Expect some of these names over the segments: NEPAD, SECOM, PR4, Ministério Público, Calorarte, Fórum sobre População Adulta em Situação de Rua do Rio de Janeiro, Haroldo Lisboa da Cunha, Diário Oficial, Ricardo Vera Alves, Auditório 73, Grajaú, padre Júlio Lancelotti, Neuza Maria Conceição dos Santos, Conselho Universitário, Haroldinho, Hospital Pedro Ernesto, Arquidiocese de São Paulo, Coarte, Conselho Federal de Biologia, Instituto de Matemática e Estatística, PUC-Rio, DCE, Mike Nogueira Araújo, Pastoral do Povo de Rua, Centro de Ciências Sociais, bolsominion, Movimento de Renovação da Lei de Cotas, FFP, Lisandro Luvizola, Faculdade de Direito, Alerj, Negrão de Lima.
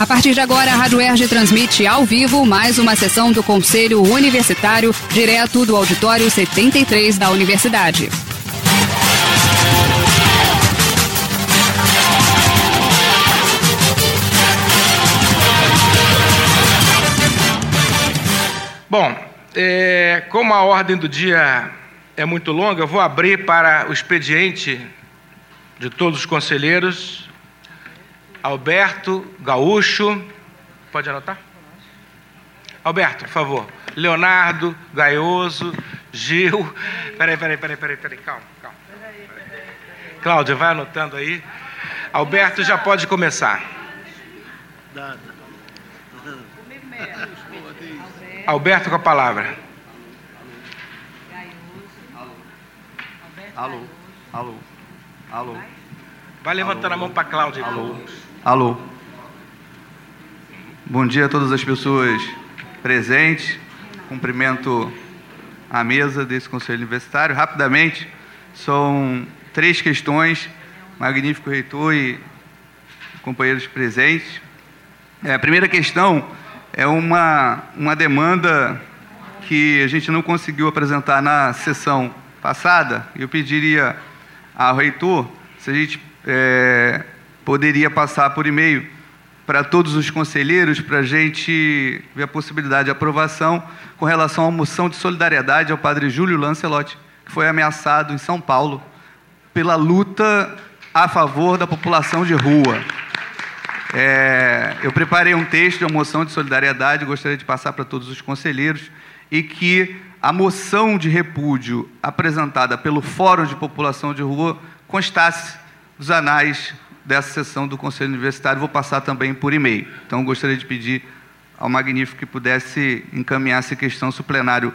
A partir de agora, a Rádio UERJ transmite ao vivo mais uma sessão do Conselho Universitário, direto do Auditório 73 da Universidade. Bom, como a ordem do dia é muito longa, eu vou abrir para o expediente de todos os conselheiros, Alberto, Gaúcho, pode anotar? Alberto, por favor, Leonardo, Gaioso, Gil, peraí, calma. Cláudia, vai anotando aí. Alberto já pode começar. Alberto com a palavra. Alô. Vai levantando a mão para a Cláudia. Alô. Bom dia a todas as pessoas presentes. Cumprimento a mesa desse Conselho Universitário. Rapidamente, são 3 questões. Magnífico reitor e companheiros presentes. A primeira questão é uma demanda que a gente não conseguiu apresentar na sessão passada. Eu pediria ao reitor se a gente poderia passar por e-mail para todos os conselheiros para a gente ver a possibilidade de aprovação com relação à moção de solidariedade ao padre Júlio Lancelotti, que foi ameaçado em São Paulo pela luta a favor da população de rua. Eu preparei um texto de uma moção de solidariedade, gostaria de passar para todos os conselheiros, e que a moção de repúdio apresentada pelo Fórum de População de Rua constasse dos anais dessa sessão do Conselho Universitário. Vou passar também por e-mail. Então, gostaria de pedir ao magnífico que pudesse encaminhar essa questão, se o plenário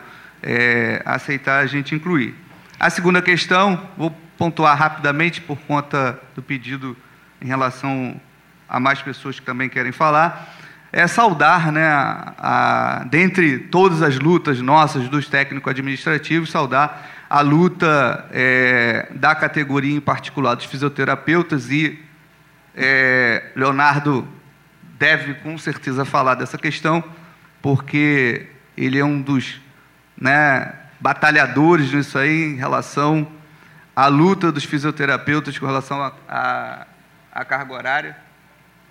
aceitar, a gente incluir. A segunda questão, vou pontuar rapidamente por conta do pedido em relação a mais pessoas que também querem falar, é saudar, dentre todas as lutas nossas dos técnico-administrativos, saudar a luta da categoria, em particular, dos fisioterapeutas, e Leonardo deve, com certeza, falar dessa questão, porque ele é um dos batalhadores nisso aí, em relação à luta dos fisioterapeutas com relação à carga horária.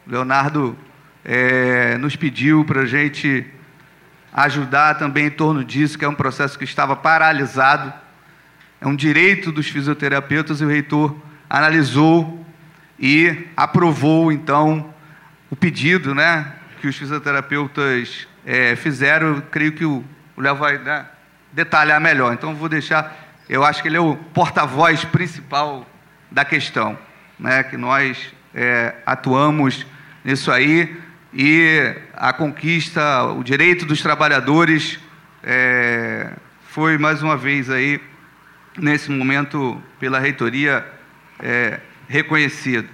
Leonardo nos pediu para a gente ajudar também em torno disso, que é um processo que estava paralisado, é um direito dos fisioterapeutas, e o reitor analisou e aprovou, então, o pedido que os fisioterapeutas fizeram. Eu creio que o Léo vai detalhar melhor, então vou deixar, eu acho que ele é o porta-voz principal da questão, que nós atuamos nisso aí, e a conquista, o direito dos trabalhadores foi mais uma vez aí, nesse momento, pela reitoria reconhecido.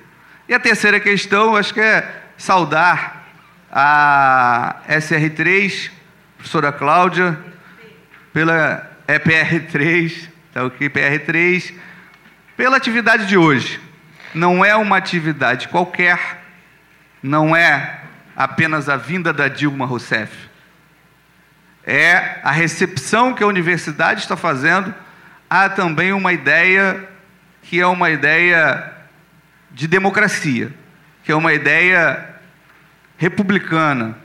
E a terceira questão, acho que é saudar a SR3, professora Cláudia, pela EPR3, tá, o PR3, pela atividade de hoje. Não é uma atividade qualquer, não é apenas a vinda da Dilma Rousseff. É a recepção que a universidade está fazendo. Há também uma ideia que é uma ideia de democracia, que é uma ideia republicana,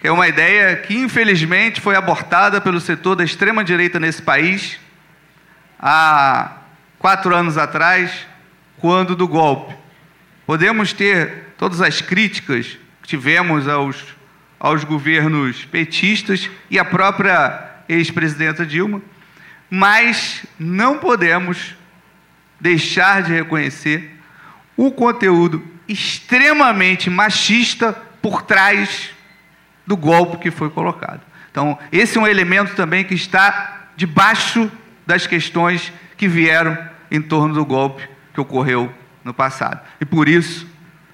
que é uma ideia que, infelizmente, foi abortada pelo setor da extrema-direita nesse país há 4 anos atrás, quando do golpe. Podemos ter todas as críticas que tivemos aos governos petistas e à própria ex-presidenta Dilma, mas não podemos deixar de reconhecer o conteúdo extremamente machista por trás do golpe que foi colocado. Então, esse é um elemento também que está debaixo das questões que vieram em torno do golpe que ocorreu no passado. E por isso,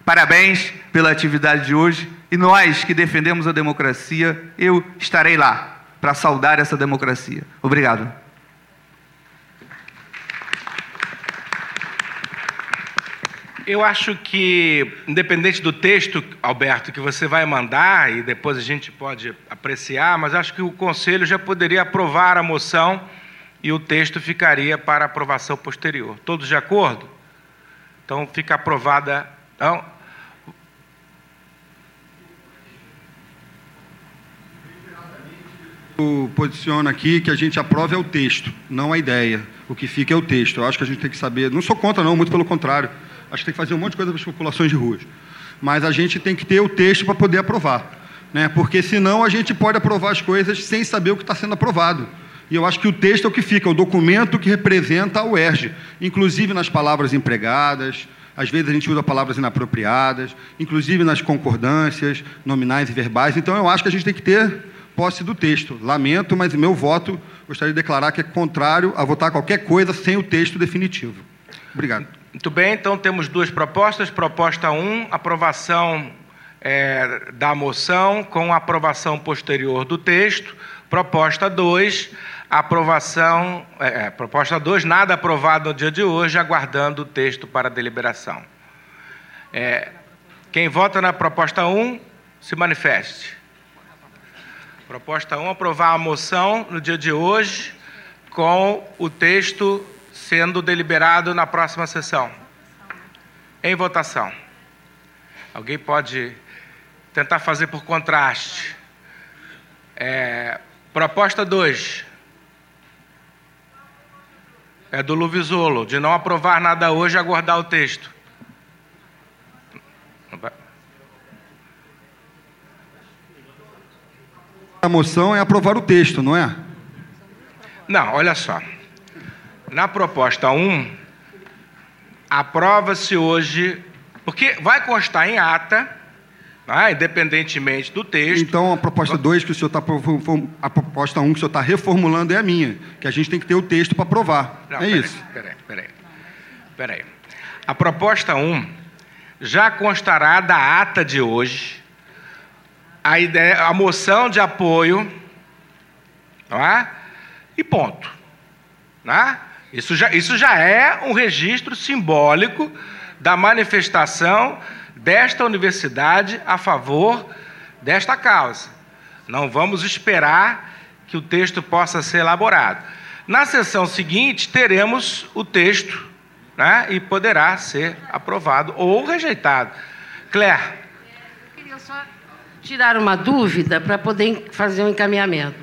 parabéns pela atividade de hoje, e nós que defendemos a democracia, eu estarei lá para saudar essa democracia. Obrigado. Eu acho que, independente do texto, Alberto, que você vai mandar, e depois a gente pode apreciar, mas acho que o Conselho já poderia aprovar a moção e o texto ficaria para aprovação posterior. Todos de acordo? Então, fica aprovada... Não? Posiciona aqui que a gente aprove é o texto, não a ideia. O que fica é o texto. Eu acho que a gente tem que saber... Não sou contra, não, muito pelo contrário. Acho que tem que fazer um monte de coisa para as populações de ruas. Mas a gente tem que ter o texto para poder aprovar, né? Porque, senão, a gente pode aprovar as coisas sem saber o que está sendo aprovado. E eu acho que o texto é o que fica, o documento que representa a UERJ, inclusive nas palavras empregadas, às vezes a gente usa palavras inapropriadas, inclusive nas concordâncias, nominais e verbais. Então, eu acho que a gente tem que ter... posse do texto. Lamento, mas meu voto, gostaria de declarar que é contrário a votar qualquer coisa sem o texto definitivo. Obrigado. Muito bem, então temos duas propostas. Proposta 1, aprovação da moção com aprovação posterior do texto. Proposta 2, aprovação... proposta 2, nada aprovado no dia de hoje, aguardando o texto para deliberação. Quem vota na proposta 1, se manifeste. Proposta 1, aprovar a moção no dia de hoje, com o texto sendo deliberado na próxima sessão. Em votação. Alguém pode tentar fazer por contraste. Proposta 2. É do Luvisolo, de não aprovar nada hoje e aguardar o texto. Não vai. A moção é aprovar o texto, não é? Não, olha só. Na proposta 1, aprova-se hoje... Porque vai constar em ata, né, independentemente do texto... Então, a proposta 2 que o senhor está... A proposta 1 que o senhor está reformulando é a minha, que a gente tem que ter o texto para aprovar. Não, é isso? Peraí. A proposta 1 já constará da ata de hoje... A moção de apoio, não é? E ponto. Não é? Isso já é um registro simbólico da manifestação desta universidade a favor desta causa. Não vamos esperar que o texto possa ser elaborado. Na sessão seguinte, teremos o texto, né? E poderá ser aprovado ou rejeitado. Claire. Eu queria só... tirar uma dúvida para poder fazer um encaminhamento.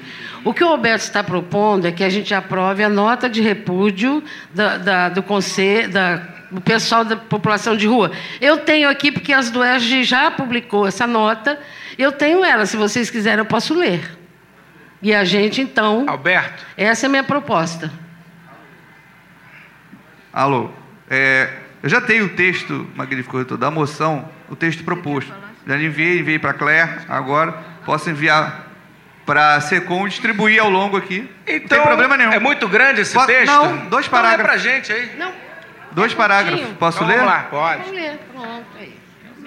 O que o Alberto está propondo é que a gente aprove a nota de repúdio do Conselho, do pessoal da população de rua. Eu tenho aqui, porque as do ERJ já publicou essa nota, eu tenho ela, se vocês quiserem eu posso ler. E a gente, então... Alberto? Essa é a minha proposta. Alô, eu já tenho o texto, magnífico reitor, da moção, o texto proposto. Já enviei para a Claire, agora posso enviar para a SECOM e distribuir ao longo aqui. Então, não tem problema nenhum. É muito grande esse texto? Não, 2 parágrafos. Não, lê para a gente aí. Não. 2 parágrafos. Posso ler? Vamos lá, pode. Vamos ler. Pronto, aí.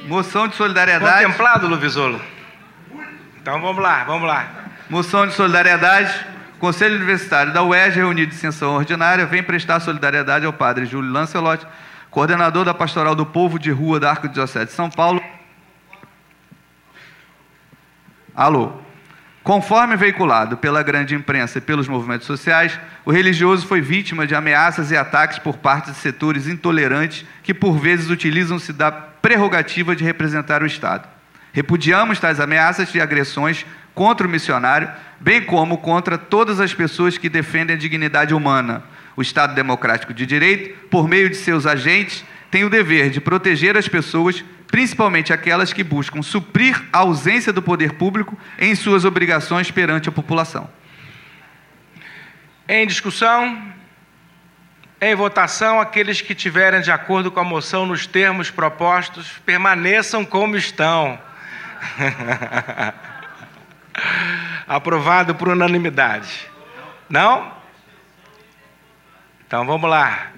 Moção de solidariedade. Contemplado, Luvisolo? Então vamos lá. Moção de solidariedade. Conselho Universitário da UERJ, reunido em sessão ordinária, vem prestar solidariedade ao padre Júlio Lancelotti, coordenador da Pastoral do Povo de Rua da Arquidiocese de São Paulo. Alô. Conforme veiculado pela grande imprensa e pelos movimentos sociais, o religioso foi vítima de ameaças e ataques por parte de setores intolerantes que, por vezes, utilizam-se da prerrogativa de representar o Estado. Repudiamos tais ameaças e agressões contra o missionário, bem como contra todas as pessoas que defendem a dignidade humana. O Estado Democrático de Direito, por meio de seus agentes, tem o dever de proteger as pessoas, principalmente aquelas que buscam suprir a ausência do poder público em suas obrigações perante a população. Em discussão, em votação, aqueles que estiverem de acordo com a moção nos termos propostos, permaneçam como estão. Aprovado por unanimidade. Não? Então, vamos lá.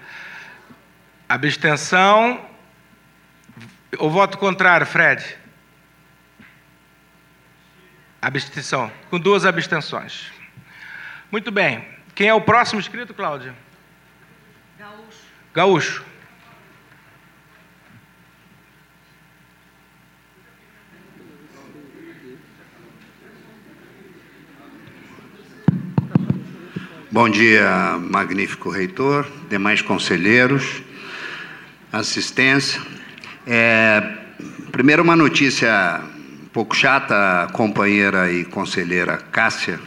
Abstenção... O voto contrário, Fred? Abstenção. Com 2 abstenções. Muito bem. Quem é o próximo inscrito, Cláudia? Gaúcho. Bom dia, magnífico reitor, demais conselheiros, assistência. Primeiro, uma notícia um pouco chata, a companheira e conselheira Cássia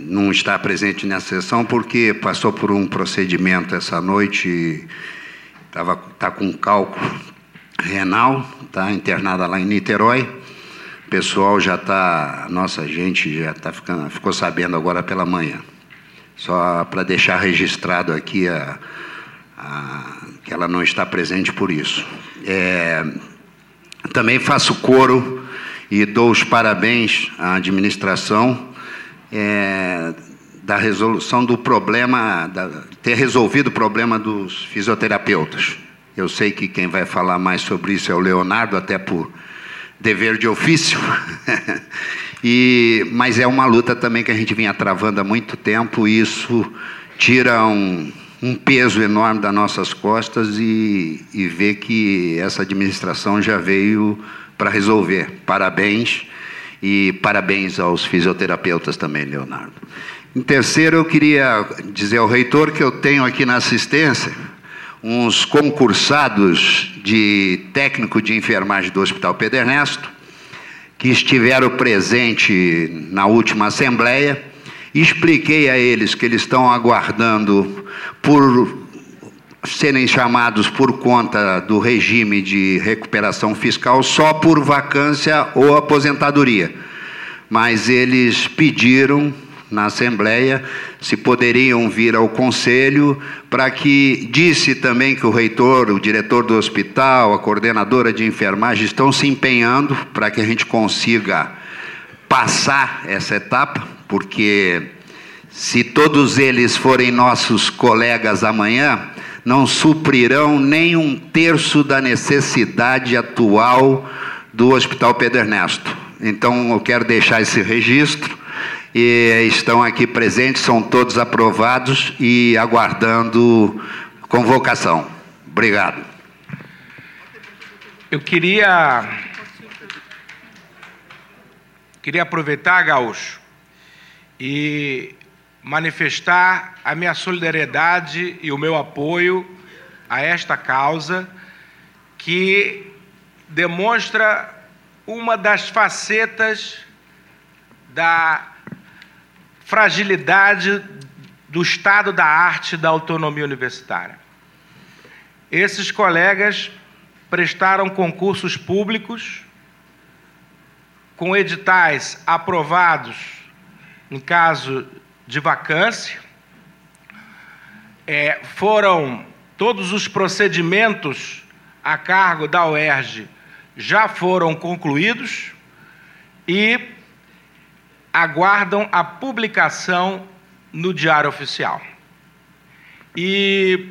não está presente nessa sessão porque passou por um procedimento essa noite e está com cálculo renal, está internada lá em Niterói. O pessoal já está, nossa gente já está ficou sabendo agora pela manhã. Só para deixar registrado aqui que ela não está presente por isso. Também faço coro e dou os parabéns à administração da resolução do problema, ter resolvido o problema dos fisioterapeutas. Eu sei que quem vai falar mais sobre isso é o Leonardo, até por dever de ofício, mas é uma luta também que a gente vinha travando há muito tempo, e isso tira um peso enorme das nossas costas e vê que essa administração já veio para resolver. Parabéns, e parabéns aos fisioterapeutas também, Leonardo. Em terceiro, eu queria dizer ao reitor que eu tenho aqui na assistência uns concursados de técnico de enfermagem do Hospital Pedro Ernesto, que estiveram presentes na última assembleia. Expliquei a eles que eles estão aguardando, por serem chamados por conta do regime de recuperação fiscal, só por vacância ou aposentadoria. Mas eles pediram na Assembleia se poderiam vir ao Conselho, para que disse também que o reitor, o diretor do hospital, a coordenadora de enfermagem estão se empenhando para que a gente consiga passar essa etapa, porque se todos eles forem nossos colegas amanhã, não suprirão nem um terço da necessidade atual do Hospital Pedro Ernesto. Então, eu quero deixar esse registro. E estão aqui presentes, são todos aprovados e aguardando convocação. Obrigado. Eu queria aproveitar, Gaúcho, e manifestar a minha solidariedade e o meu apoio a esta causa, que demonstra uma das facetas da fragilidade do estado da arte da autonomia universitária. Esses colegas prestaram concursos públicos com editais aprovados em caso de vacância, foram todos os procedimentos a cargo da UERJ já foram concluídos e aguardam a publicação no Diário Oficial. E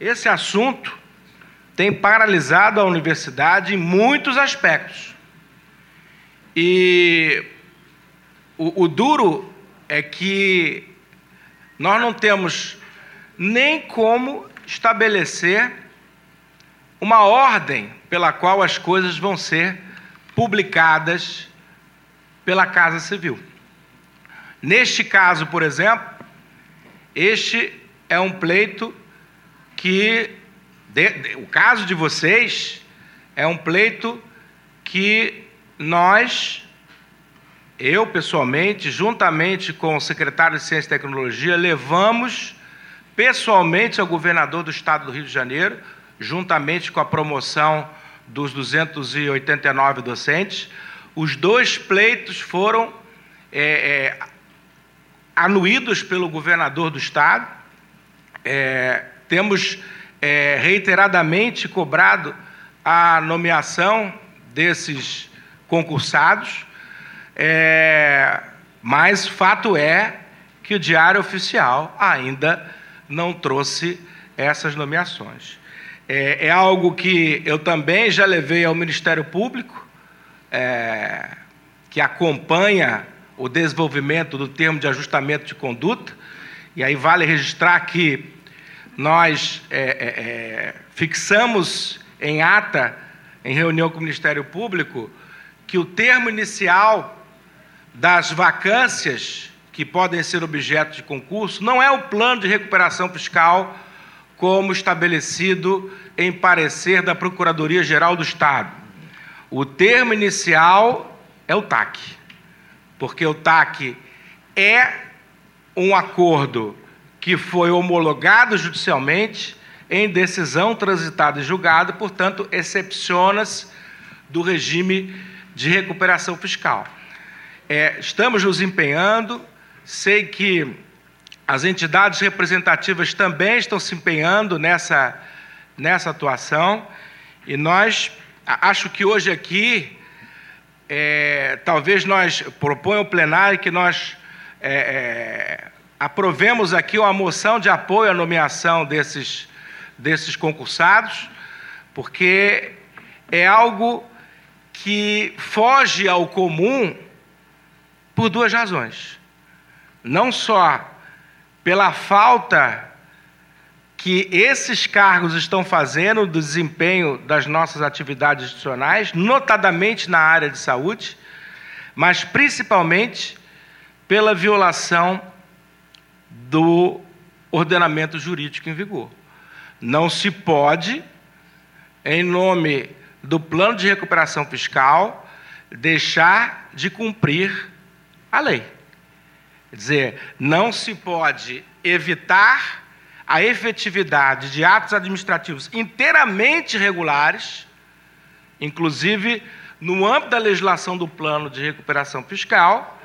esse assunto tem paralisado a universidade em muitos aspectos. E o duro é que nós não temos nem como estabelecer uma ordem pela qual as coisas vão ser publicadas pela Casa Civil. Neste caso, por exemplo, este é um pleito que... o caso de vocês é um pleito que nós, eu pessoalmente, juntamente com o secretário de Ciência e Tecnologia, levamos pessoalmente ao governador do Estado do Rio de Janeiro, juntamente com a promoção dos 289 docentes. Os dois pleitos foram anuídos pelo governador do Estado. Temos reiteradamente cobrado a nomeação desses concursados, mas fato é que o Diário Oficial ainda não trouxe essas nomeações. É algo que eu também já levei ao Ministério Público, que acompanha o desenvolvimento do termo de ajustamento de conduta, e aí vale registrar que nós fixamos em ata, em reunião com o Ministério Público, que o termo inicial das vacâncias que podem ser objeto de concurso não é o plano de recuperação fiscal como estabelecido em parecer da Procuradoria-Geral do Estado. O termo inicial é o TAC, porque o TAC é um acordo que foi homologado judicialmente em decisão transitada e julgada, portanto, excepciona-se do regime de recuperação fiscal. Estamos nos empenhando, sei que as entidades representativas também estão se empenhando nessa atuação, e nós, acho que hoje aqui, talvez nós proponha ao plenário que nós aprovemos aqui uma moção de apoio à nomeação desses concursados, porque é algo que foge ao comum por duas razões. Não só pela falta que esses cargos estão fazendo do desempenho das nossas atividades institucionais, notadamente na área de saúde, mas principalmente pela violação do ordenamento jurídico em vigor. Não se pode, em nome do plano de recuperação fiscal, deixar de cumprir a lei. Quer dizer, não se pode evitar a efetividade de atos administrativos inteiramente regulares, inclusive no âmbito da legislação do plano de recuperação fiscal,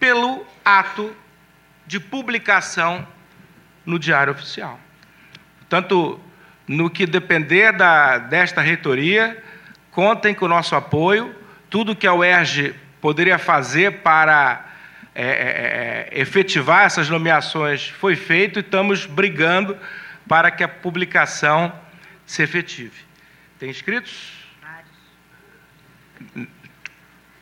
pelo ato de publicação no Diário Oficial. Portanto, no que depender desta reitoria, contem com o nosso apoio. Tudo que a UERJ poderia fazer para efetivar essas nomeações foi feito e estamos brigando para que a publicação se efetive. Tem inscritos? Vários.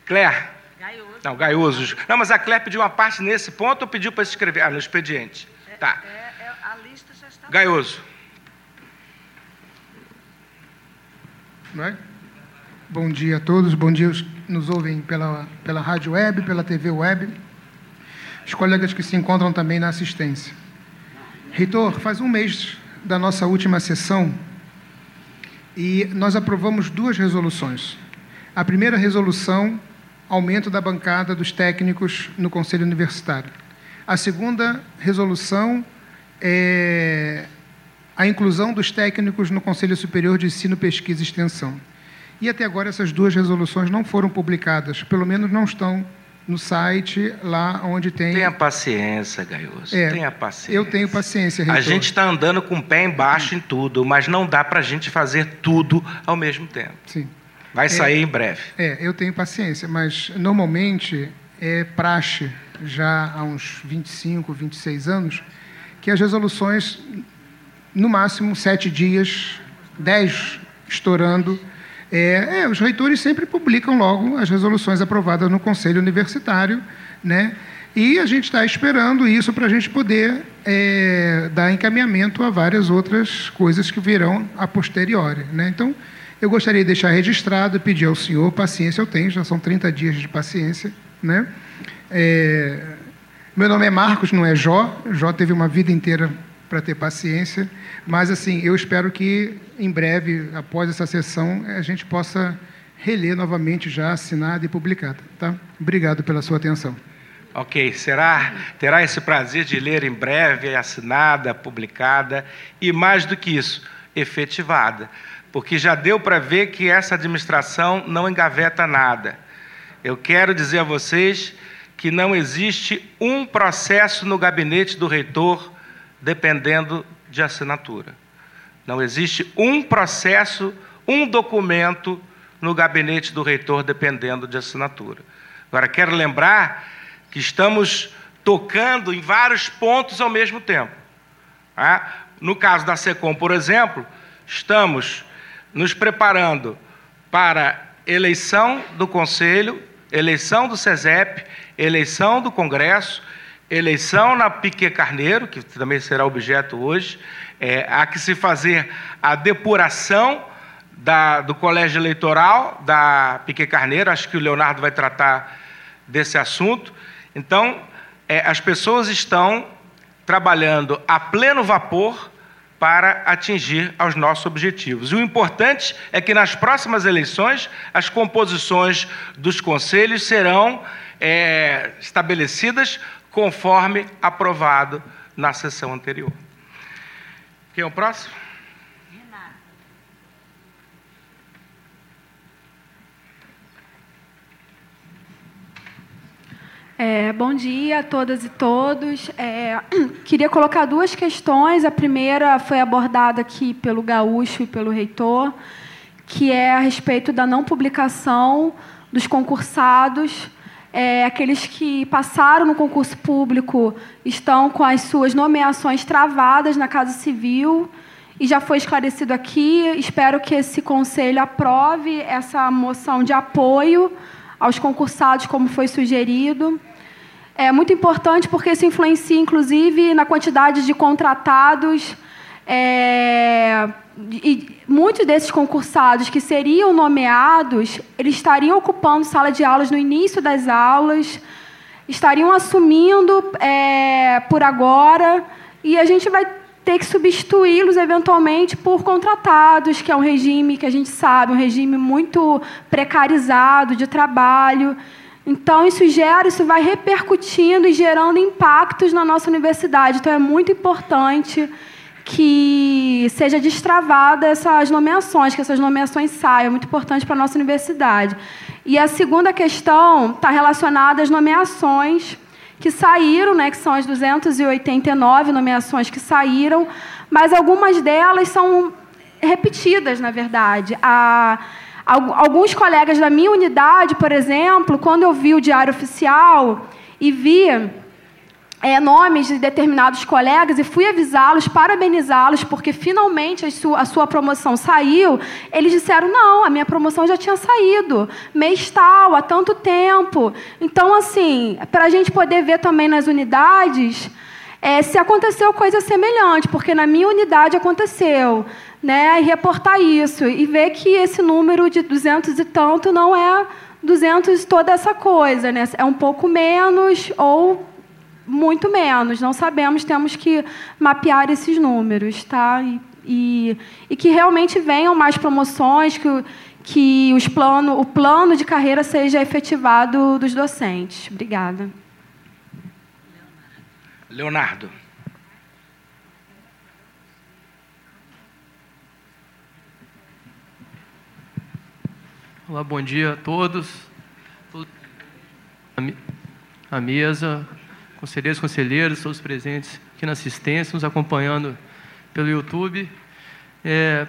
Claire? Gaioso. Não, Gaioso. Não, mas a Claire pediu uma parte nesse ponto ou pediu para se inscrever? Ah, no expediente. Tá. A lista já está... Gaioso. Não é? Bom dia a todos, bom dia aos que nos ouvem pela Rádio Web, pela TV Web, os colegas que se encontram também na assistência. Reitor, faz um mês da nossa última sessão e nós aprovamos duas resoluções. A primeira resolução, aumento da bancada dos técnicos no Conselho Universitário. A segunda resolução é a inclusão dos técnicos no Conselho Superior de Ensino, Pesquisa e Extensão. E até agora essas duas resoluções não foram publicadas, pelo menos não estão no site, lá onde tem... Tenha paciência, Gaioso, tenha paciência. Eu tenho paciência, reitor. A gente está andando com o pé embaixo em tudo, mas não dá para a gente fazer tudo ao mesmo tempo. Sim. Vai sair em breve. Eu tenho paciência, mas normalmente é praxe, já há uns 25, 26 anos, que as resoluções... no máximo 7 dias, 10 estourando. Os reitores sempre publicam logo as resoluções aprovadas no Conselho Universitário, né? E a gente está esperando isso para a gente poder dar encaminhamento a várias outras coisas que virão a posteriori, né? Então, eu gostaria de deixar registrado, pedir ao senhor paciência, eu tenho, já são 30 dias de paciência, né? Meu nome é Marcos, não é Jó. Jó teve uma vida inteira para ter paciência, mas assim, eu espero que em breve, após essa sessão, a gente possa reler novamente já assinada e publicada, tá? Obrigado pela sua atenção. Ok, terá esse prazer de ler em breve, assinada, publicada e mais do que isso, efetivada, porque já deu para ver que essa administração não engaveta nada. Eu quero dizer a vocês que não existe um processo no gabinete do reitor dependendo de assinatura. Não existe um processo, um documento no gabinete do reitor dependendo de assinatura. Agora, quero lembrar que estamos tocando em vários pontos ao mesmo tempo. No caso da SECOM, por exemplo, estamos nos preparando para eleição do Conselho, eleição do CESEP, eleição do Congresso, eleição na Piquet Carneiro, que também será objeto hoje, há que se fazer a depuração do colégio eleitoral da Piquet Carneiro, acho que o Leonardo vai tratar desse assunto. Então, as pessoas estão trabalhando a pleno vapor para atingir aos nossos objetivos. E o importante é que nas próximas eleições as composições dos conselhos serão estabelecidas conforme aprovado na sessão anterior. Quem é o próximo? Renato. Bom dia a todas e todos. Queria colocar duas questões. A primeira foi abordada aqui pelo Gaúcho e pelo reitor, que é a respeito da não publicação dos concursados. Aqueles que passaram no concurso público estão com as suas nomeações travadas na Casa Civil, e já foi esclarecido aqui. Espero que esse Conselho aprove essa moção de apoio aos concursados, como foi sugerido. É muito importante porque isso influencia, inclusive, na quantidade de contratados. E muitos desses concursados que seriam nomeados, eles estariam ocupando sala de aulas no início das aulas, estariam assumindo por agora, e a gente vai ter que substituí-los, eventualmente, por contratados, que é um regime que a gente sabe, um regime muito precarizado de trabalho. Então, isso vai repercutindo e gerando impactos na nossa universidade. Então, é muito importante que seja destravada essas nomeações, que essas nomeações saiam, é muito importante para a nossa universidade. E a segunda questão está relacionada às nomeações que saíram, que são as 289 nomeações que saíram, mas algumas delas são repetidas, na verdade. Alguns colegas da minha unidade, por exemplo, quando eu vi o Diário Oficial e vi nomes de determinados colegas, e fui avisá-los, parabenizá-los, porque finalmente a sua promoção saiu, eles disseram: não, a minha promoção já tinha saído, mês tal, há tanto tempo. Então, assim, para a gente poder ver também nas unidades se aconteceu coisa semelhante, porque na minha unidade aconteceu, e reportar isso, e ver que esse número de 200 e tanto não é 200 toda essa coisa, é um pouco menos ou muito menos, não sabemos, temos que mapear esses números, tá? E que realmente venham mais promoções, que o plano de carreira seja efetivado dos docentes. Obrigada. Leonardo. Olá, bom dia a todos. A mesa, conselheiros, conselheiras, todos presentes aqui na assistência, nos acompanhando pelo YouTube.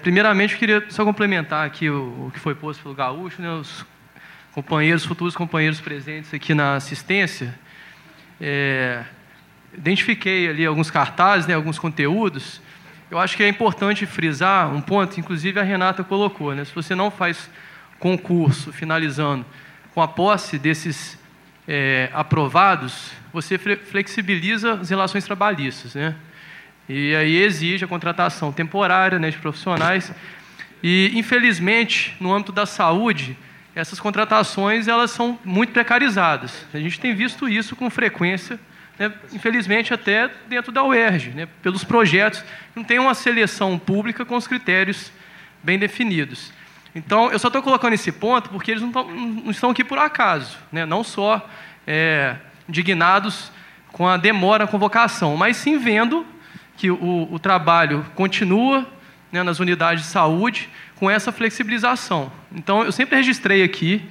Primeiramente, eu queria só complementar aqui o que foi posto pelo Gaúcho, os companheiros, futuros companheiros presentes aqui na assistência. Identifiquei ali alguns cartazes, alguns conteúdos. Eu acho que é importante frisar um ponto, inclusive a Renata colocou, se você não faz concurso finalizando com a posse desses aprovados, você flexibiliza as relações trabalhistas, E aí exige a contratação temporária, de profissionais. E, infelizmente, no âmbito da saúde, essas contratações elas são muito precarizadas. A gente tem visto isso com frequência, infelizmente, até dentro da UERJ, pelos projetos. Não tem uma seleção pública com os critérios bem definidos. Então, eu só estou colocando esse ponto porque eles não estão aqui por acaso, Não só indignados com a demora na convocação, mas sim vendo que o trabalho continua nas unidades de saúde com essa flexibilização. Então, eu sempre registrei aqui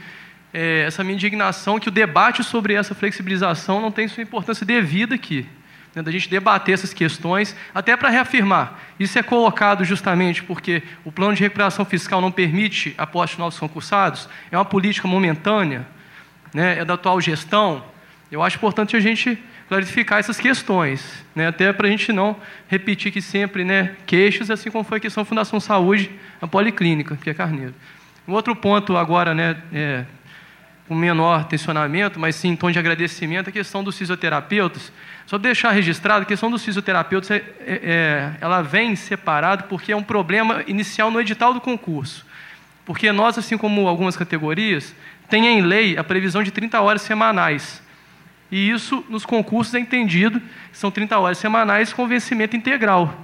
essa minha indignação que o debate sobre essa flexibilização não tem sua importância devida aqui, da gente debater essas questões, até para reafirmar. Isso é colocado justamente porque o plano de recuperação fiscal não permite a posse de novos concursados, é uma política momentânea, é da atual gestão. Eu acho importante a gente clarificar essas questões, até para a gente não repetir que sempre queixas, assim como foi a questão da Fundação Saúde, a Policlínica, Piquet Carneiro. Um outro ponto agora, com menor tensionamento, mas sim em tom de agradecimento, a questão dos fisioterapeutas. Só deixar registrado, a questão dos fisioterapeutas ela vem separada porque é um problema inicial no edital do concurso. Porque nós, assim como algumas categorias, tem em lei a previsão de 30 horas semanais. E isso, nos concursos, é entendido, são 30 horas semanais com vencimento integral.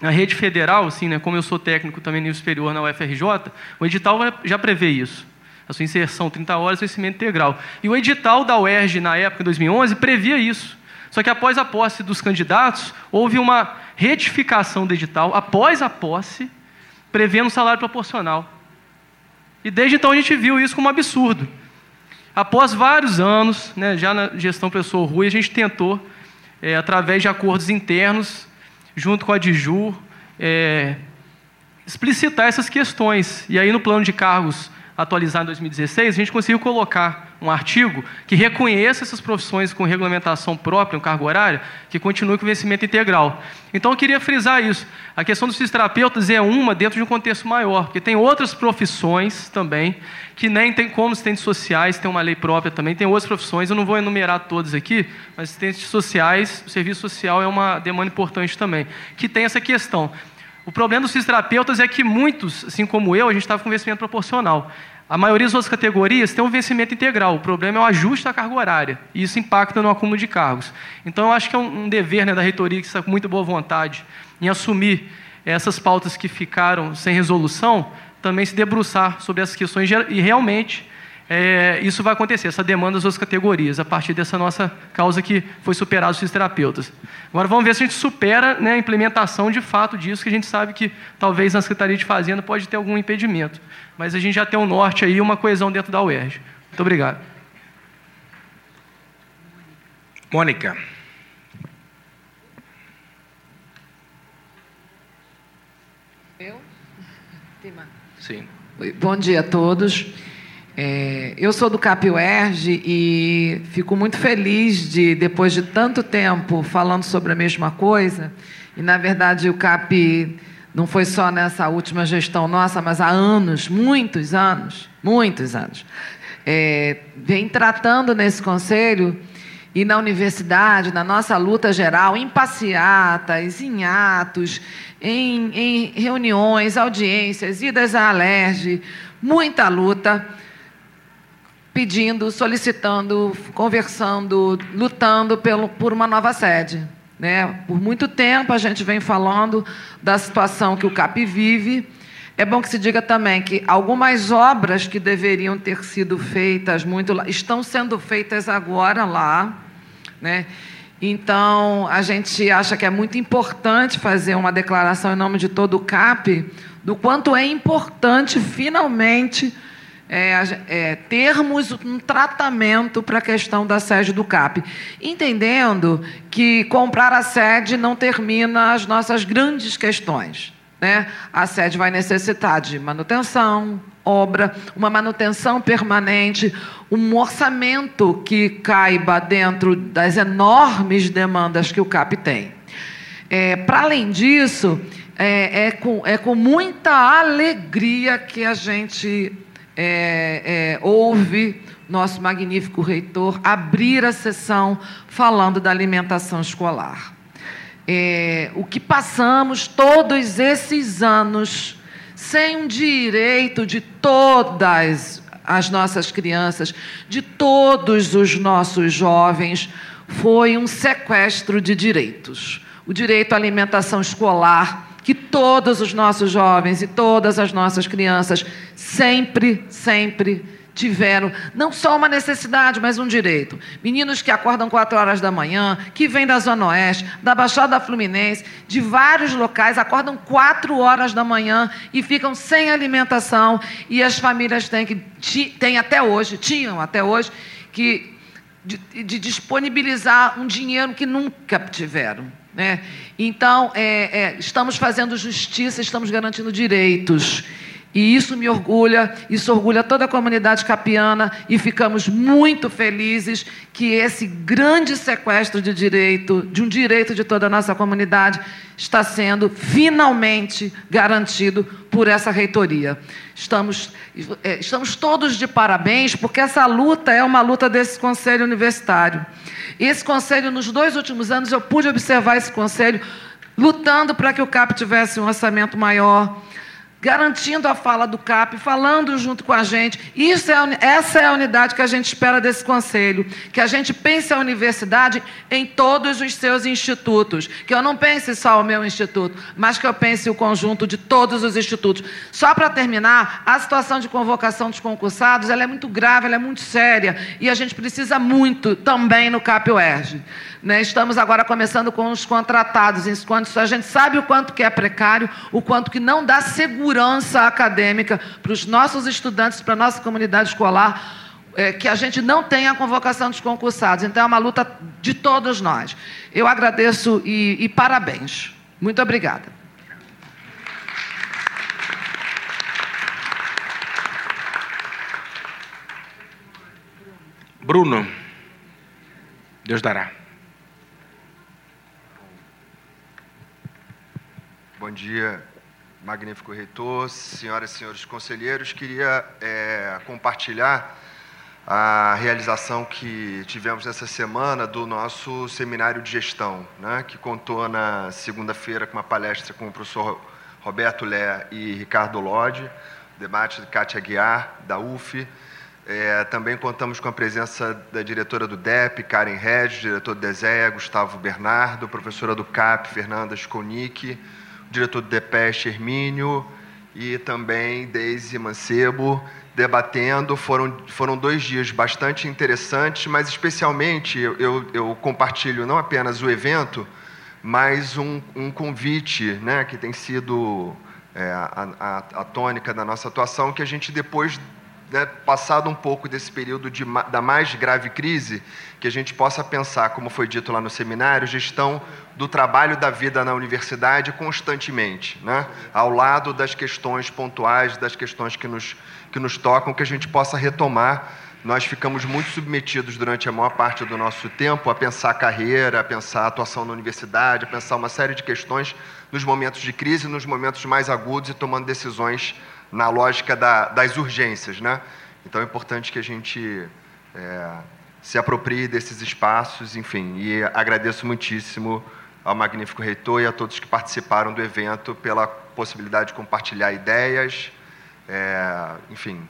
Na rede federal, assim, né, como eu sou técnico também nível superior na UFRJ, o edital já prevê isso. A sua inserção, 30 horas, vencimento integral. E o edital da UERJ, na época, em 2011, previa isso. Só que após a posse dos candidatos, houve uma retificação do edital, após a posse, prevendo salário proporcional. E desde então a gente viu isso como um absurdo. Após vários anos, né, já na gestão professor Rui, a gente tentou, através de acordos internos, junto com a Dijur, explicitar essas questões. E aí, no plano de cargos atualizado em 2016, a gente conseguiu colocar um artigo que reconheça essas profissões com regulamentação própria, um cargo horário, que continue com o vencimento integral. Então, eu queria frisar isso. A questão dos fisioterapeutas é uma dentro de um contexto maior, porque tem outras profissões também, que nem tem como assistentes sociais, tem uma lei própria também, tem outras profissões, eu não vou enumerar todas aqui, mas assistentes sociais, o serviço social é uma demanda importante também, que tem essa questão. O problema dos fisioterapeutas é que muitos, assim como eu, a gente estava com vencimento proporcional. A maioria das outras categorias tem um vencimento integral. O problema é o ajuste da carga horária. E isso impacta no acúmulo de cargos. Então, eu acho que é um dever, né, da reitoria, que está com muito boa vontade em assumir essas pautas que ficaram sem resolução, também se debruçar sobre essas questões. E, realmente, isso vai acontecer, essa demanda das outras categorias, a partir dessa nossa causa que foi superada os fisioterapeutas. Agora vamos ver se a gente supera, né, a implementação de fato disso, que a gente sabe que talvez na Secretaria de Fazenda pode ter algum impedimento. Mas a gente já tem um norte aí, uma coesão dentro da UERJ. Muito obrigado. Mônica. Eu? Sim. Bom dia a todos. Eu sou do CAP UERJ e fico muito feliz de, depois de tanto tempo falando sobre a mesma coisa, e na verdade o CAP não foi só nessa última gestão nossa, mas há anos, muitos anos, vem tratando nesse conselho e na universidade, na nossa luta geral, em passeatas, em atos, em reuniões, audiências, idas à Alerj, muita luta, pedindo, solicitando, conversando, lutando por uma nova sede. Né? Por muito tempo a gente vem falando da situação que o CAP vive. É bom que se diga também que algumas obras que deveriam ter sido feitas muito lá, estão sendo feitas agora lá. Né? Então, a gente acha que é muito importante fazer uma declaração em nome de todo o CAP do quanto é importante, finalmente, termos um tratamento para a questão da sede do CAP, entendendo que comprar a sede não termina as nossas grandes questões, né? A sede vai necessitar de manutenção, obra, uma manutenção permanente, um orçamento que caiba dentro das enormes demandas que o CAP tem. Para além disso, com muita alegria que a gente ouve nosso magnífico reitor abrir a sessão falando da alimentação escolar. O que passamos todos esses anos sem um direito de todas as nossas crianças, de todos os nossos jovens, foi um sequestro de direitos. O direito à alimentação escolar, que todos os nossos jovens e todas as nossas crianças sempre tiveram, não só uma necessidade, mas um direito. Meninos que acordam 4 horas da manhã, que vêm da Zona Oeste, da Baixada Fluminense, de vários locais, acordam 4 horas da manhã e ficam sem alimentação, e as famílias tinham até hoje, de disponibilizar um dinheiro que nunca tiveram. Né? Então, estamos fazendo justiça, estamos garantindo direitos. E isso me orgulha, isso orgulha toda a comunidade capiana, e ficamos muito felizes que esse grande sequestro de direito, de um direito de toda a nossa comunidade, está sendo finalmente garantido por essa reitoria. Estamos todos de parabéns, porque essa luta é uma luta desse Conselho Universitário. Esse Conselho, nos 2 últimos anos, eu pude observar esse Conselho lutando para que o CAP tivesse um orçamento maior, garantindo a fala do CAP, falando junto com a gente. Essa é a unidade que a gente espera desse Conselho, que a gente pense a universidade em todos os seus institutos, que eu não pense só o meu instituto, mas que eu pense o conjunto de todos os institutos. Só para terminar, a situação de convocação dos concursados, ela é muito grave, ela é muito séria, e a gente precisa muito também no CAP UERJ. Estamos agora começando com os contratados, a gente sabe o quanto que é precário, o quanto que não dá segurança acadêmica para os nossos estudantes, para a nossa comunidade escolar, que a gente não tenha a convocação dos concursados. Então, é uma luta de todos nós. Eu agradeço e parabéns. Muito obrigada. Bruno, Deus dará. Bom dia, magnífico reitor, senhoras e senhores conselheiros. Queria compartilhar a realização que tivemos nessa semana do nosso seminário de gestão, né, que contou na segunda-feira com uma palestra com o professor Roberto Lé e Ricardo Lodi, debate de Cátia Aguiar, da UF. Também contamos com a presença da diretora do DEP, Karen Regis, diretor do DESEA, Gustavo Bernardo, professora do CAP, Fernanda Skolnick, diretor do DEPEST, Hermínio, e também Deise Mancebo, debatendo. Foram 2 dias bastante interessantes, mas especialmente eu compartilho não apenas o evento, mas um convite, né, que tem sido a tônica da nossa atuação, que a gente depois... passado um pouco desse período da mais grave crise, que a gente possa pensar, como foi dito lá no seminário, gestão do trabalho da vida na universidade constantemente, né? Ao lado das questões pontuais, das questões que nos tocam, que a gente possa retomar. Nós ficamos muito submetidos durante a maior parte do nosso tempo a pensar carreira, a pensar atuação na universidade, a pensar uma série de questões nos momentos de crise, nos momentos mais agudos e tomando decisões na lógica das urgências, né? Então é importante que a gente se aproprie desses espaços, enfim. E agradeço muitíssimo ao magnífico reitor e a todos que participaram do evento pela possibilidade de compartilhar ideias, enfim,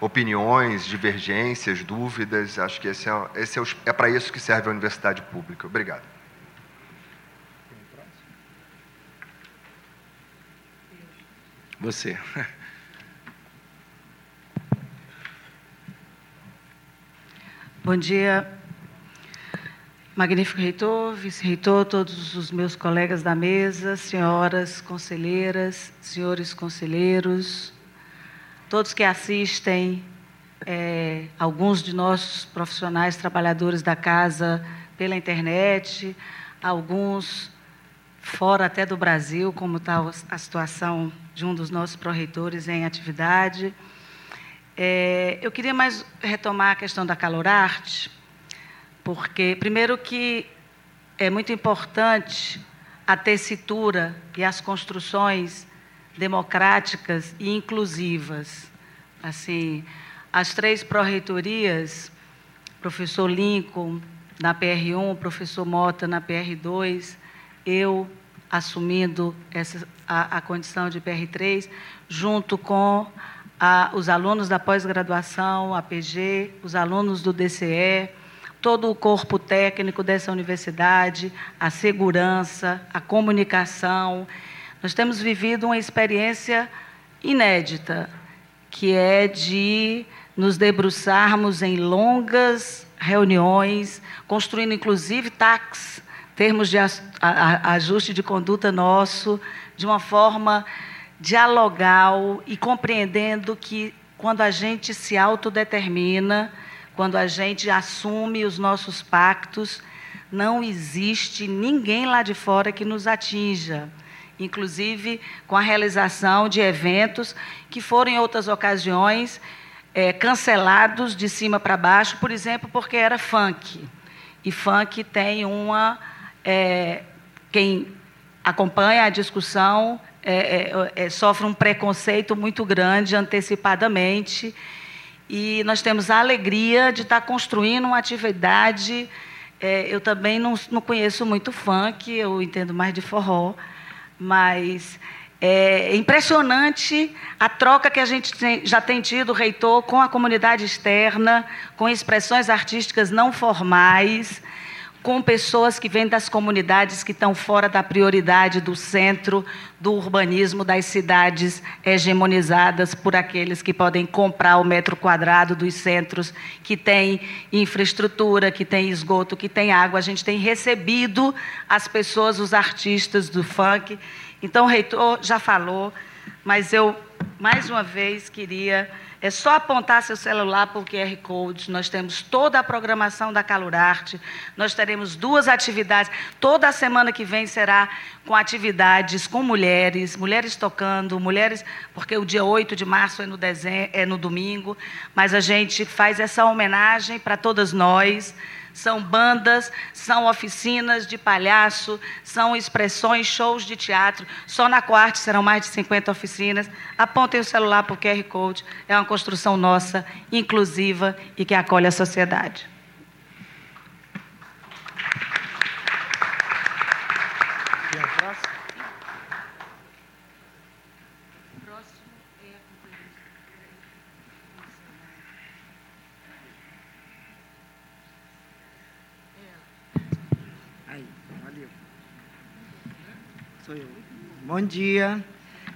opiniões, divergências, dúvidas. Acho que esse é para isso que serve a universidade pública. Obrigado. Você. Bom dia, magnífico reitor, vice-reitor, todos os meus colegas da mesa, senhoras conselheiras, senhores conselheiros, todos que assistem, alguns de nossos profissionais trabalhadores da casa pela internet, alguns fora até do Brasil, como está a situação de um dos nossos pró-reitores em atividade. Eu queria mais retomar a questão da Calorarte, porque, primeiro, que é muito importante a tessitura e as construções democráticas e inclusivas. Assim, as 3 pró-reitorias, professor Lincoln na PR1, professor Mota na PR2, eu assumindo a condição de PR3, junto com os alunos da pós-graduação, a PG, os alunos do DCE, todo o corpo técnico dessa universidade, a segurança, a comunicação. Nós temos vivido uma experiência inédita, que é de nos debruçarmos em longas reuniões, construindo, inclusive, TACs, termos de ajuste de conduta nosso, de uma forma dialogal e compreendendo que, quando a gente se autodetermina, quando a gente assume os nossos pactos, não existe ninguém lá de fora que nos atinja, inclusive com a realização de eventos que foram, em outras ocasiões, cancelados de cima para baixo, por exemplo, porque era funk. E funk tem uma... quem acompanha a discussão... sofre um preconceito muito grande antecipadamente, e nós temos a alegria de estar construindo uma atividade. Eu também não conheço muito funk, eu entendo mais de forró, mas É impressionante a troca que a gente já tem tido, reitor, com a comunidade externa, com expressões artísticas não formais, com pessoas que vêm das comunidades que estão fora da prioridade do centro, do urbanismo, das cidades hegemonizadas por aqueles que podem comprar o metro quadrado dos centros que tem infraestrutura, que tem esgoto, que tem água. A gente tem recebido as pessoas, os artistas do funk. Então, o reitor já falou, mas eu, mais uma vez, queria... É só apontar seu celular para o QR Code. Nós temos toda a programação da Calurarte. Nós teremos 2 atividades. Toda a semana que vem será com atividades com mulheres, mulheres tocando, mulheres... Porque o dia 8 de março é no domingo, mas a gente faz essa homenagem para todas nós. São bandas, são oficinas de palhaço, são expressões, shows de teatro. Só na Coarte serão mais de 50 oficinas. Apontem o celular para o QR Code. É uma construção nossa, inclusiva e que acolhe a sociedade.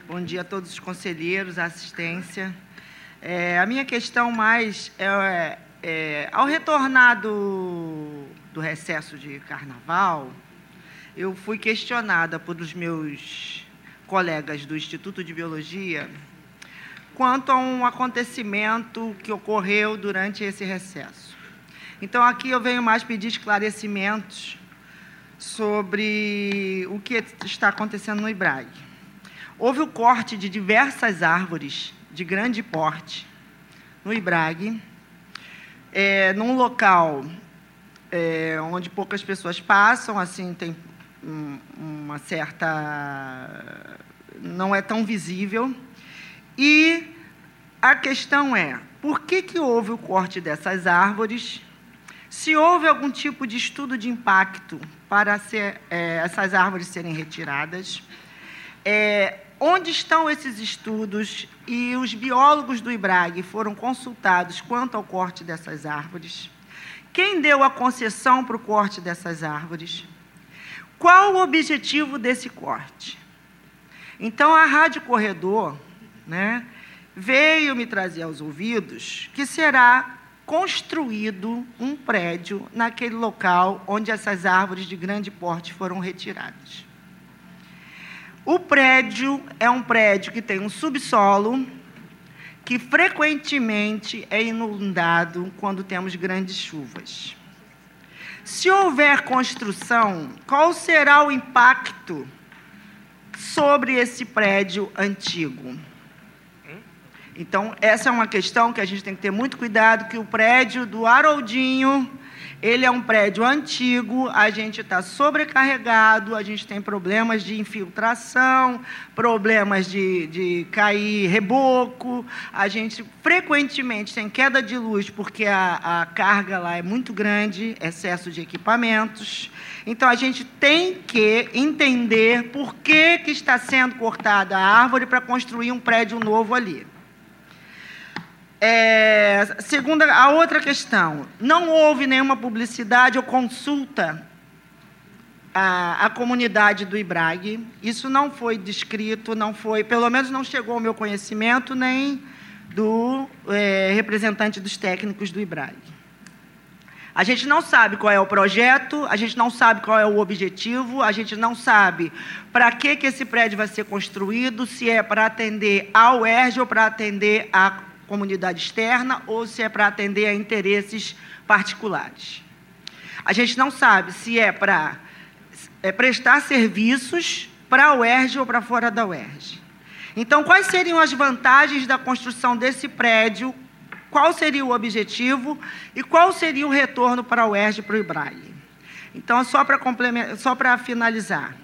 Bom dia a todos os conselheiros, a assistência. A minha questão mais é ao retornar do recesso de carnaval, eu fui questionada pelos meus colegas do Instituto de Biologia quanto a um acontecimento que ocorreu durante esse recesso. Então, aqui eu venho mais pedir esclarecimentos sobre o que está acontecendo no IBRAG. Houve o corte de diversas árvores de grande porte no IBRAG, num local onde poucas pessoas passam, assim, tem uma certa... não é tão visível. E a questão é, por que houve o corte dessas árvores? Se houve algum tipo de estudo de impacto para essas árvores serem retiradas, onde estão esses estudos? E os biólogos do IBRAG foram consultados quanto ao corte dessas árvores? Quem deu a concessão para o corte dessas árvores? Qual o objetivo desse corte? Então, a Rádio Corredor, né, veio me trazer aos ouvidos que será construído um prédio naquele local onde essas árvores de grande porte foram retiradas. O prédio é um prédio que tem um subsolo que frequentemente é inundado quando temos grandes chuvas. Se houver construção, qual será o impacto sobre esse prédio antigo? Então, essa é uma questão que a gente tem que ter muito cuidado, que o prédio do Haroldinho, ele é um prédio antigo, a gente está sobrecarregado, a gente tem problemas de infiltração, problemas de cair reboco, a gente frequentemente tem queda de luz, porque a carga lá é muito grande, excesso de equipamentos. Então, a gente tem que entender por que está sendo cortada a árvore para construir um prédio novo ali. Segunda, a outra questão, não houve nenhuma publicidade ou consulta à comunidade do IBRAG. Isso não foi descrito, não foi, pelo menos não chegou ao meu conhecimento, nem do representante dos técnicos do IBRAG. A gente não sabe qual é o projeto, a gente não sabe qual é o objetivo, a gente não sabe para que esse prédio vai ser construído, se é para atender à UERJ ou para atender à comunidade externa, ou se é para atender a interesses particulares. A gente não sabe se é para prestar serviços para a UERJ ou para fora da UERJ. Então, quais seriam as vantagens da construção desse prédio? Qual seria o objetivo? E qual seria o retorno para a UERJ e para o IBRAG? Então, só para finalizar,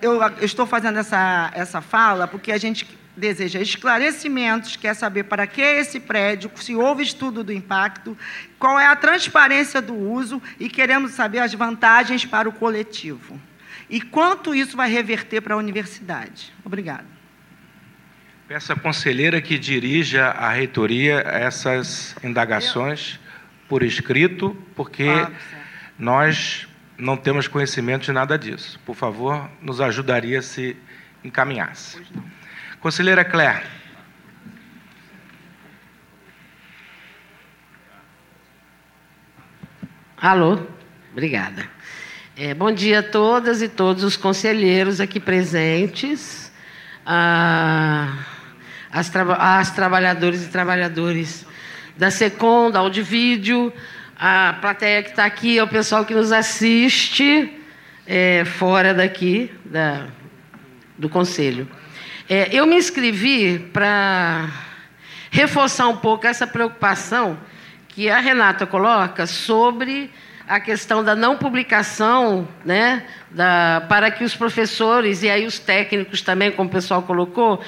eu estou fazendo essa fala porque a gente deseja esclarecimentos, quer saber para que esse prédio, se houve estudo do impacto, qual é a transparência do uso e queremos saber as vantagens para o coletivo. E quanto isso vai reverter para a universidade? Obrigada. Peço à conselheira que dirija à reitoria essas indagações por escrito, porque nós não temos conhecimento de nada disso. Por favor, nos ajudaria se encaminhasse. Conselheira Claire. Alô, obrigada. Bom dia a todas e todos os conselheiros aqui presentes, às trabalhadoras e trabalhadores da SECOM, da Audiovídeo, a plateia que está aqui, ao pessoal que nos assiste fora daqui do Conselho. Eu me inscrevi para reforçar um pouco essa preocupação que a Renata coloca sobre a questão da não publicação, né, para que os professores, e aí os técnicos também, como o pessoal colocou,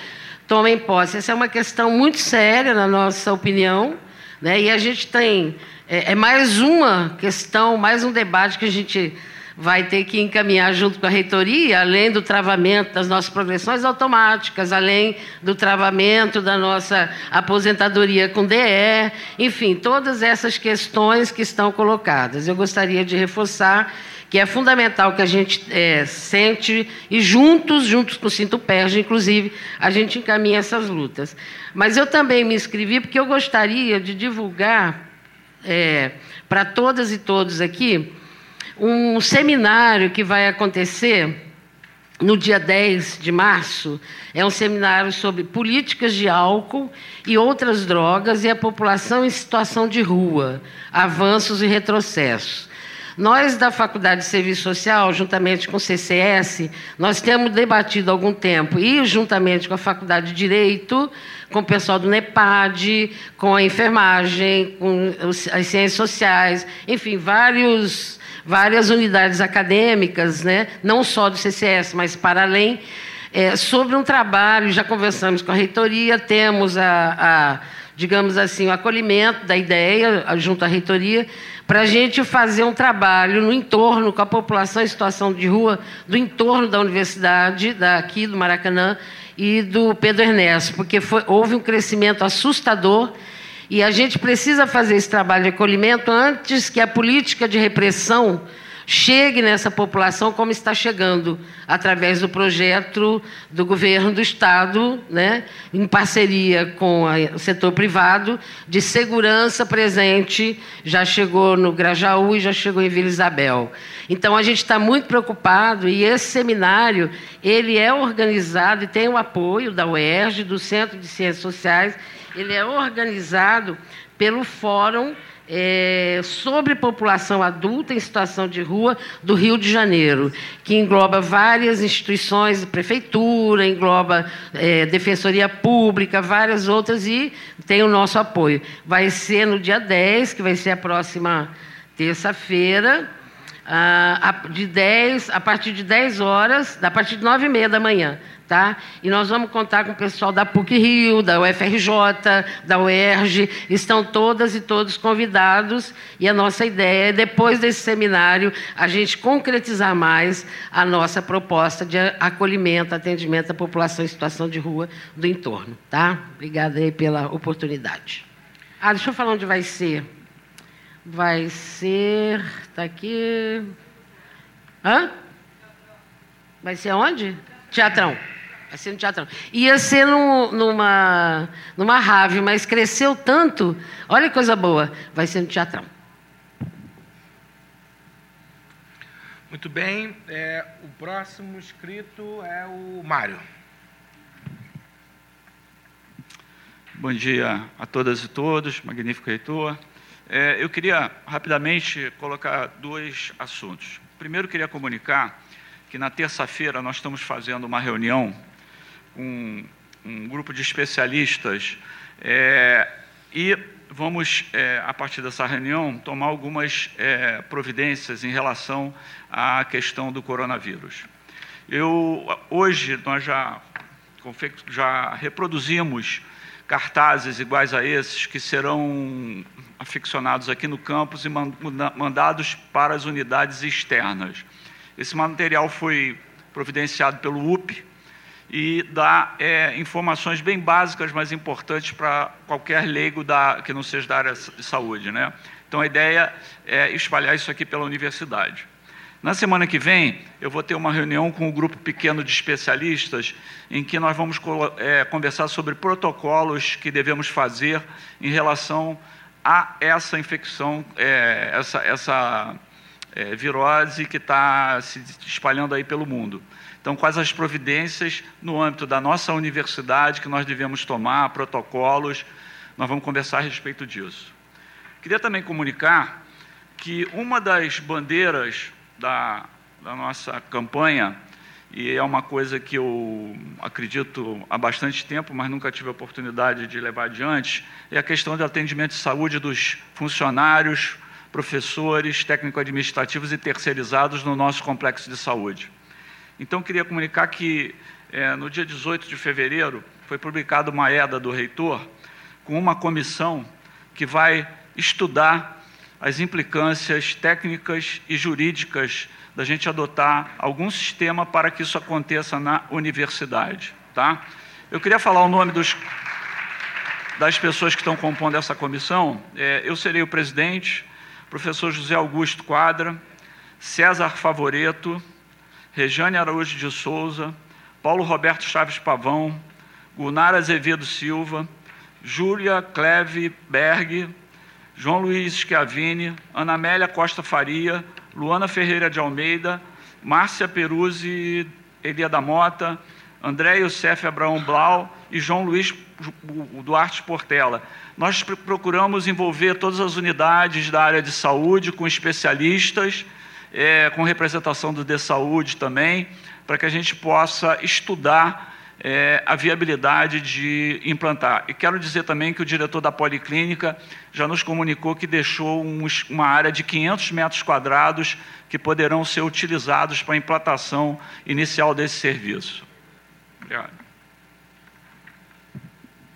tomem posse. Essa é uma questão muito séria, na nossa opinião, né, e a gente tem... É mais uma questão, mais um debate que a gente vai ter que encaminhar junto com a reitoria, além do travamento das nossas progressões automáticas, além do travamento da nossa aposentadoria com DE, enfim, todas essas questões que estão colocadas. Eu gostaria de reforçar que é fundamental que a gente sente e juntos com o Sintuperj, inclusive, a gente encaminha essas lutas. Mas eu também me inscrevi porque eu gostaria de divulgar para todas e todos aqui, um seminário que vai acontecer no dia 10 de março, é um seminário sobre políticas de álcool e outras drogas e a população em situação de rua, avanços e retrocessos. Nós, da Faculdade de Serviço Social, juntamente com o CCS, nós temos debatido há algum tempo, e juntamente com a Faculdade de Direito, com o pessoal do NEPAD, com a enfermagem, com as ciências sociais, enfim, várias unidades acadêmicas, né, não só do CCS, mas para além, sobre um trabalho, já conversamos com a reitoria, temos digamos assim, o acolhimento da ideia junto à reitoria, para a gente fazer um trabalho no entorno, com a população em situação de rua, do entorno da universidade, daqui do Maracanã e do Pedro Ernesto, porque houve um crescimento assustador e a gente precisa fazer esse trabalho de acolhimento antes que a política de repressão chegue nessa população como está chegando, através do projeto do governo do Estado, né, em parceria com o setor privado, de segurança presente, já chegou no Grajaú e já chegou em Vila Isabel. Então, a gente está muito preocupado, e esse seminário ele é organizado e tem o apoio da UERJ, do Centro de Ciências Sociais, ele é organizado pelo Fórum sobre população adulta em situação de rua do Rio de Janeiro, que engloba várias instituições, prefeitura, engloba defensoria pública, várias outras, e tem o nosso apoio. Vai ser no dia 10, que vai ser a próxima terça-feira, a partir de 10 horas, a partir de 9h30 da manhã. Tá? E nós vamos contar com o pessoal da PUC-Rio, da UFRJ, da UERJ, estão todas e todos convidados, e a nossa ideia é, depois desse seminário, a gente concretizar mais a nossa proposta de acolhimento, atendimento à população em situação de rua do entorno. Tá? Obrigada aí pela oportunidade. Deixa eu falar onde vai ser. Vai ser... Está aqui... Vai ser onde? Teatrão. Vai ser no Teatrão. Ia ser numa rave, mas cresceu tanto. Olha que coisa boa. Vai ser no Teatrão. Muito bem. O próximo inscrito é o Mário. Bom dia a todas e todos. Magnífico reitor. Eu queria rapidamente colocar dois assuntos. Primeiro, queria comunicar que na terça-feira nós estamos fazendo uma reunião com um grupo de especialistas e vamos, a partir dessa reunião, tomar algumas providências em relação à questão do coronavírus. Hoje nós já reproduzimos cartazes iguais a esses que serão aficionados aqui no campus e mandados para as unidades externas. Esse material foi providenciado pelo UP e dá informações bem básicas, mas importantes para qualquer leigo que não seja da área de saúde, né? Então, a ideia é espalhar isso aqui pela universidade. Na semana que vem, eu vou ter uma reunião com um grupo pequeno de especialistas em que nós vamos conversar sobre protocolos que devemos fazer em relação a essa infecção, essa virose que está se espalhando aí pelo mundo. Então, quais as providências no âmbito da nossa universidade que nós devemos tomar, protocolos, nós vamos conversar a respeito disso. Queria também comunicar que uma das bandeiras da nossa campanha, e é uma coisa que eu acredito há bastante tempo, mas nunca tive a oportunidade de levar adiante, é a questão do atendimento de saúde dos funcionários, professores, técnico-administrativos e terceirizados no nosso complexo de saúde. Então, queria comunicar que, no dia 18 de fevereiro, foi publicada uma EDA do reitor com uma comissão que vai estudar as implicâncias técnicas e jurídicas da gente adotar algum sistema para que isso aconteça na universidade, tá? Eu queria falar o nome das pessoas que estão compondo essa comissão. Eu serei o presidente, professor José Augusto Quadra, César Favoreto, Rejane Araújo de Souza, Paulo Roberto Chaves Pavão, Gunara Azevedo Silva, Júlia Cleve Berg, João Luiz Schiavini, Ana Amélia Costa Faria, Luana Ferreira de Almeida, Márcia Peruzzi Elia da Mota, André Youssef Abraão Blau e João Luiz Duarte Portela. Nós procuramos envolver todas as unidades da área de saúde com especialistas, com representação do DSaúde também, para que a gente possa estudar a viabilidade de implantar. E quero dizer também que o diretor da Policlínica já nos comunicou que deixou uma área de 500 metros quadrados que poderão ser utilizados para a implantação inicial desse serviço. Obrigado.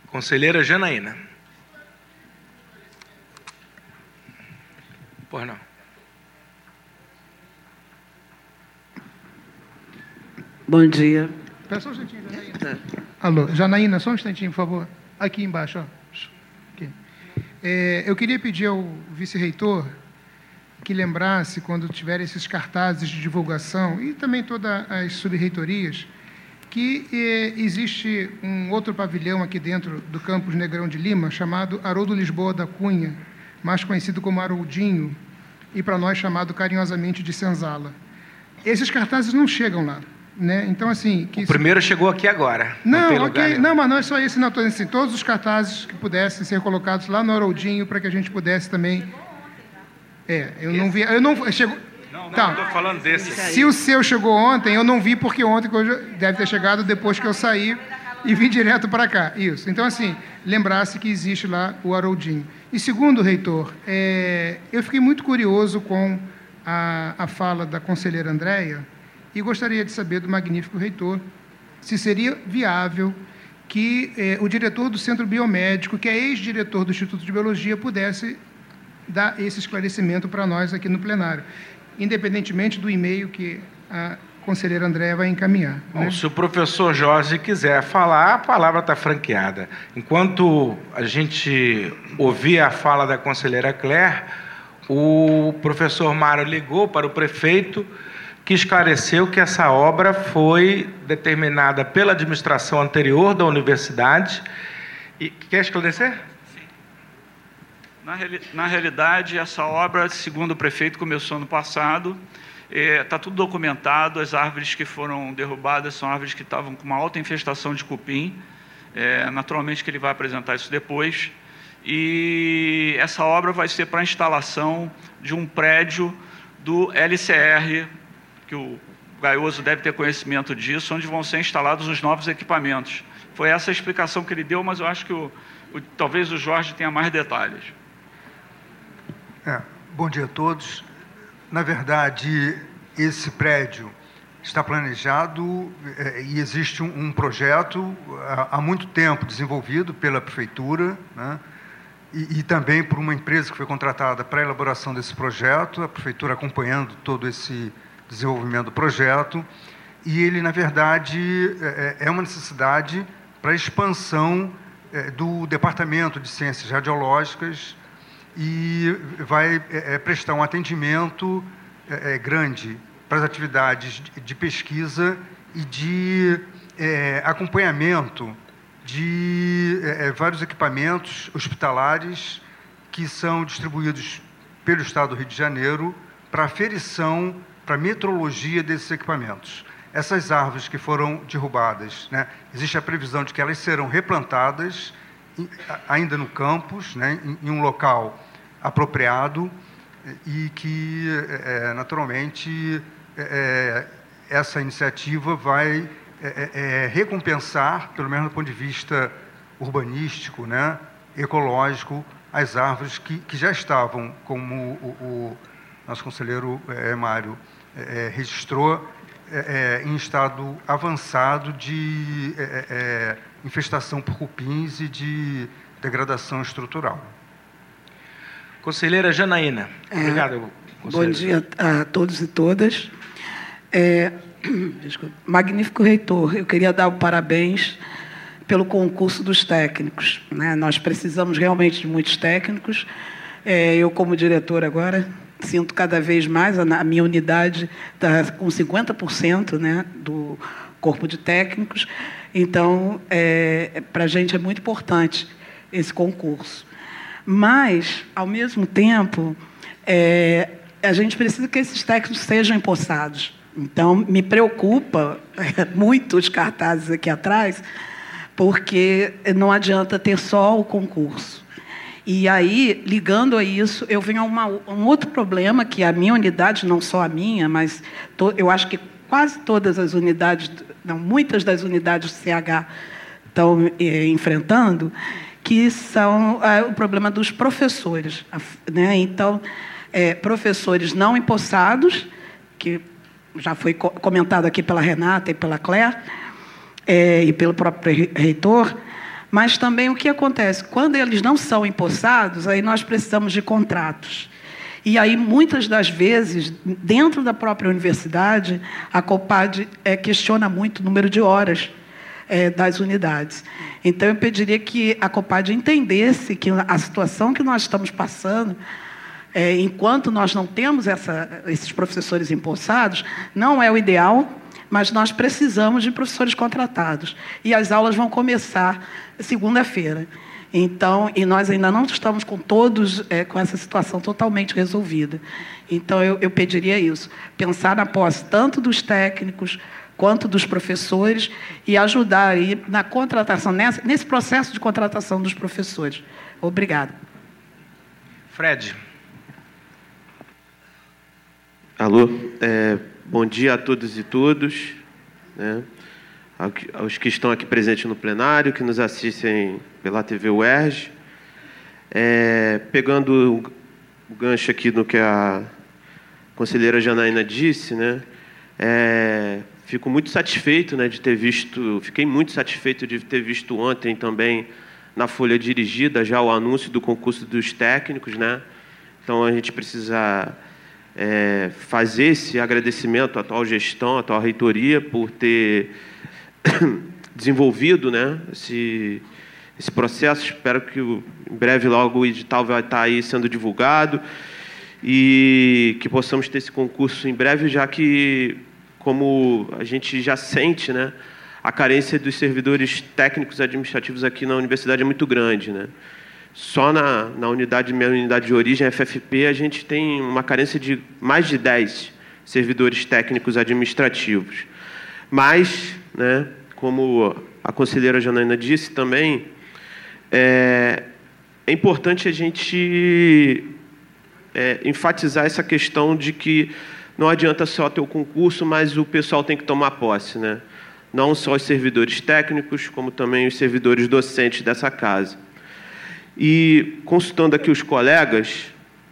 Conselheira Janaína. Pois não. Bom dia. Espera só um instantinho, Janaína. Alô, Janaína, só um instantinho, por favor. Aqui embaixo, ó. Aqui. Eu queria pedir ao vice-reitor que lembrasse, quando tiver esses cartazes de divulgação e também todas as sub-reitorias, que existe um outro pavilhão aqui dentro do campus Negrão de Lima, chamado Haroldo Lisboa da Cunha, mais conhecido como Haroldinho, e para nós chamado carinhosamente de Senzala. Esses cartazes não chegam lá. Né? Então, assim, o primeiro chegou aqui agora. Não, mas não é só isso, não. Assim, todos os cartazes que pudessem ser colocados lá no Haroldinho para que a gente pudesse também. Estou falando desse. Se o seu chegou ontem, eu não vi porque ontem deve ter chegado depois que eu saí e vim direto para cá. Isso. Então, assim, lembrasse que existe lá o Haroldinho. E segundo, reitor, eu fiquei muito curioso com a fala da conselheira Andréia. E gostaria de saber do magnífico reitor se seria viável que o diretor do Centro Biomédico, que é ex-diretor do Instituto de Biologia, pudesse dar esse esclarecimento para nós aqui no plenário, independentemente do e-mail que a conselheira Andréa vai encaminhar. Bom, né? Se o professor Jorge quiser falar, a palavra está franqueada. Enquanto a gente ouvia a fala da conselheira Claire, o professor Mário ligou para o prefeito que esclareceu que essa obra foi determinada pela administração anterior da universidade. E quer esclarecer? Sim. Na realidade, essa obra, segundo o prefeito, começou no passado. Está tudo documentado. As árvores que foram derrubadas são árvores que estavam com uma alta infestação de cupim. Naturalmente que ele vai apresentar isso depois. E essa obra vai ser para a instalação de um prédio do LCR, que o Gaioso deve ter conhecimento disso, onde vão ser instalados os novos equipamentos. Foi essa a explicação que ele deu, mas eu acho que talvez o Jorge tenha mais detalhes. Bom dia a todos. Na verdade, esse prédio está planejado e existe um projeto há muito tempo desenvolvido pela prefeitura, né? E também por uma empresa que foi contratada para a elaboração desse projeto, a prefeitura acompanhando todo esse desenvolvimento do projeto, e ele, na verdade, é uma necessidade para a expansão do Departamento de Ciências Radiológicas e vai prestar um atendimento grande para as atividades de pesquisa e de acompanhamento de vários equipamentos hospitalares que são distribuídos pelo Estado do Rio de Janeiro para aferição, para metrologia desses equipamentos. Essas árvores que foram derrubadas, né, existe a previsão de que elas serão replantadas ainda no campus, né, em um local apropriado, e que, naturalmente, essa iniciativa vai recompensar, pelo menos do ponto de vista urbanístico, né, ecológico, as árvores que já estavam, como o nosso conselheiro Mário registrou, em estado avançado de infestação por cupins e de degradação estrutural. Conselheira Janaína. Obrigado, conselheira. Bom dia a todos e todas. Magnífico reitor, eu queria dar parabéns pelo concurso dos técnicos, né? Nós precisamos realmente de muitos técnicos. Eu, como diretora agora, sinto cada vez mais, a minha unidade está com 50%, né, do corpo de técnicos, então, para a gente é muito importante esse concurso. Mas, ao mesmo tempo, a gente precisa que esses técnicos sejam empossados. Então, me preocupa muito os cartazes aqui atrás, porque não adianta ter só o concurso. E aí, ligando a isso, eu venho a um outro problema que a minha unidade, não só a minha, mas eu acho que quase todas as unidades, não, muitas das unidades do CH estão enfrentando, que são o problema dos professores, né? Então, professores não empossados, que já foi comentado aqui pela Renata e pela Claire, e pelo próprio reitor. Mas também o que acontece? Quando eles não são empossados, aí nós precisamos de contratos. E aí, muitas das vezes, dentro da própria universidade, a COPAD questiona muito o número de horas das unidades. Então, eu pediria que a COPAD entendesse que a situação que nós estamos passando, enquanto nós não temos esses professores empossados, não é o ideal, mas nós precisamos de professores contratados. E as aulas vão começar segunda-feira. Então, e nós ainda não estamos com todos com essa situação totalmente resolvida. Então, eu pediria isso, pensar na posse tanto dos técnicos quanto dos professores e ajudar aí na contratação, nesse processo de contratação dos professores. Obrigada. Fred. Alô? Bom dia a todas e todos, né? Aos que estão aqui presentes no plenário, que nos assistem pela TV UERJ. Pegando o gancho aqui no que a conselheira Janaína disse, né? Fico muito satisfeito, né, de ter visto, fiquei muito satisfeito de ter visto ontem também na Folha Dirigida já o anúncio do concurso dos técnicos, né? Então a gente precisa fazer esse agradecimento à atual gestão, à atual reitoria, por ter desenvolvido, né, esse processo. Espero que em breve logo o edital vai estar aí sendo divulgado e que possamos ter esse concurso em breve, já que, como a gente já sente, né, a carência dos servidores técnicos administrativos aqui na universidade é muito grande, né? Só minha unidade de origem, FFP, a gente tem uma carência de mais de 10 servidores técnicos administrativos. Mas, né, como a conselheira Janaína disse também, é importante a gente enfatizar essa questão de que não adianta só ter o concurso, mas o pessoal tem que tomar posse, né? Não só os servidores técnicos, como também os servidores docentes dessa casa. E, consultando aqui os colegas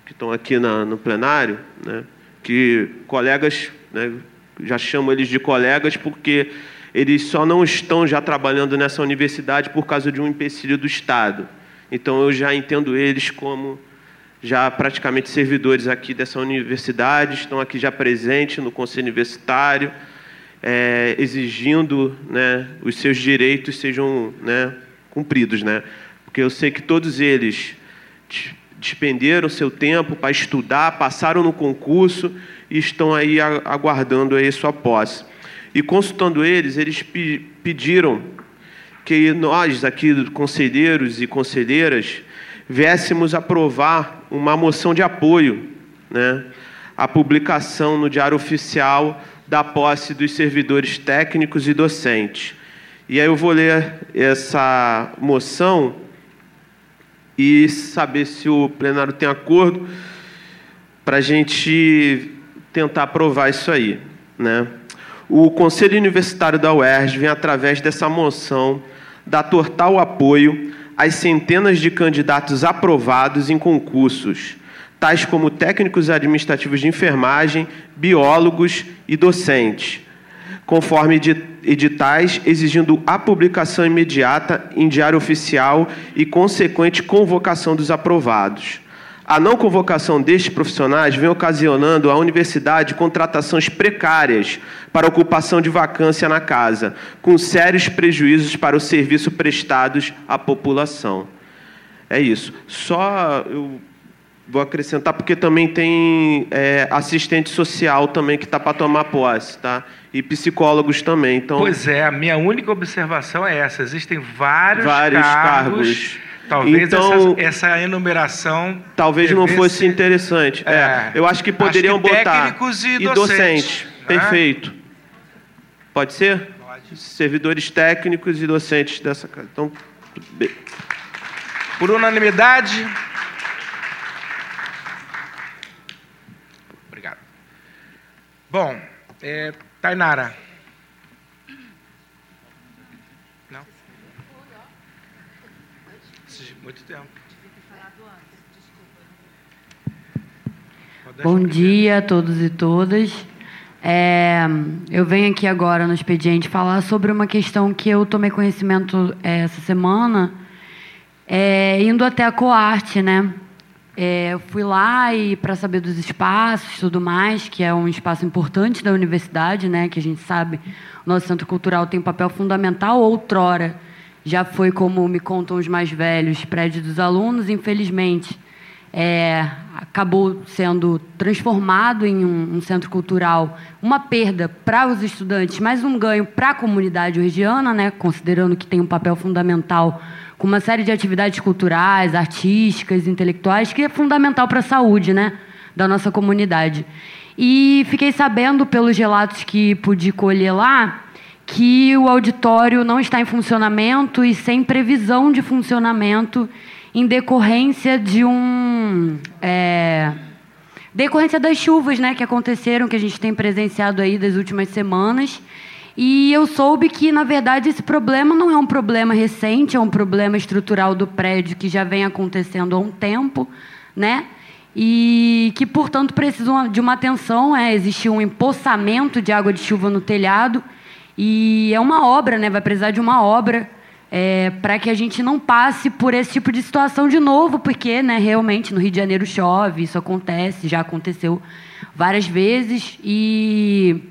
que estão aqui no plenário, né, que colegas, né, já chamo eles de colegas porque eles só não estão já trabalhando nessa universidade por causa de um empecilho do Estado. Então, eu já entendo eles como já praticamente servidores aqui dessa universidade, estão aqui já presentes no Conselho Universitário, exigindo, né, os seus direitos sejam, né, cumpridos, né? Porque eu sei que todos eles despenderam seu tempo para estudar, passaram no concurso e estão aí aguardando aí sua posse. E consultando eles, eles pediram que nós aqui, conselheiros e conselheiras, viéssemos aprovar uma moção de apoio, né, à publicação no Diário Oficial da posse dos servidores técnicos e docentes. E aí eu vou ler essa moção e saber se o plenário tem acordo para a gente tentar aprovar isso aí, né? O Conselho Universitário da UERJ vem, através dessa moção, dar total apoio às centenas de candidatos aprovados em concursos, tais como técnicos administrativos de enfermagem, biólogos e docentes, conforme editais, exigindo a publicação imediata em Diário Oficial e consequente convocação dos aprovados. A não convocação destes profissionais vem ocasionando à universidade contratações precárias para ocupação de vacância na casa, com sérios prejuízos para os serviços prestados à população. É isso. Só eu vou acrescentar, porque também tem assistente social também que está para tomar posse, tá? E psicólogos também. Então... Pois é, a minha única observação é essa. Existem vários cargos. Talvez então, essa enumeração... Talvez não fosse interessante. Eu acho que poderiam botar... Técnicos e docentes. Né? Perfeito. Pode ser? Pode. Servidores técnicos e docentes dessa casa. Então, por unanimidade... Obrigado. Bom, Tainara... Muito tempo. Bom dia a todos e todas. Eu venho aqui agora no expediente falar sobre uma questão que eu tomei conhecimento essa semana, indo até a Coarte, né? Eu fui lá e para saber dos espaços, tudo mais, que é um espaço importante da universidade, né? Que a gente sabe, o nosso centro cultural tem um papel fundamental outrora. Já foi, como me contam os mais velhos, prédio dos alunos, infelizmente, acabou sendo transformado em um centro cultural, uma perda para os estudantes, mas um ganho para a comunidade uerjiana, né, considerando que tem um papel fundamental com uma série de atividades culturais, artísticas, intelectuais, que é fundamental para a saúde, né, da nossa comunidade. E fiquei sabendo, pelos relatos que pude colher lá, que o auditório não está em funcionamento e sem previsão de funcionamento em decorrência de decorrência das chuvas, né, que aconteceram, que a gente tem presenciado aí das últimas semanas. E eu soube que, na verdade, esse problema não é um problema recente, é um problema estrutural do prédio que já vem acontecendo há um tempo, né? E que, portanto, precisam de uma atenção. Existe um empoçamento de água de chuva no telhado. E é uma obra, né? Vai precisar de uma obra para que a gente não passe por esse tipo de situação de novo, porque, né, realmente no Rio de Janeiro chove, isso acontece, já aconteceu várias vezes. E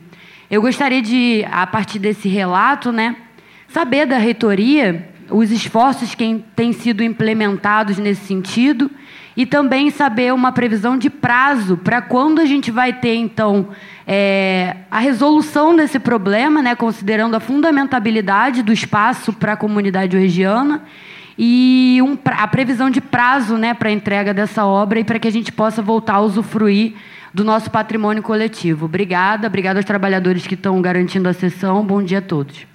eu gostaria de, a partir desse relato, né, saber da reitoria os esforços que têm sido implementados nesse sentido e também saber uma previsão de prazo para quando a gente vai ter, então, a resolução desse problema, né, considerando a fundamentabilidade do espaço para a comunidade uerjiana e a previsão de prazo, né, para a entrega dessa obra e para que a gente possa voltar a usufruir do nosso patrimônio coletivo. Obrigada, obrigada aos trabalhadores que estão garantindo a sessão. Bom dia a todos.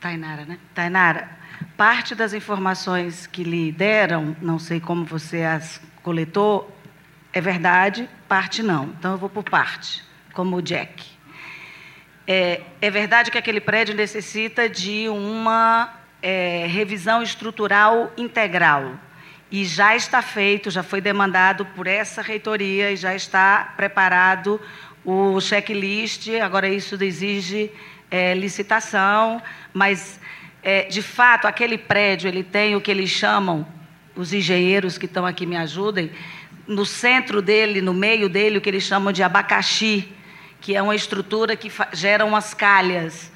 Tainara, né? Tainara, parte das informações que lhe deram, não sei como você as coletou, é verdade, parte não. Então, eu vou por parte, como o Jack. É verdade que aquele prédio necessita de uma revisão estrutural integral. E já está feito, já foi demandado por essa reitoria e já está preparado o checklist. Agora, isso exige licitação, mas de fato, aquele prédio, ele tem o que eles chamam, os engenheiros que estão aqui me ajudem, no centro dele, no meio dele, o que eles chamam de abacaxi, que é uma estrutura que gera umas calhas,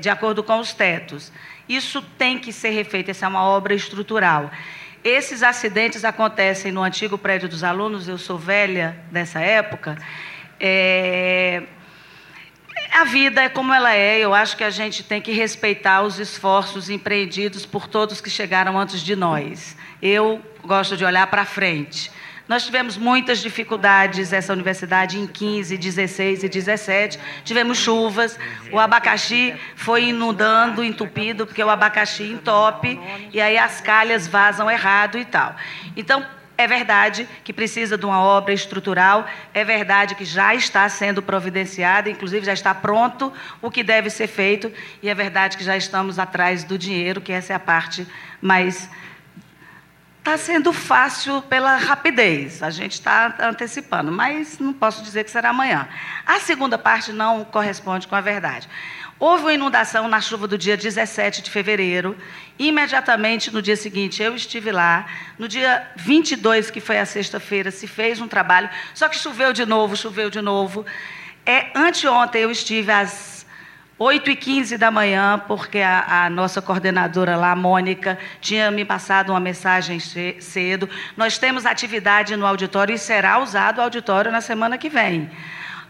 de acordo com os tetos. Isso tem que ser refeito, essa é uma obra estrutural. Esses acidentes acontecem no antigo prédio dos alunos, eu sou velha nessa época. A vida é como ela é, eu acho que a gente tem que respeitar os esforços empreendidos por todos que chegaram antes de nós. Eu gosto de olhar para frente. Nós tivemos muitas dificuldades, essa universidade, em 15, 16 e 17. Tivemos chuvas, o abacaxi foi inundando, entupido, porque o abacaxi entope, e aí as calhas vazam errado e tal. Então, é verdade que precisa de uma obra estrutural, é verdade que já está sendo providenciada, inclusive já está pronto o que deve ser feito, e é verdade que já estamos atrás do dinheiro, que essa é a parte mais... Está sendo fácil pela rapidez, a gente está antecipando, mas não posso dizer que será amanhã. A segunda parte não corresponde com a verdade. Houve uma inundação na chuva do dia 17 de fevereiro, imediatamente no dia seguinte eu estive lá, no dia 22, que foi a sexta-feira, se fez um trabalho, só que choveu de novo. Anteontem eu estive às 8h15 da manhã, porque a nossa coordenadora lá, a Mônica, tinha me passado uma mensagem cedo. Nós temos atividade no auditório e será usado o auditório na semana que vem.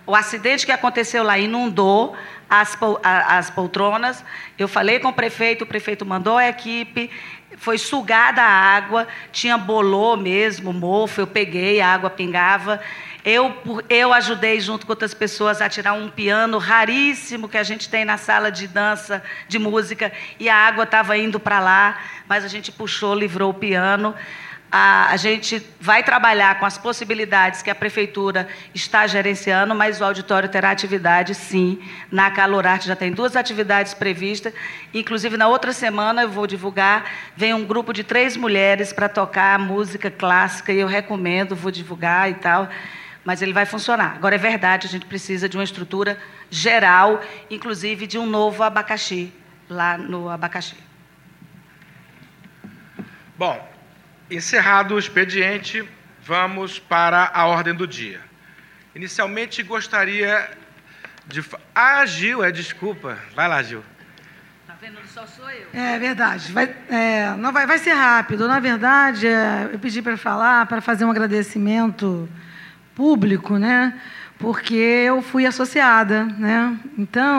O acidente que aconteceu lá inundou as poltronas. Eu falei com o prefeito mandou a equipe, foi sugada a água, tinha bolô mesmo, mofo, eu peguei, a água pingava. Eu ajudei, junto com outras pessoas, a tirar um piano raríssimo que a gente tem na sala de dança, de música, e a água estava indo para lá, mas a gente puxou, livrou o piano. A gente vai trabalhar com as possibilidades que a prefeitura está gerenciando, mas o auditório terá atividade, sim. Na Calorarte já tem 2 atividades previstas, inclusive na outra semana eu vou divulgar, vem um grupo de 3 mulheres para tocar música clássica, e eu recomendo, vou divulgar e tal... mas ele vai funcionar. Agora, é verdade, a gente precisa de uma estrutura geral, inclusive de um novo abacaxi, lá no abacaxi. Bom, encerrado o expediente, vamos para a ordem do dia. Inicialmente, gostaria de... Gil, desculpa. Vai lá, Gil. Tá vendo? Só sou eu. É verdade. Vai ser rápido. Na verdade, eu pedi para falar, para fazer um agradecimento... público, né? Porque eu fui associada, né? Então,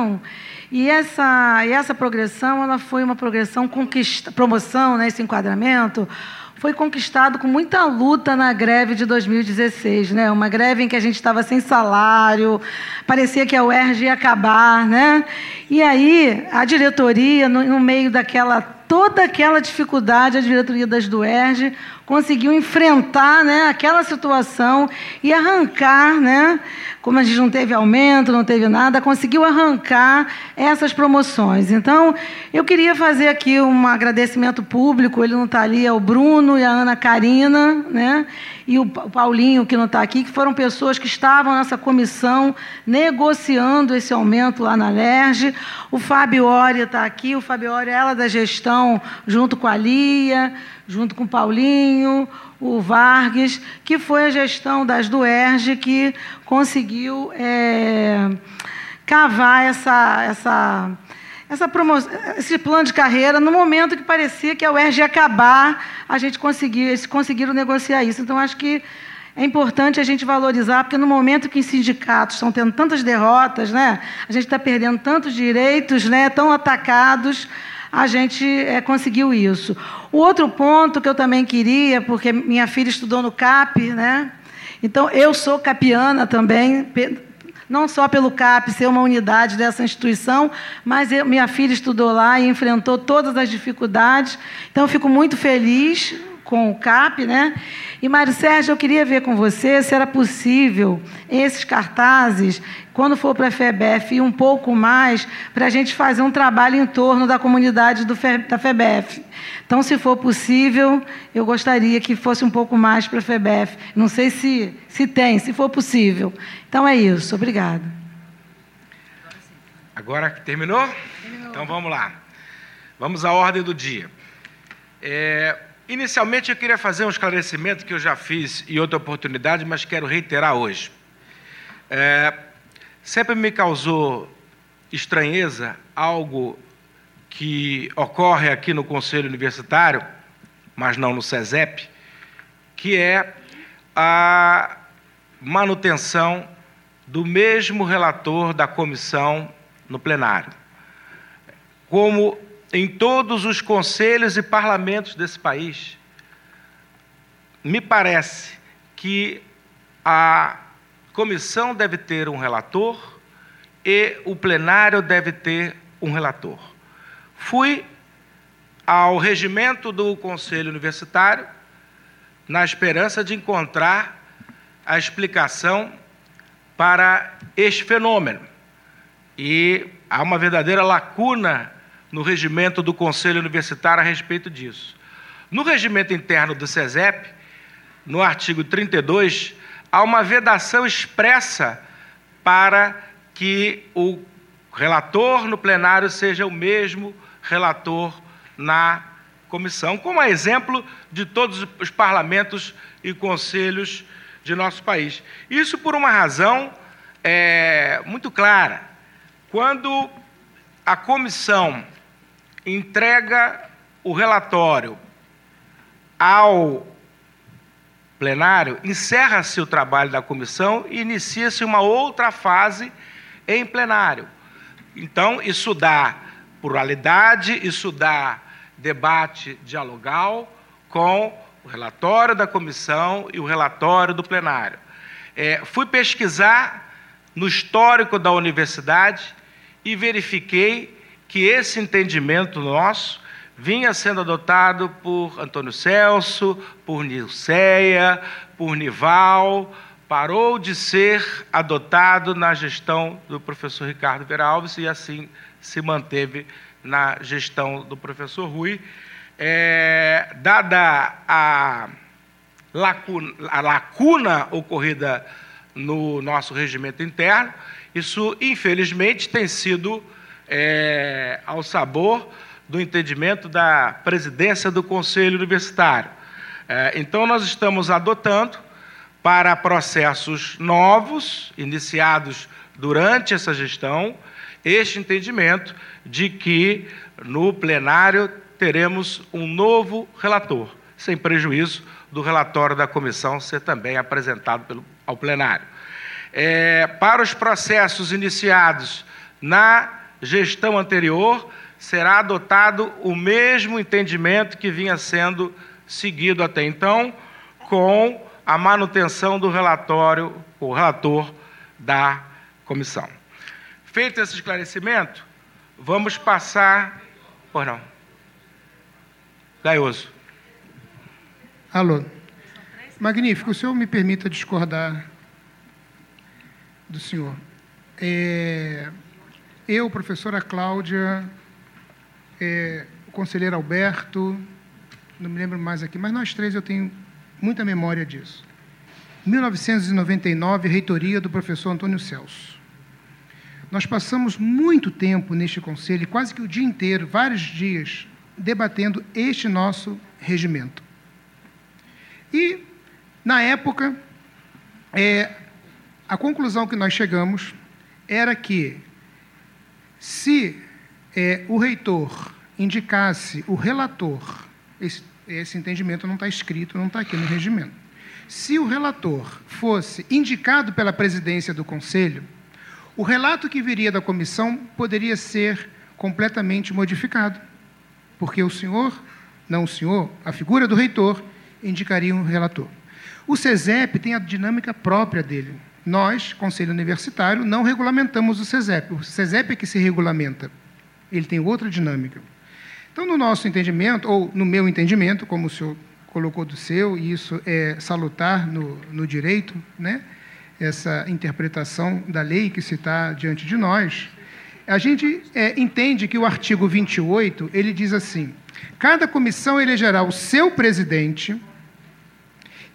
e essa progressão, ela foi uma progressão promoção, né? Esse enquadramento foi conquistado com muita luta na greve de 2016, né? Uma greve em que a gente estava sem salário, parecia que a UERJ ia acabar, né? E aí a diretoria, no meio daquela toda aquela dificuldade, a diretoria do UERJ conseguiu enfrentar, né, aquela situação e arrancar, né, como a gente não teve aumento, não teve nada, conseguiu arrancar essas promoções. Então, eu queria fazer aqui um agradecimento público, ele não está ali, é o Bruno e a Ana Karina, né, e o Paulinho, que não está aqui, que foram pessoas que estavam nessa comissão negociando esse aumento lá na Alerj. O Fábio Oria está aqui, o Fábio Oria, ela da gestão, junto com a Lia, junto com o Paulinho, o Vargas, que foi a gestão das do UERJ que conseguiu cavar esse plano de carreira. No momento que parecia que a UERJ ia acabar, eles conseguiram negociar isso. Então, acho que é importante a gente valorizar, porque no momento que os sindicatos estão tendo tantas derrotas, né, a gente está perdendo tantos direitos, né, tão atacados, a gente conseguiu isso. O outro ponto que eu também queria, porque minha filha estudou no CAP, né? Então, eu sou capiana também, não só pelo CAP ser uma unidade dessa instituição, mas minha filha estudou lá e enfrentou todas as dificuldades. Então, eu fico muito feliz com o CAP, né? E, Mário Sérgio, eu queria ver com você se era possível esses cartazes, quando for para a FEBF, e um pouco mais, para a gente fazer um trabalho em torno da comunidade da FEBF. Então, se for possível, eu gostaria que fosse um pouco mais para a FEBF. Não sei se tem, se for possível. Então, é isso. Obrigada. Agora terminou? Terminou. Então vamos lá. Vamos à ordem do dia. Inicialmente eu queria fazer um esclarecimento que eu já fiz em outra oportunidade, mas quero reiterar hoje. Sempre me causou estranheza algo que ocorre aqui no Conselho Universitário, mas não no CESEP, que é a manutenção do mesmo relator da comissão no plenário. Como em todos os conselhos e parlamentos desse país, me parece que a comissão deve ter um relator e o plenário deve ter um relator. Fui ao regimento do Conselho Universitário na esperança de encontrar a explicação para este fenômeno. E há uma verdadeira lacuna no regimento do Conselho Universitário a respeito disso. No regimento interno do CESEP, no artigo 32, há uma vedação expressa para que o relator no plenário seja o mesmo relator na comissão, como é exemplo de todos os parlamentos e conselhos de nosso país. Isso por uma razão muito clara. Quando a comissão entrega o relatório ao plenário, encerra-se o trabalho da comissão e inicia-se uma outra fase em plenário. Então, isso dá pluralidade, isso dá debate dialogal com o relatório da comissão e o relatório do plenário. Fui pesquisar no histórico da universidade e verifiquei que esse entendimento nosso vinha sendo adotado por Antônio Celso, por Nilceia, por Nival, parou de ser adotado na gestão do professor Ricardo Vera Alves e assim se manteve na gestão do professor Rui. Dada a lacuna ocorrida no nosso regimento interno, isso, infelizmente, tem sido ao sabor do entendimento da presidência do Conselho Universitário. Então, nós estamos adotando para processos novos, iniciados durante essa gestão, este entendimento de que, no plenário, teremos um novo relator, sem prejuízo do relatório da comissão ser também apresentado ao plenário. Para os processos iniciados na gestão anterior, será adotado o mesmo entendimento que vinha sendo seguido até então, com a manutenção do relatório, o relator da comissão. Feito esse esclarecimento, vamos passar... Por não. Gaioso. Alô. Magnífico, o senhor me permita discordar do senhor. Eu, professora Cláudia, o conselheiro Alberto, não me lembro mais aqui, mas nós três eu tenho muita memória disso. 1999, reitoria do professor Antônio Celso. Nós passamos muito tempo neste conselho, quase que o dia inteiro, vários dias, debatendo este nosso regimento. E, na época, a conclusão que nós chegamos era que, se o reitor indicasse o relator, esse entendimento não está escrito, não está aqui no regimento, se o relator fosse indicado pela presidência do conselho, o relato que viria da comissão poderia ser completamente modificado, porque o senhor, não o senhor, a figura do reitor, indicaria um relator. O CESEP tem a dinâmica própria dele. Nós, Conselho Universitário, não regulamentamos o CESEP. O CESEP é que se regulamenta. Ele tem outra dinâmica. Então, no nosso entendimento, ou no meu entendimento, como o senhor colocou do seu, e isso é salutar no direito, né? Essa interpretação da lei que se está diante de nós, a gente entende que o artigo 28, ele diz assim, cada comissão elegerá o seu presidente,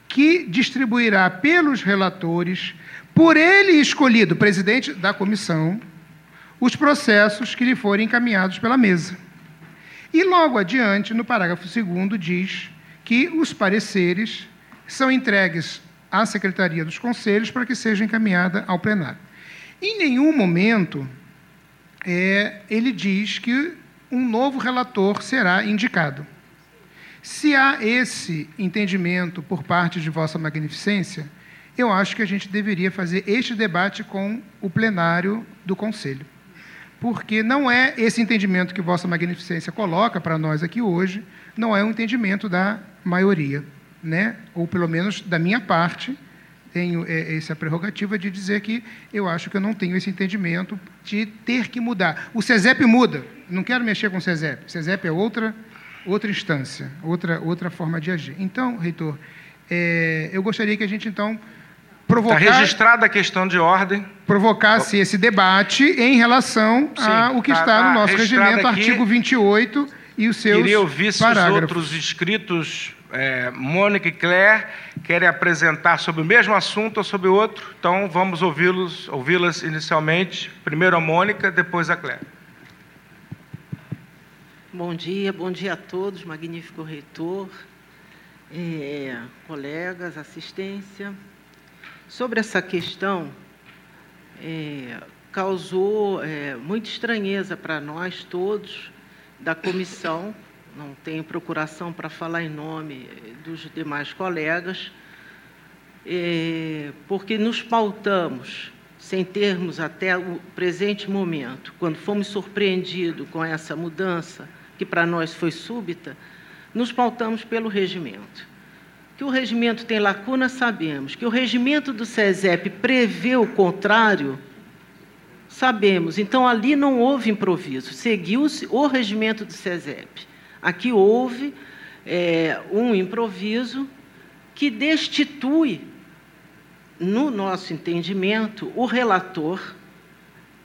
que distribuirá pelos relatores, por ele escolhido, presidente da comissão, os processos que lhe forem encaminhados pela mesa. E logo adiante, no parágrafo 2º, diz que os pareceres são entregues à Secretaria dos Conselhos para que seja encaminhada ao plenário. Em nenhum momento ele diz que um novo relator será indicado. Se há esse entendimento por parte de Vossa Magnificência, eu acho que a gente deveria fazer este debate com o plenário do Conselho, porque não é esse entendimento que Vossa Magnificência coloca para nós aqui hoje, não é um entendimento da maioria, né? Ou, pelo menos, da minha parte, tenho essa prerrogativa de dizer que eu acho que eu não tenho esse entendimento de ter que mudar. O CESEP muda, não quero mexer com o CESEP. O CESEP é outra instância, outra forma de agir. Então, reitor, eu gostaria que a gente, então, provocasse... Está registrada a questão de ordem. Provocasse esse debate em relação ao que está no nosso regimento, artigo 28 e os seus parágrafos. Queria ouvir se os outros inscritos... Mônica e Claire querem apresentar sobre o mesmo assunto ou sobre outro, então vamos ouvi-las inicialmente. Primeiro a Mônica, depois a Claire. Bom dia a todos, magnífico reitor, colegas, assistência. Sobre essa questão, causou muita estranheza para nós todos da comissão. Não tenho procuração para falar em nome dos demais colegas, porque nos pautamos, sem termos até o presente momento, quando fomos surpreendidos com essa mudança, que para nós foi súbita, nos pautamos pelo regimento. Que o regimento tem lacuna, sabemos. Que o regimento do CESEP prevê o contrário, sabemos. Então, ali não houve improviso, seguiu-se o regimento do CESEP. Aqui houve um improviso que destitui, no nosso entendimento, o relator,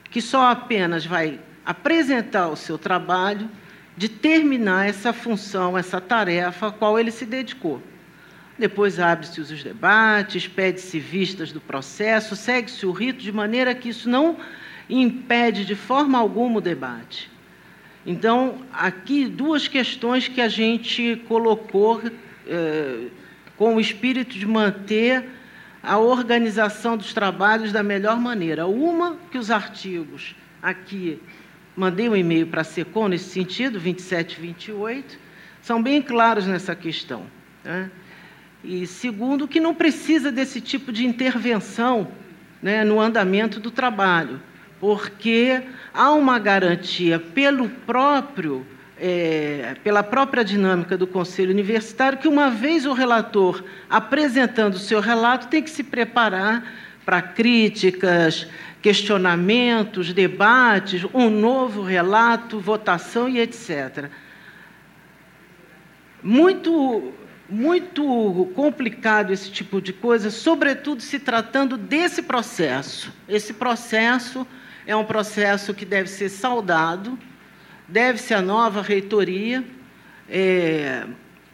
que só apenas vai apresentar o seu trabalho, de terminar essa função, essa tarefa a qual ele se dedicou. Depois abre-se os debates, pede-se vistas do processo, segue-se o rito, de maneira que isso não impede de forma alguma o debate. Então, aqui, duas questões que a gente colocou com o espírito de manter a organização dos trabalhos da melhor maneira. Uma, que os artigos, aqui, mandei um e-mail para a SECOM nesse sentido, 27 e 28, são bem claros nessa questão, né? E, segundo, que não precisa desse tipo de intervenção, né, no andamento do trabalho, porque há uma garantia pela própria dinâmica do Conselho Universitário que, uma vez o relator apresentando o seu relato, tem que se preparar para críticas, questionamentos, debates, um novo relato, votação e etc. Muito, muito complicado esse tipo de coisa, sobretudo se tratando desse processo. Esse processo... é um processo que deve ser saudado, deve-se à nova reitoria,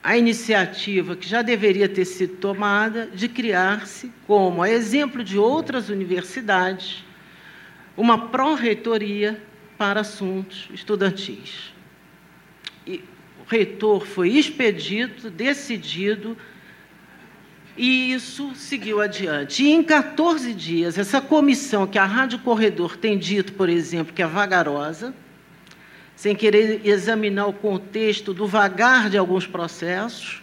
a iniciativa que já deveria ter sido tomada de criar-se, como a exemplo de outras universidades, uma pró-reitoria para assuntos estudantis. E o reitor foi expedito, decidido, e isso seguiu adiante. E, em 14 dias, essa comissão que a Rádio Corredor tem dito, por exemplo, que é vagarosa, sem querer examinar o contexto do vagar de alguns processos,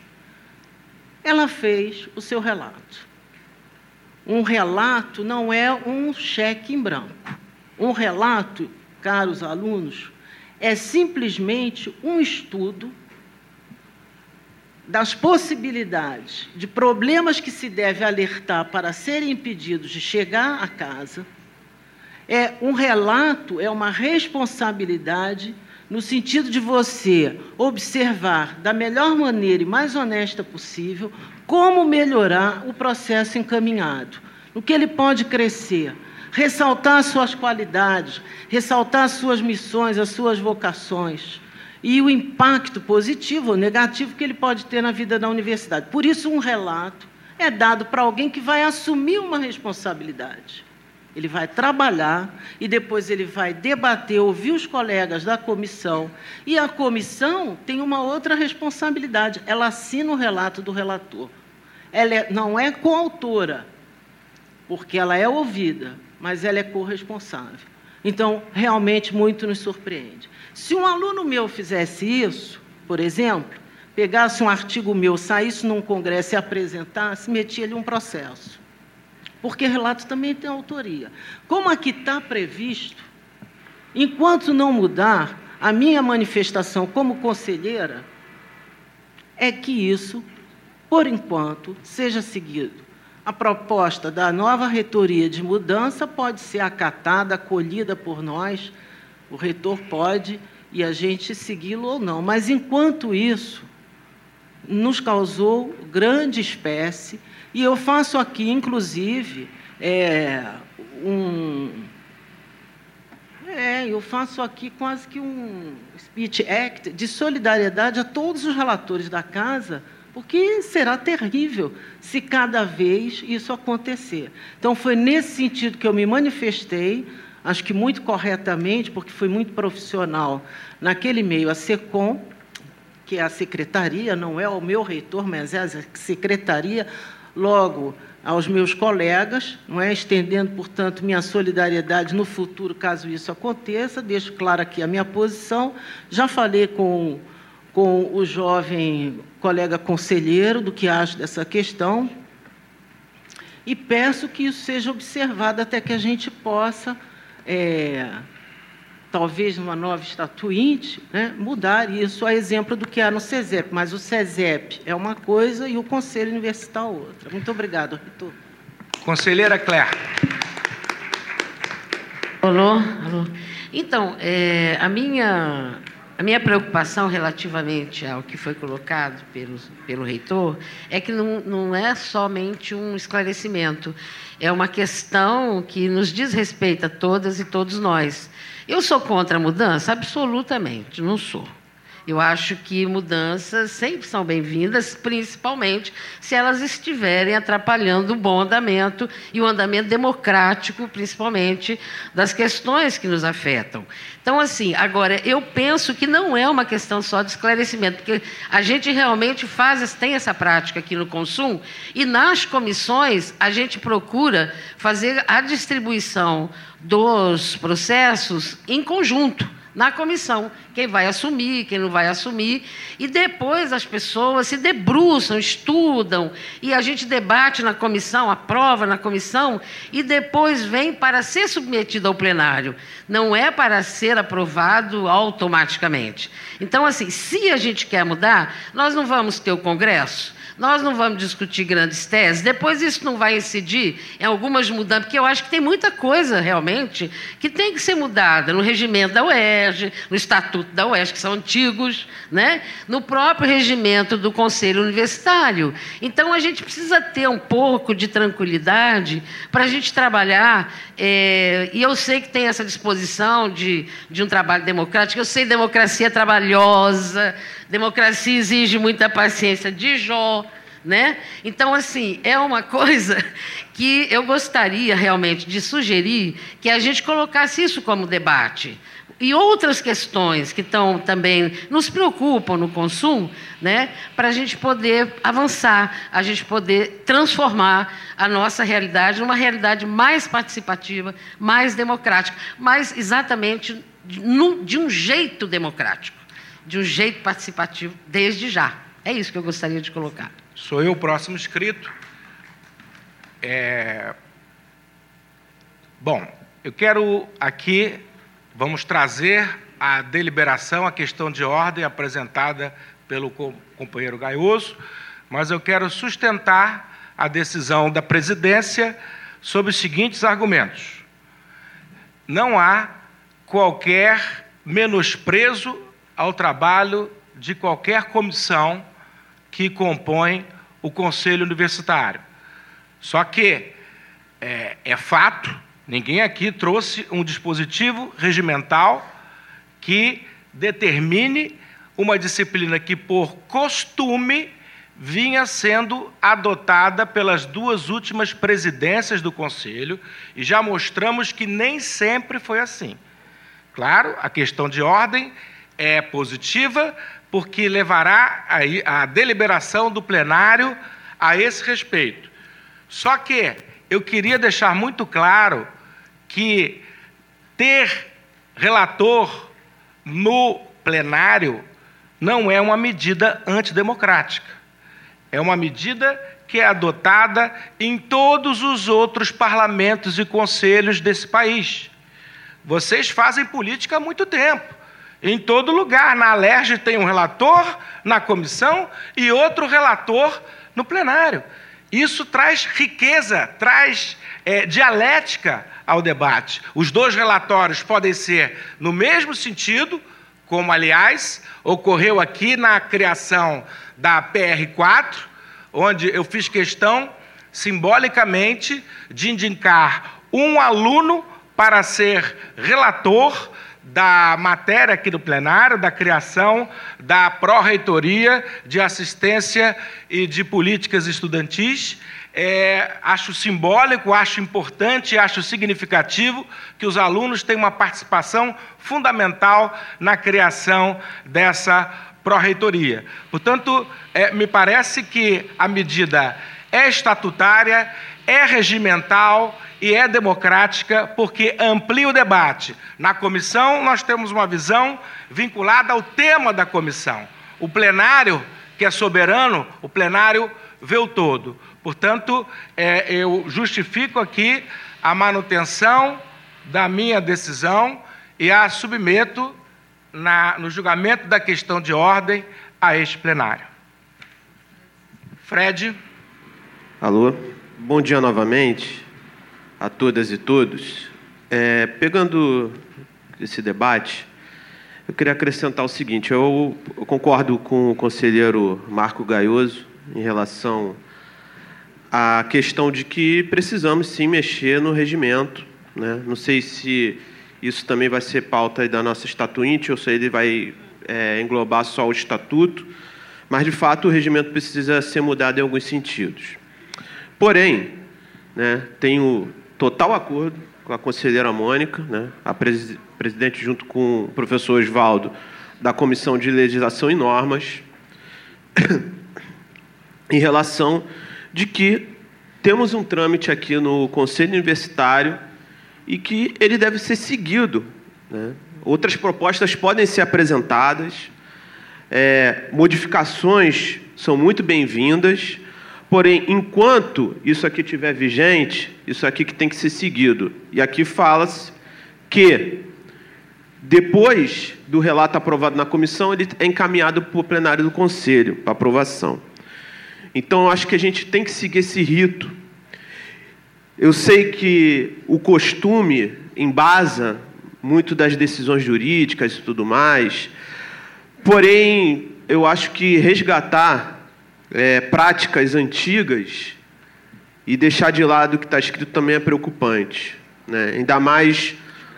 ela fez o seu relato. Um relato não é um cheque em branco. Um relato, caros alunos, é simplesmente um estudo das possibilidades de problemas que se deve alertar para serem impedidos de chegar a casa, é um relato, é uma responsabilidade no sentido de você observar da melhor maneira e mais honesta possível como melhorar o processo encaminhado, no que ele pode crescer, ressaltar suas qualidades, ressaltar suas missões, as suas vocações, e o impacto positivo ou negativo que ele pode ter na vida da universidade. Por isso, um relato é dado para alguém que vai assumir uma responsabilidade. ele vai trabalhar e depois ele vai debater, ouvir os colegas da comissão, e a comissão tem uma outra responsabilidade, ela assina o relato do relator. Ela não é coautora, porque ela é ouvida, mas ela é corresponsável. Então, realmente, muito nos surpreende. Se um aluno meu fizesse isso, por exemplo, pegasse um artigo meu, saísse num congresso e apresentasse, metia-lhe um processo. Porque relato também tem autoria. Como aqui está previsto, enquanto não mudar, a minha manifestação como conselheira é que isso, por enquanto, seja seguido. A proposta da nova reitoria de mudança pode ser acatada, acolhida por nós, o reitor pode, e a gente segui-lo ou não. Mas, enquanto isso, nos causou grande espécie, e eu faço aqui, inclusive, quase que um speech act de solidariedade a todos os relatores da casa, porque será terrível se cada vez isso acontecer. Então, foi nesse sentido que eu me manifestei, acho que muito corretamente, porque fui muito profissional naquele meio, a SECOM, que é a secretaria, não é o meu reitor, mas é a secretaria, logo aos meus colegas, não é? Estendendo, portanto, minha solidariedade no futuro, caso isso aconteça, deixo claro aqui a minha posição, já falei com o jovem colega conselheiro do que acho dessa questão e peço que isso seja observado até que a gente possa, talvez numa nova estatuinte, né, mudar isso a exemplo do que há no CESEP, mas o CESEP é uma coisa e o Conselho Universitário outra. Muito obrigado, reitor. Conselheira Claire. Alô, alô. Então, a minha preocupação relativamente ao que foi colocado pelo reitor é que não é somente um esclarecimento, é uma questão que nos diz respeito a todas e todos nós. Eu sou contra a mudança? Absolutamente, não sou. Eu acho que mudanças sempre são bem-vindas, principalmente se elas estiverem atrapalhando o bom andamento e o andamento democrático, principalmente, das questões que nos afetam. Então, assim, agora, eu penso que não é uma questão só de esclarecimento, porque a gente realmente tem essa prática aqui no Consum, e nas comissões a gente procura fazer a distribuição dos processos em conjunto. Na comissão, quem vai assumir, quem não vai assumir, e depois as pessoas se debruçam, estudam, e a gente debate na comissão, aprova na comissão, e depois vem para ser submetido ao plenário. Não é para ser aprovado automaticamente. Então, assim, se a gente quer mudar, nós não vamos ter o Congresso. Nós não vamos discutir grandes teses, depois isso não vai incidir em algumas mudanças, porque eu acho que tem muita coisa, realmente, que tem que ser mudada no regimento da UERJ, no Estatuto da UERJ, que são antigos, né? No próprio regimento do Conselho Universitário. Então, a gente precisa ter um pouco de tranquilidade para a gente trabalhar, e eu sei que tem essa disposição de um trabalho democrático, eu sei que democracia é trabalhosa, democracia exige muita paciência de Jó, né? Então, assim, é uma coisa que eu gostaria realmente de sugerir que a gente colocasse isso como debate. E outras questões que estão também nos preocupam no consumo, né? Para a gente poder avançar, a gente poder transformar a nossa realidade numa realidade mais participativa, mais democrática, mas exatamente de um jeito democrático. De um jeito participativo, desde já. É isso que eu gostaria de colocar. Sou eu o próximo inscrito. Bom, eu quero aqui, vamos trazer a deliberação, a questão de ordem apresentada pelo companheiro Gaioso, mas eu quero sustentar a decisão da presidência sobre os seguintes argumentos. Não há qualquer menosprezo ao trabalho de qualquer comissão que compõe o Conselho Universitário. Só que é fato, ninguém aqui trouxe um dispositivo regimental que determine uma disciplina que, por costume, vinha sendo adotada pelas duas últimas presidências do Conselho, e já mostramos que nem sempre foi assim. Claro, a questão de ordem é positiva, porque levará a deliberação do plenário a esse respeito. Só que eu queria deixar muito claro que ter relator no plenário não é uma medida antidemocrática. É uma medida que é adotada em todos os outros parlamentos e conselhos desse país. Vocês fazem política há muito tempo. Em todo lugar. Na Alerj tem um relator na comissão e outro relator no plenário. Isso traz riqueza, traz dialética ao debate. Os dois relatórios podem ser no mesmo sentido, como, aliás, ocorreu aqui na criação da PR4, onde eu fiz questão, simbolicamente, de indicar um aluno para ser relator da matéria aqui do plenário, da criação da Pró-Reitoria de Assistência e de Políticas Estudantis. Acho simbólico, acho importante, acho significativo que os alunos tenham uma participação fundamental na criação dessa Pró-Reitoria. Portanto, me parece que a medida é estatutária, é regimental e é democrática, porque amplia o debate. Na comissão, nós temos uma visão vinculada ao tema da comissão. O plenário, que é soberano, o plenário vê o todo. Portanto, eu justifico aqui a manutenção da minha decisão e a submeto no julgamento da questão de ordem a este plenário. Fred. Alô. Bom dia novamente a todas e todos. Pegando esse debate, eu queria acrescentar o seguinte. Eu concordo com o conselheiro Marco Gaioso em relação à questão de que precisamos, sim, mexer no regimento, né? Não sei se isso também vai ser pauta da nossa estatuinte ou se ele vai englobar só o estatuto, mas, de fato, o regimento precisa ser mudado em alguns sentidos. Porém, né, tenho total acordo com a conselheira Mônica, né, a presidente, junto com o professor Osvaldo, da Comissão de Legislação e Normas, em relação de que temos um trâmite aqui no Conselho Universitário e que ele deve ser seguido, né? Outras propostas podem ser apresentadas, modificações são muito bem-vindas. Porém, enquanto isso aqui estiver vigente, isso aqui que tem que ser seguido. E aqui fala-se que, depois do relato aprovado na comissão, ele é encaminhado para o plenário do Conselho, para aprovação. Então, eu acho que a gente tem que seguir esse rito. Eu sei que o costume embasa muito das decisões jurídicas e tudo mais, porém, eu acho que resgatar práticas antigas e deixar de lado o que está escrito também é preocupante, né? Ainda mais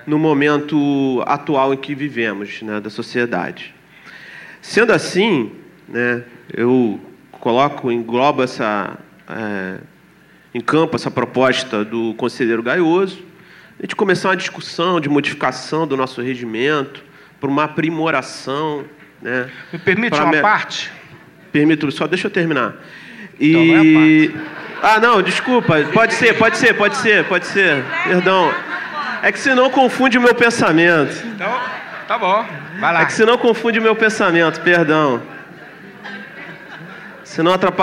no momento atual em que vivemos, né, da sociedade. Sendo assim, né, eu englobo em campo essa proposta do conselheiro Gaioso, a gente começar uma discussão de modificação do nosso regimento para uma aprimoração. Né, me permite uma parte? Permito, só deixa eu terminar. E... Então, não, desculpa. Pode ser. Perdão. É que senão confunde o meu pensamento. Então, tá bom. Vai lá. Senão atrapalha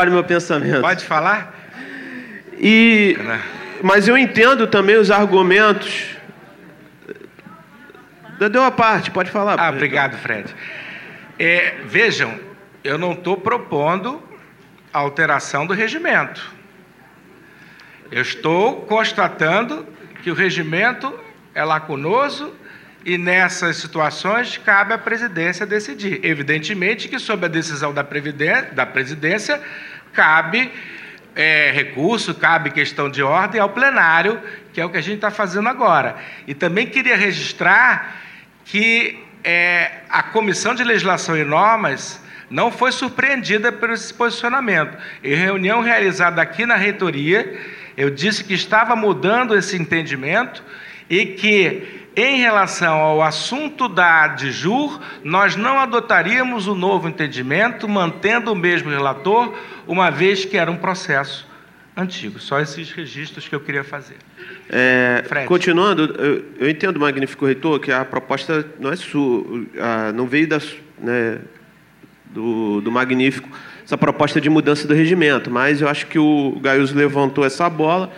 o meu pensamento. Pode falar? Mas eu entendo também os argumentos. Deu a parte, pode falar. Obrigado, Fred. Vejam. Eu não estou propondo a alteração do regimento. Eu estou constatando que o regimento é lacunoso e, nessas situações, cabe à presidência decidir. Evidentemente que, sob a decisão da presidência, cabe recurso, cabe questão de ordem ao plenário, que é o que a gente está fazendo agora. E também queria registrar que a Comissão de Legislação e Normas não foi surpreendida por esse posicionamento. Em reunião realizada aqui na reitoria, eu disse que estava mudando esse entendimento e que, em relação ao assunto da Dijur, nós não adotaríamos o novo entendimento, mantendo o mesmo relator, uma vez que era um processo antigo. Só esses registros que eu queria fazer. Continuando, eu entendo, magnífico reitor, que a proposta não é sua, não veio da... né, do magnífico, essa proposta de mudança do regimento, mas eu acho que o Gaiuso levantou essa bola.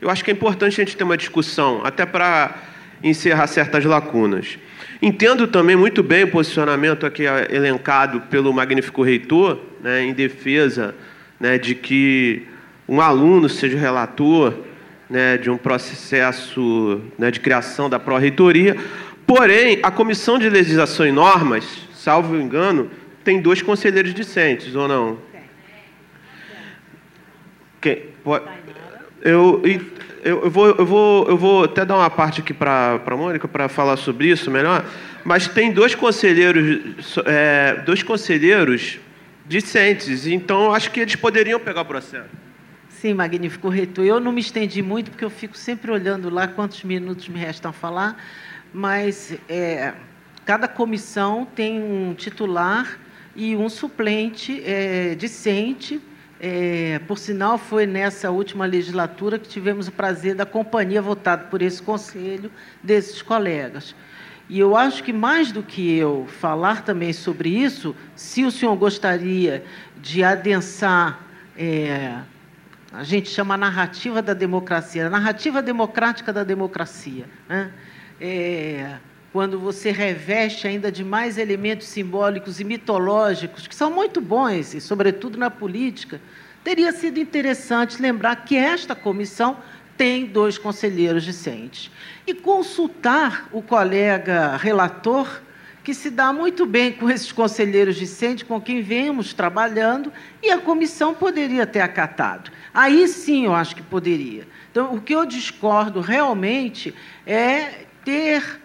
Eu acho que é importante a gente ter uma discussão, até para encerrar certas lacunas. Entendo também muito bem o posicionamento aqui elencado pelo magnífico reitor, né, em defesa, né, de que um aluno seja relator, né, de um processo, né, de criação da pró-reitoria. Porém, a Comissão de Legislação e Normas, salvo engano, tem 2 conselheiros discentes, ou não? Eu vou até dar uma parte aqui para a Mônica para falar sobre isso melhor, mas tem 2 conselheiros discentes, então acho que eles poderiam pegar o processo. Sim, magnífico reitor. Eu não me estendi muito, porque eu fico sempre olhando lá quantos minutos me restam a falar, mas cada comissão tem um titular e um suplente discente. Por sinal, foi nessa última legislatura que tivemos o prazer da companhia votada por esse conselho, desses colegas. E eu acho que, mais do que eu falar também sobre isso, se o senhor gostaria de adensar, a gente chama a narrativa da democracia, a narrativa democrática da democracia, né? Quando você reveste ainda de mais elementos simbólicos e mitológicos, que são muito bons, e sobretudo na política, teria sido interessante lembrar que esta comissão tem 2 conselheiros discentes. E consultar o colega relator, que se dá muito bem com esses conselheiros discentes, com quem vemos trabalhando, e a comissão poderia ter acatado. Aí sim eu acho que poderia. Então, o que eu discordo realmente é ter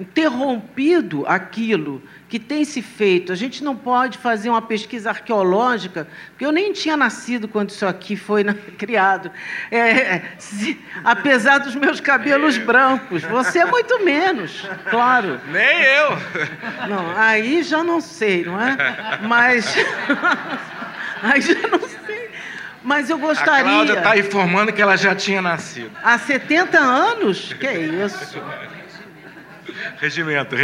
interrompido aquilo que tem se feito. A gente não pode fazer uma pesquisa arqueológica, porque eu nem tinha nascido quando isso aqui foi criado, apesar dos meus cabelos brancos. Você muito menos, claro. Nem eu. Não, aí já não sei, não é? Mas... aí já não sei. Mas eu gostaria... A Cláudia está informando que ela já tinha nascido. Há 70 anos? Que é isso? Regimento.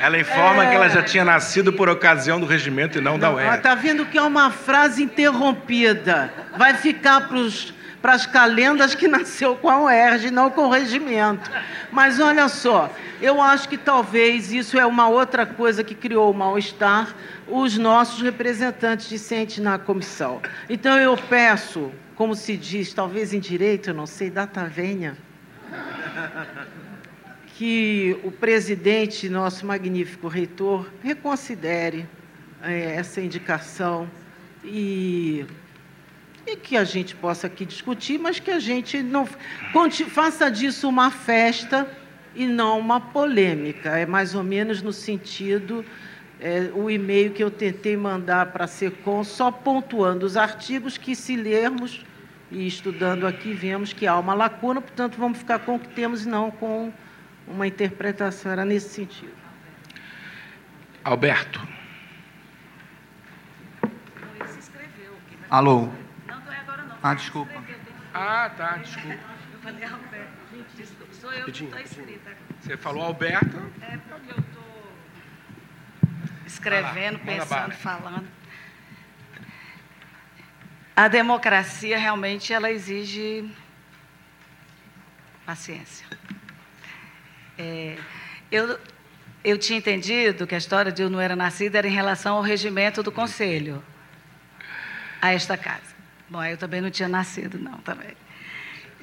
Ela informa que ela já tinha nascido por ocasião do regimento e não da UERJ. Está vendo que é uma frase interrompida. Vai ficar para as calendas que nasceu com a UERJ e não com o regimento. Mas, olha só, eu acho que talvez isso é uma outra coisa que criou o mal-estar, os nossos representantes discentes na comissão. Então, eu peço, como se diz, talvez em direito, eu não sei, data venha, que o presidente, nosso magnífico reitor, reconsidere essa indicação e que a gente possa aqui discutir, mas que a gente não faça disso uma festa e não uma polêmica. É mais ou menos no sentido, o e-mail que eu tentei mandar para a SECOM, só pontuando os artigos que, se lermos e estudando aqui, vemos que há uma lacuna, portanto, vamos ficar com o que temos e não com... uma interpretação, era nesse sentido. Alberto. Ele se inscreveu. Alô? Não é agora, não. Ah, desculpa. Tá, desculpa. Eu falei Alberto. Desculpa, sou eu que estou inscrita. Você falou Alberto? É, porque eu estou escrevendo, pensando, falando. A democracia, realmente, ela exige paciência. Eu tinha entendido que a história de eu não era nascida era em relação ao regimento do Conselho, a esta casa. Bom, eu também não tinha nascido, não, também.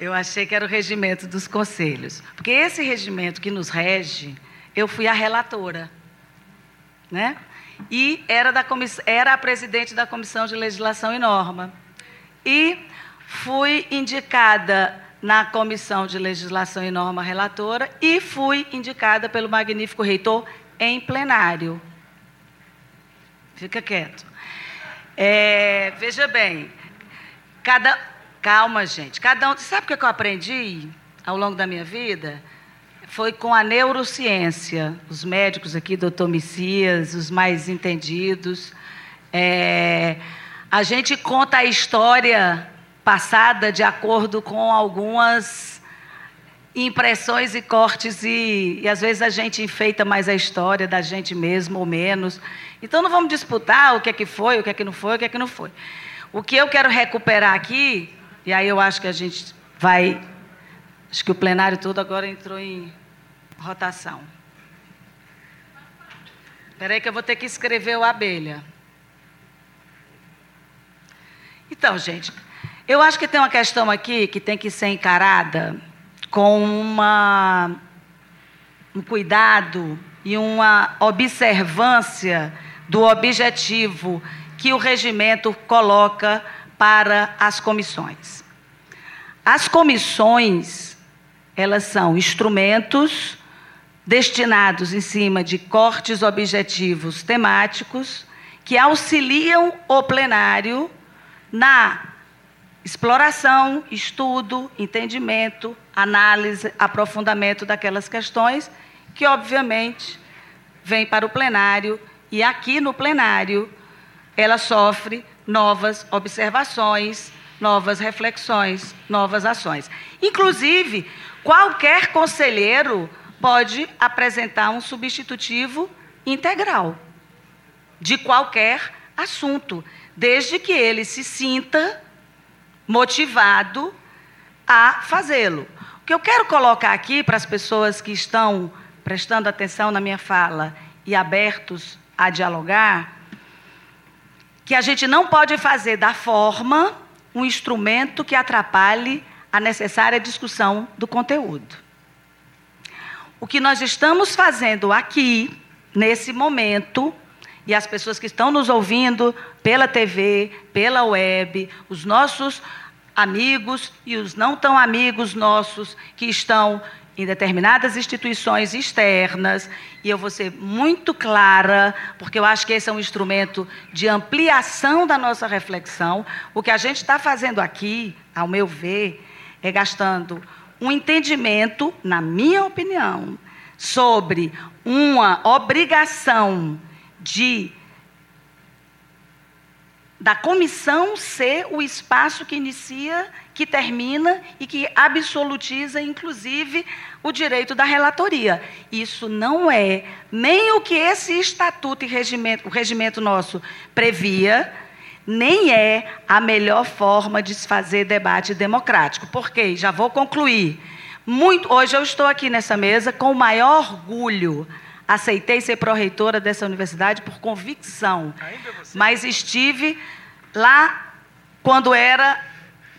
Eu achei que era o regimento dos conselhos. Porque esse regimento que nos rege, eu fui a relatora, né? E era a presidente da Comissão de Legislação e Norma. E fui indicada... na Comissão de Legislação e Norma relatora, e fui indicada pelo magnífico reitor em plenário. Fica quieto. Veja bem, calma, gente. Cada um. Sabe o que eu aprendi ao longo da minha vida? Foi com a neurociência. Os médicos aqui, doutor Messias, os mais entendidos. A gente conta a história passada de acordo com algumas impressões e cortes e às vezes a gente enfeita mais a história da gente mesmo ou menos. Então não vamos disputar o que é que foi, o que é que não foi, o que é que não foi. O que eu quero recuperar aqui, e aí eu acho que a gente vai... Acho que o plenário todo agora entrou em rotação. Espera aí que eu vou ter que escrever o Abelha. Então, gente, eu acho que tem uma questão aqui que tem que ser encarada com um cuidado e uma observância do objetivo que o regimento coloca para as comissões. As comissões, elas são instrumentos destinados em cima de cortes objetivos temáticos que auxiliam o plenário na exploração, estudo, entendimento, análise, aprofundamento daquelas questões que, obviamente, vêm para o plenário e aqui no plenário ela sofre novas observações, novas reflexões, novas ações. Inclusive, qualquer conselheiro pode apresentar um substitutivo integral de qualquer assunto, desde que ele se sinta motivado a fazê-lo. O que eu quero colocar aqui para as pessoas que estão prestando atenção na minha fala e abertos a dialogar, que a gente não pode fazer da forma um instrumento que atrapalhe a necessária discussão do conteúdo. O que nós estamos fazendo aqui, nesse momento, e as pessoas que estão nos ouvindo pela TV, pela web, os nossos amigos e os não tão amigos nossos que estão em determinadas instituições externas, e eu vou ser muito clara, porque eu acho que esse é um instrumento de ampliação da nossa reflexão. O que a gente está fazendo aqui, ao meu ver, é gastando um entendimento, na minha opinião, sobre uma obrigação da comissão ser o espaço que inicia, que termina e que absolutiza, inclusive, o direito da relatoria. Isso não é nem o que esse estatuto e regimento, o regimento nosso previa, nem é a melhor forma de se fazer debate democrático. Por quê? Já vou concluir. Hoje eu estou aqui nessa mesa com o maior orgulho. Aceitei ser pró-reitora dessa universidade por convicção, mas estive lá quando era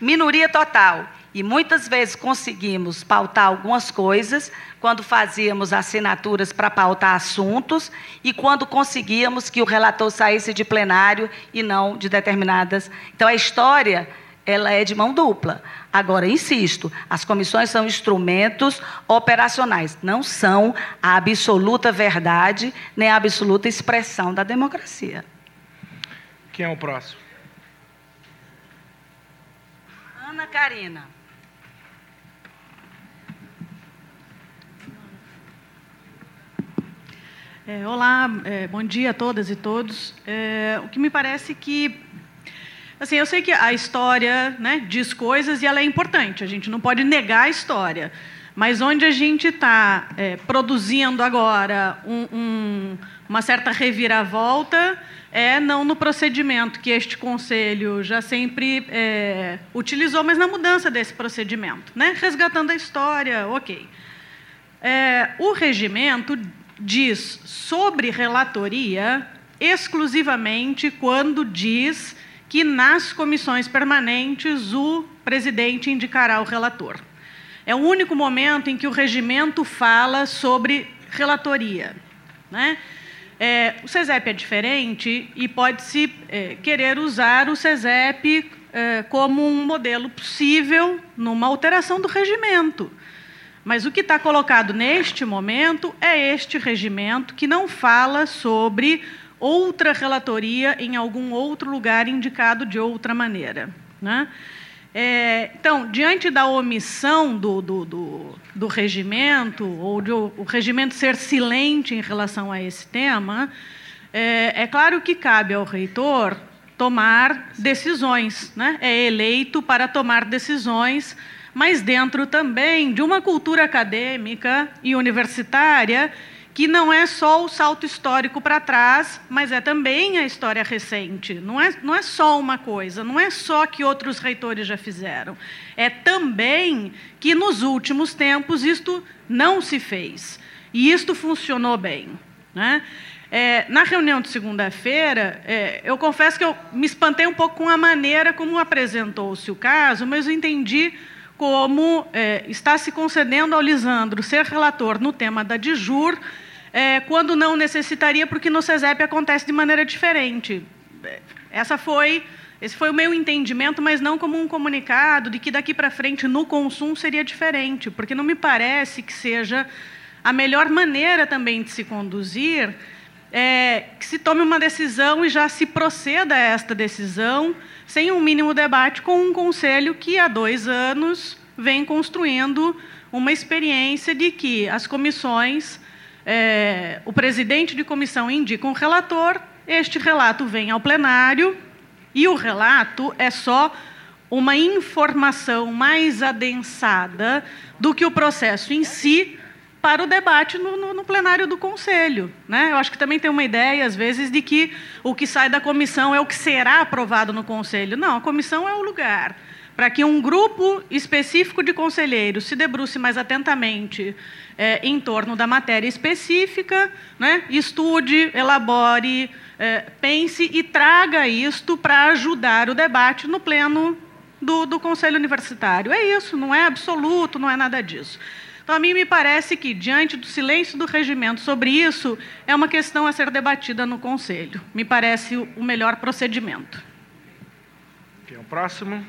minoria total. E muitas vezes conseguimos pautar algumas coisas, quando fazíamos assinaturas para pautar assuntos e quando conseguíamos que o relator saísse de plenário e não de determinadas... Então, a história... ela é de mão dupla. Agora, insisto, as comissões são instrumentos operacionais, não são a absoluta verdade, nem a absoluta expressão da democracia. Quem é o próximo? Ana Karina. Olá, bom dia a todas e todos. O que me parece que... Assim, eu sei que a história, né, diz coisas e ela é importante, a gente não pode negar a história. Mas onde a gente está produzindo agora uma certa reviravolta é não no procedimento que este Conselho já sempre utilizou, mas na mudança desse procedimento, né? Resgatando a história, ok. O regimento diz sobre relatoria exclusivamente quando diz... que nas comissões permanentes o presidente indicará o relator. É o único momento em que o regimento fala sobre relatoria, né? O CESEP é diferente e pode-se querer usar o CESEP como um modelo possível numa alteração do regimento. Mas o que está colocado neste momento é este regimento que não fala sobre outra relatoria em algum outro lugar indicado de outra maneira, né? Então, diante da omissão do regimento, ou de o regimento ser silente em relação a esse tema, é claro que cabe ao reitor tomar decisões, né? É eleito para tomar decisões, mas dentro também de uma cultura acadêmica e universitária que não é só o salto histórico para trás, mas é também a história recente. Não é só uma coisa, não é só que outros reitores já fizeram. É também que, nos últimos tempos, isto não se fez. E isto funcionou bem, né? Na reunião de segunda-feira, eu confesso que eu me espantei um pouco com a maneira como apresentou-se o caso, mas eu entendi como está se concedendo ao Lisandro ser relator no tema da Dijur, quando não necessitaria, porque no CESEP acontece de maneira diferente. Esse foi o meu entendimento, mas não como um comunicado de que daqui para frente no consumo seria diferente, porque não me parece que seja a melhor maneira também de se conduzir, que se tome uma decisão e já se proceda a esta decisão sem um mínimo debate com um conselho que há 2 anos vem construindo uma experiência de que as comissões, o presidente de comissão indica um relator, este relato vem ao plenário e o relato é só uma informação mais adensada do que o processo em si para o debate no plenário do Conselho, né? Eu acho que também tem uma ideia, às vezes, de que o que sai da comissão é o que será aprovado no Conselho. Não, a comissão é o lugar para que um grupo específico de conselheiros se debruce mais atentamente em torno da matéria específica, né? Estude, elabore, pense e traga isto para ajudar o debate no pleno do Conselho Universitário. É isso, não é absoluto, não é nada disso. Então, a mim me parece que, diante do silêncio do regimento sobre isso, é uma questão a ser debatida no Conselho. Me parece o melhor procedimento. Quem é o próximo?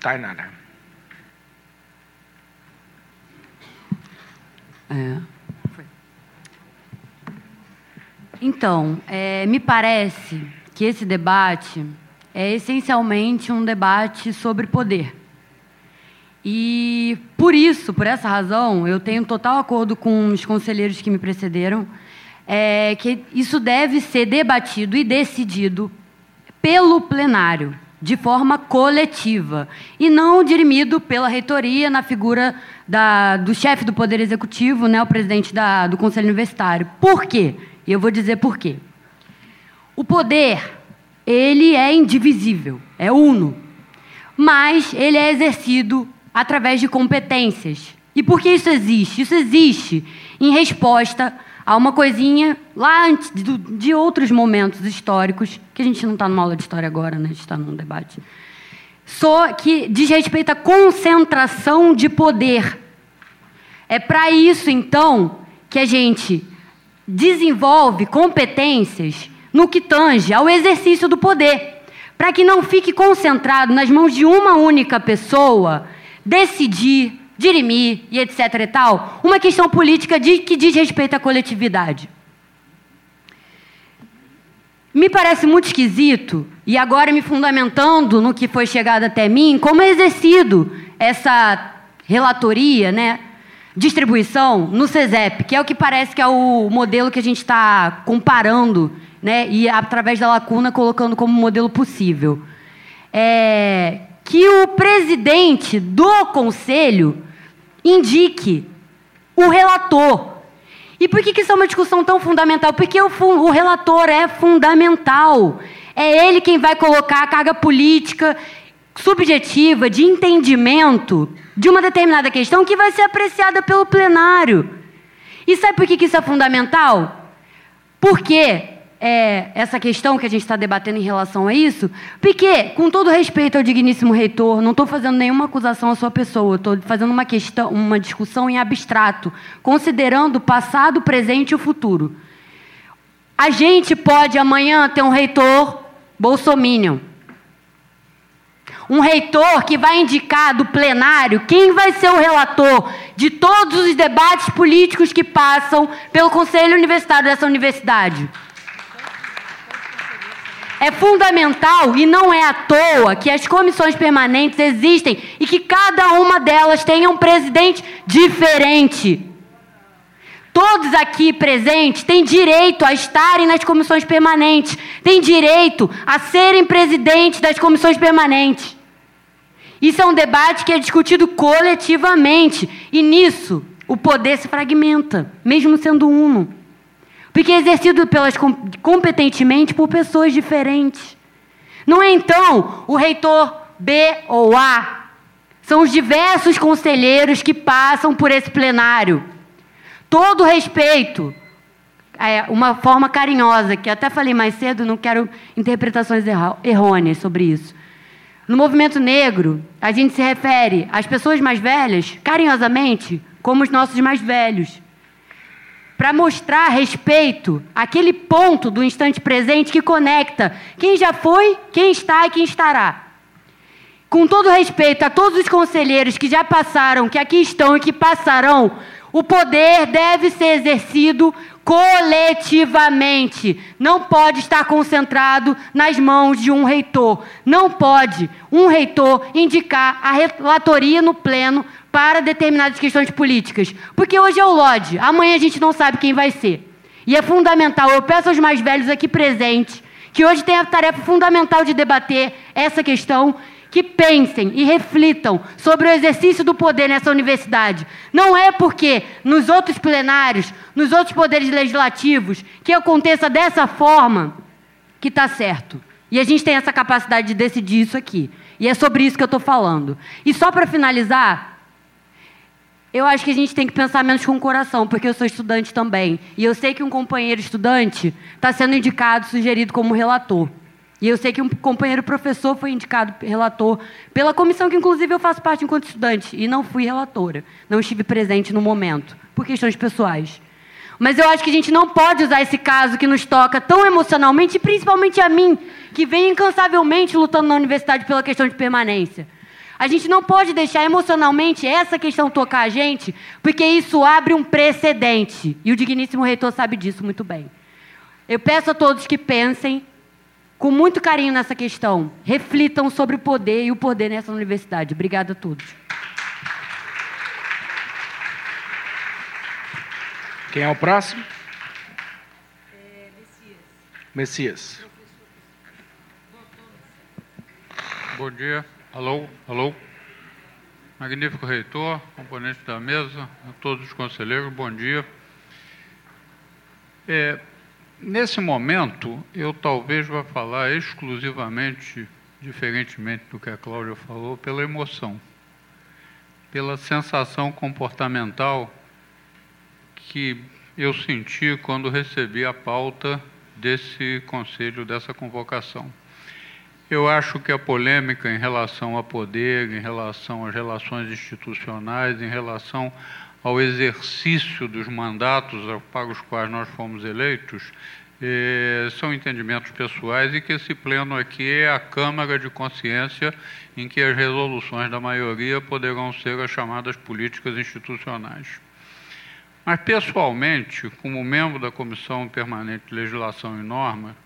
Tainara. Então, me parece que esse debate é essencialmente um debate sobre poder. E por isso, por essa razão, eu tenho total acordo com os conselheiros que me precederam, que isso deve ser debatido e decidido pelo plenário, de forma coletiva, e não dirimido pela reitoria na figura do chefe do Poder Executivo, né, o presidente do Conselho Universitário. Por quê? E eu vou dizer por quê. O poder, ele é indivisível, é uno, mas ele é exercido através de competências. E por que isso existe? Isso existe em resposta a uma coisinha lá antes de outros momentos históricos, que a gente não está numa aula de história agora, né? A gente está num debate, só que diz respeito à concentração de poder. É para isso, então, que a gente desenvolve competências no que tange ao exercício do poder, para que não fique concentrado nas mãos de uma única pessoa decidir, dirimir e etc. e tal, uma questão política que diz respeito à coletividade. Me parece muito esquisito, e agora me fundamentando no que foi chegado até mim, como é exercido essa relatoria, né, distribuição no CESEP, que é o que parece que é o modelo que a gente está comparando, né, e, através da lacuna, colocando como modelo possível. Que o presidente do Conselho indique o relator. E por que isso é uma discussão tão fundamental? Porque o relator é fundamental. É ele quem vai colocar a carga política subjetiva de entendimento de uma determinada questão que vai ser apreciada pelo plenário. E sabe por que isso é fundamental? Porque essa questão que a gente está debatendo em relação a isso, Piquet, com todo respeito ao digníssimo reitor, não estou fazendo nenhuma acusação à sua pessoa, estou fazendo uma discussão em abstrato, considerando o passado, o presente e o futuro. A gente pode amanhã ter um reitor bolsominion, um reitor que vai indicar do plenário quem vai ser o relator de todos os debates políticos que passam pelo Conselho Universitário dessa universidade. É fundamental e não é à toa que as comissões permanentes existem e que cada uma delas tenha um presidente diferente. Todos aqui presentes têm direito a estarem nas comissões permanentes, têm direito a serem presidentes das comissões permanentes. Isso é um debate que é discutido coletivamente e nisso o poder se fragmenta, mesmo sendo uno. Porque é exercido competentemente por pessoas diferentes. Não é, então, o reitor B ou A. São os diversos conselheiros que passam por esse plenário. Todo respeito, uma forma carinhosa, que até falei mais cedo, não quero interpretações errôneas sobre isso. No movimento negro, a gente se refere às pessoas mais velhas, carinhosamente, como os nossos mais velhos, para mostrar respeito àquele ponto do instante presente que conecta quem já foi, quem está e quem estará. Com todo respeito a todos os conselheiros que já passaram, que aqui estão e que passarão, o poder deve ser exercido coletivamente. Não pode estar concentrado nas mãos de um reitor. Não pode um reitor indicar a relatoria no pleno para determinadas questões políticas. Porque hoje é o LODE, amanhã a gente não sabe quem vai ser. E é fundamental, eu peço aos mais velhos aqui presentes, que hoje têm a tarefa fundamental de debater essa questão, que pensem e reflitam sobre o exercício do poder nessa universidade. Não é porque nos outros plenários, nos outros poderes legislativos, que aconteça dessa forma que está certo. E a gente tem essa capacidade de decidir isso aqui. E é sobre isso que eu estou falando. E só para finalizar, eu acho que a gente tem que pensar menos com o coração, porque eu sou estudante também. E eu sei que um companheiro estudante está sendo indicado, sugerido como relator. E eu sei que um companheiro professor foi indicado relator pela comissão, que inclusive eu faço parte enquanto estudante, e não fui relatora, não estive presente no momento, por questões pessoais. Mas eu acho que a gente não pode usar esse caso que nos toca tão emocionalmente, e principalmente a mim, que venho incansavelmente lutando na universidade pela questão de permanência. A gente não pode deixar emocionalmente essa questão tocar a gente, porque isso abre um precedente, e o digníssimo reitor sabe disso muito bem. Eu peço a todos que pensem com muito carinho nessa questão. Reflitam sobre o poder e o poder nessa universidade. Obrigada a todos. Quem é o próximo? Messias. Bom dia. Alô, alô. Magnífico reitor, componente da mesa, a todos os conselheiros, bom dia. Nesse momento, eu talvez vá falar exclusivamente, diferentemente do que a Cláudia falou, pela emoção, pela sensação comportamental que eu senti quando recebi a pauta desse conselho, dessa convocação. Eu acho que a polêmica em relação a poder, em relação às relações institucionais, em relação ao exercício dos mandatos para os quais nós fomos eleitos, são entendimentos pessoais, e que esse pleno aqui é a câmara de consciência em que as resoluções da maioria poderão ser as chamadas políticas institucionais. Mas, pessoalmente, como membro da Comissão Permanente de Legislação e Norma,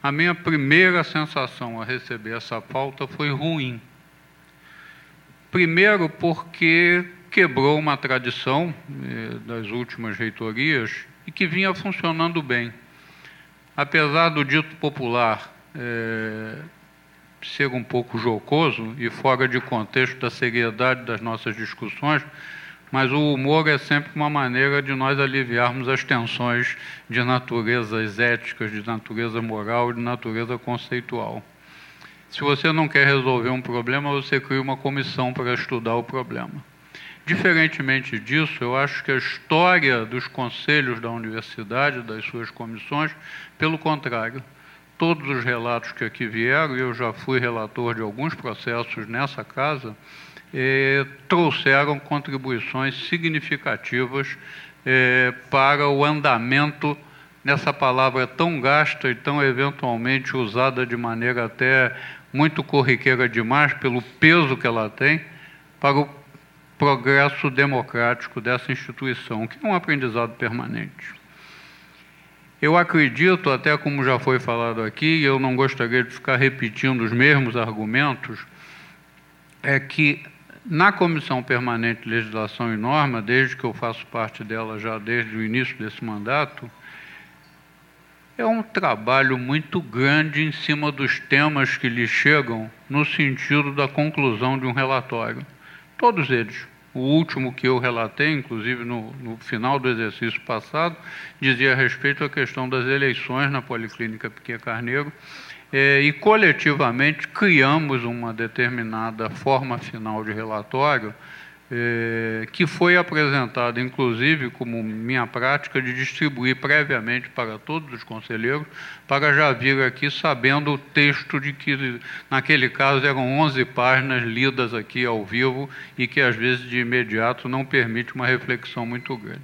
a minha primeira sensação a receber essa pauta foi ruim. Primeiro porque quebrou uma tradição das últimas reitorias e que vinha funcionando bem. Apesar do dito popular ser um pouco jocoso e fora de contexto da seriedade das nossas discussões, mas o humor é sempre uma maneira de nós aliviarmos as tensões de naturezas éticas, de natureza moral, de natureza conceitual. Se você não quer resolver um problema, você cria uma comissão para estudar o problema. Diferentemente disso, eu acho que a história dos conselhos da universidade, das suas comissões, pelo contrário, todos os relatos que aqui vieram, e eu já fui relator de alguns processos nessa casa, trouxeram contribuições significativas para o andamento, nessa palavra tão gasta e tão eventualmente usada de maneira até muito corriqueira demais pelo peso que ela tem para o progresso democrático dessa instituição, que é um aprendizado permanente. Eu acredito, até como já foi falado aqui, e eu não gostaria de ficar repetindo os mesmos argumentos, é que na Comissão Permanente de Legislação e Norma, desde que eu faço parte dela já desde o início desse mandato, é um trabalho muito grande em cima dos temas que lhe chegam no sentido da conclusão de um relatório. Todos eles. O último que eu relatei, inclusive no final do exercício passado, dizia a respeito à questão das eleições na Policlínica Piquet Carneiro, e coletivamente criamos uma determinada forma final de relatório que foi apresentada, inclusive, como minha prática de distribuir previamente para todos os conselheiros, para já vir aqui sabendo o texto de que, naquele caso, eram 11 páginas lidas aqui ao vivo e que, às vezes, de imediato, não permite uma reflexão muito grande.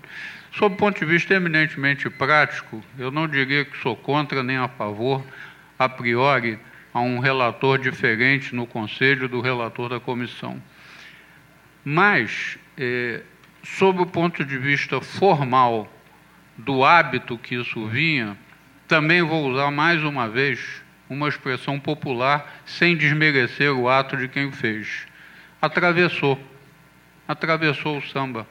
Sob o ponto de vista eminentemente prático, eu não diria que sou contra nem a favor, a priori, a um relator diferente no Conselho do relator da comissão. Mas, sob o ponto de vista formal do hábito que isso vinha, também vou usar mais uma vez uma expressão popular sem desmerecer o ato de quem fez. Atravessou o samba.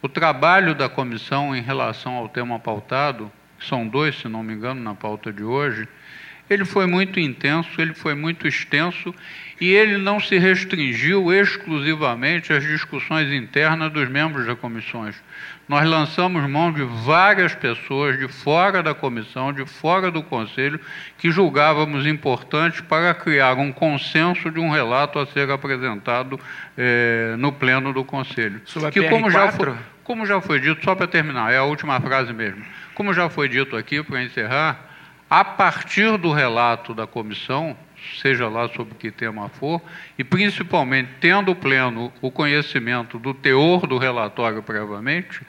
O trabalho da comissão em relação ao tema pautado, que são dois, se não me engano, na pauta de hoje, ele foi muito intenso, ele foi muito extenso e ele não se restringiu exclusivamente às discussões internas dos membros das comissões. Nós lançamos mão de várias pessoas de fora da comissão, de fora do conselho, que julgávamos importantes para criar um consenso de um relato a ser apresentado no pleno do conselho. Sobre a PR4? Como já foi dito, só para terminar, é a última frase mesmo. Como já foi dito aqui, para encerrar, a partir do relato da comissão, seja lá sobre que tema for, e principalmente tendo pleno o conhecimento do teor do relatório previamente,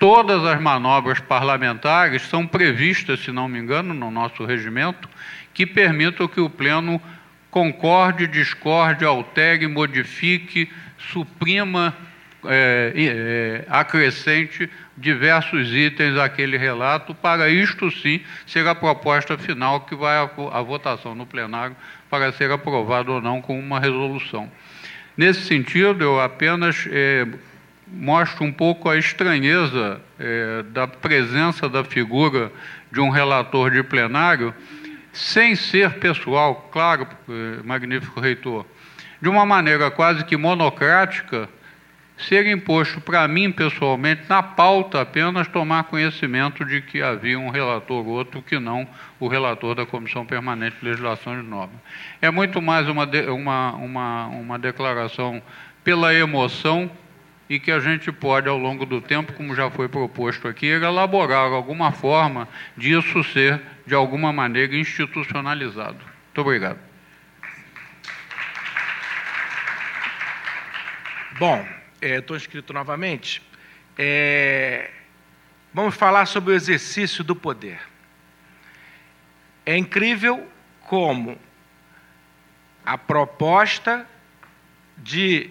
todas as manobras parlamentares são previstas, se não me engano, no nosso regimento, que permitam que o pleno concorde, discorde, altere, modifique, suprima, acrescente diversos itens àquele relato, para isto sim ser a proposta final que vai à votação no plenário para ser aprovado ou não com uma resolução. Nesse sentido, eu apenas mostro um pouco a estranheza da presença da figura de um relator de plenário, sem ser pessoal, claro, magnífico reitor, de uma maneira quase que monocrática, ser imposto para mim, pessoalmente, na pauta apenas tomar conhecimento de que havia um relator ou outro que não o relator da Comissão Permanente de Legislação de Norma. É muito mais uma declaração pela emoção e que a gente pode, ao longo do tempo, como já foi proposto aqui, elaborar alguma forma disso ser, de alguma maneira, institucionalizado. Muito obrigado. Bom, estou inscrito novamente. Vamos falar sobre o exercício do poder. É incrível como a proposta de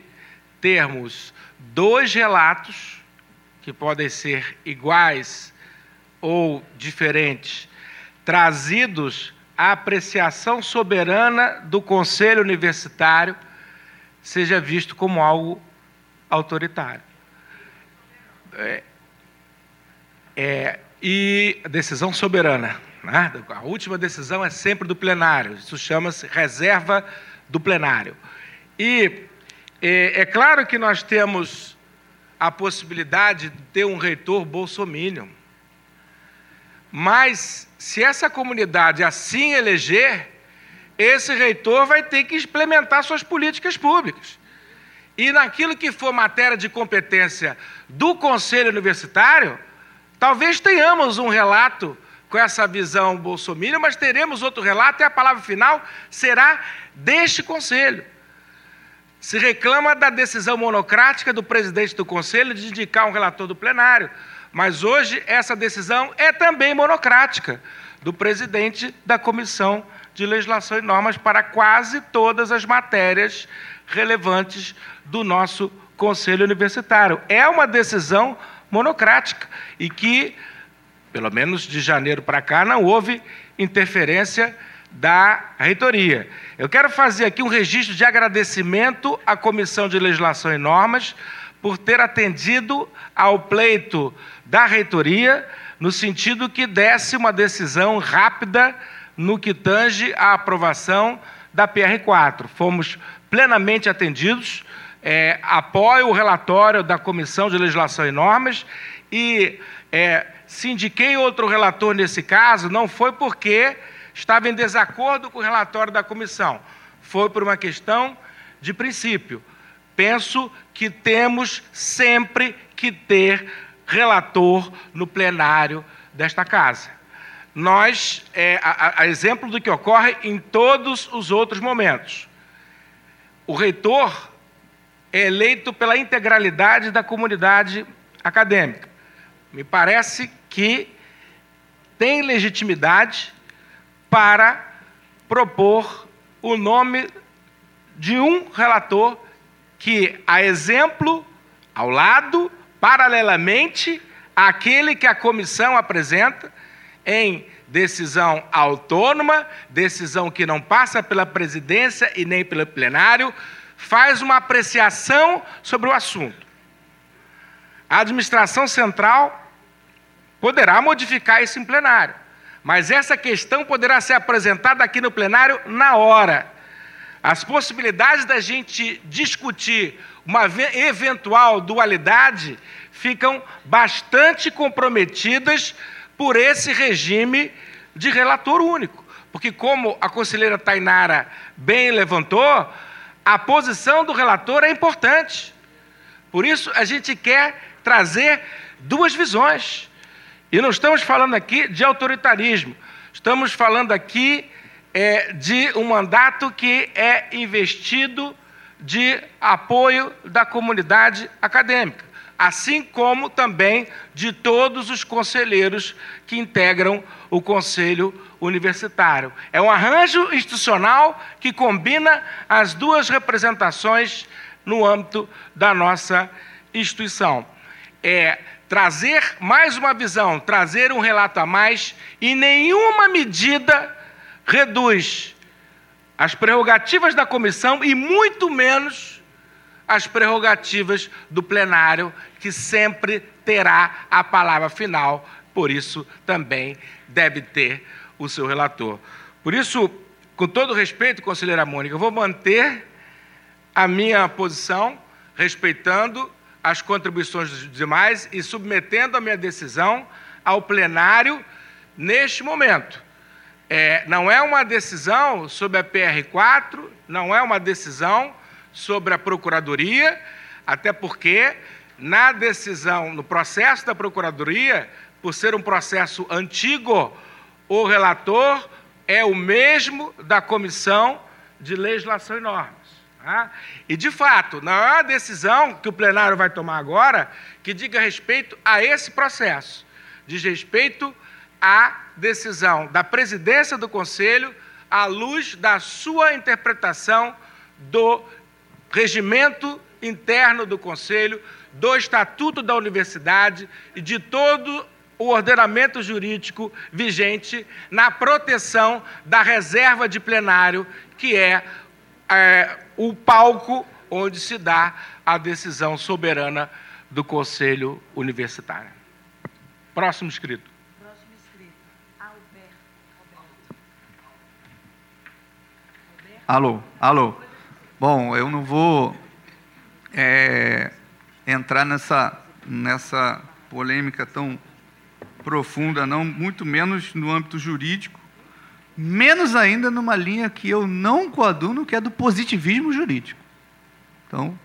termos dois relatos, que podem ser iguais ou diferentes, trazidos à apreciação soberana do Conselho Universitário, seja visto como algo autoritário. E decisão soberana, né? A última decisão é sempre do plenário. Isso chama-se reserva do plenário. E é claro que nós temos a possibilidade de ter um reitor bolsominion, mas se essa comunidade assim eleger, esse reitor vai ter que implementar suas políticas públicas. E naquilo que for matéria de competência do Conselho Universitário, talvez tenhamos um relato com essa visão bolsominion, mas teremos outro relato e a palavra final será deste Conselho. Se reclama da decisão monocrática do presidente do Conselho de indicar um relator do plenário, mas hoje essa decisão é também monocrática do presidente da Comissão de legislação e normas para quase todas as matérias relevantes do nosso Conselho Universitário. É uma decisão monocrática e que, pelo menos de janeiro para cá, não houve interferência da reitoria. Eu quero fazer aqui um registro de agradecimento à Comissão de Legislação e Normas por ter atendido ao pleito da reitoria, no sentido que desse uma decisão rápida no que tange à aprovação da PR4. Fomos plenamente atendidos, apoio o relatório da Comissão de Legislação e Normas e sindiquei outro relator nesse caso, não foi porque estava em desacordo com o relatório da comissão, foi por uma questão de princípio. Penso que temos sempre que ter relator no plenário desta casa. Nós, a exemplo do que ocorre em todos os outros momentos, o reitor é eleito pela integralidade da comunidade acadêmica. Me parece que tem legitimidade para propor o nome de um relator que, a exemplo, ao lado, paralelamente, àquele que a comissão apresenta em decisão autônoma, decisão que não passa pela presidência e nem pelo plenário, faz uma apreciação sobre o assunto. A administração central poderá modificar isso em plenário, mas essa questão poderá ser apresentada aqui no plenário na hora. As possibilidades da gente discutir uma eventual dualidade ficam bastante comprometidas por esse regime de relator único. Porque, como a conselheira Tainara bem levantou, a posição do relator é importante. Por isso, a gente quer trazer duas visões. E não estamos falando aqui de autoritarismo, estamos falando aqui de um mandato que é investido de apoio da comunidade acadêmica, assim como também de todos os conselheiros que integram o Conselho Universitário. É um arranjo institucional que combina as duas representações no âmbito da nossa instituição. Trazer mais uma visão, trazer um relato a mais, em nenhuma medida reduz as prerrogativas da comissão e muito menos as prerrogativas do plenário, que sempre terá a palavra final, por isso também deve ter o seu relator. Por isso, com todo respeito, conselheira Mônica, eu vou manter a minha posição, respeitando as contribuições dos demais e submetendo a minha decisão ao plenário neste momento. Não é uma decisão sobre a PR4, não é uma decisão sobre a Procuradoria, até porque na decisão, no processo da Procuradoria, por ser um processo antigo, o relator é o mesmo da Comissão de Legislação e Normas. E, de fato, não é a decisão que o plenário vai tomar agora que diga respeito a esse processo, diz respeito à decisão da presidência do Conselho à luz da sua interpretação do regimento interno do Conselho, do Estatuto da Universidade e de todo o ordenamento jurídico vigente na proteção da reserva de plenário, que é o palco onde se dá a decisão soberana do Conselho Universitário. Próximo inscrito. Próximo inscrito. Alberto. Alô. Bom, eu não vou entrar nessa polêmica tão profunda, não, muito menos no âmbito jurídico, menos ainda numa linha que eu não coaduno, que é do positivismo jurídico. Então,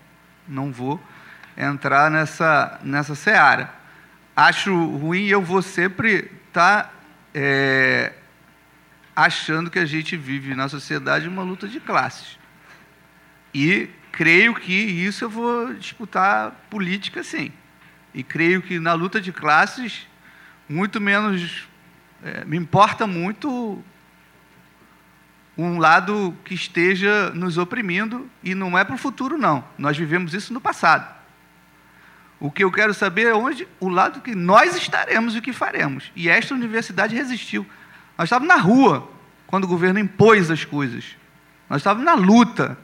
não vou entrar nessa seara. Acho ruim e eu vou sempre estar achando que a gente vive na sociedade uma luta de classes. E creio que isso eu vou disputar política, sim. E creio que na luta de classes, muito menos me importa muito um lado que esteja nos oprimindo, e não é para o futuro, não. Nós vivemos isso no passado. O que eu quero saber é onde, o lado que nós estaremos e o que faremos. E esta universidade resistiu. Nós estávamos na rua quando o governo impôs as coisas. Nós estávamos na luta.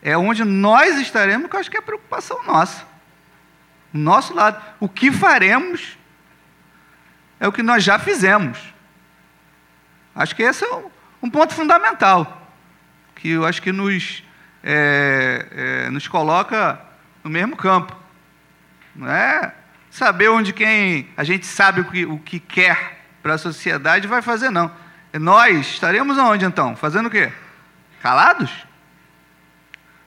É onde nós estaremos, que eu acho que é preocupação nossa. O nosso lado. O que faremos é o que nós já fizemos. Acho que esse é um ponto fundamental, que eu acho que nos coloca no mesmo campo. Não é saber onde quem a gente sabe o que quer para a sociedade vai fazer, não. E nós estaremos aonde, então? Fazendo o quê? Calados?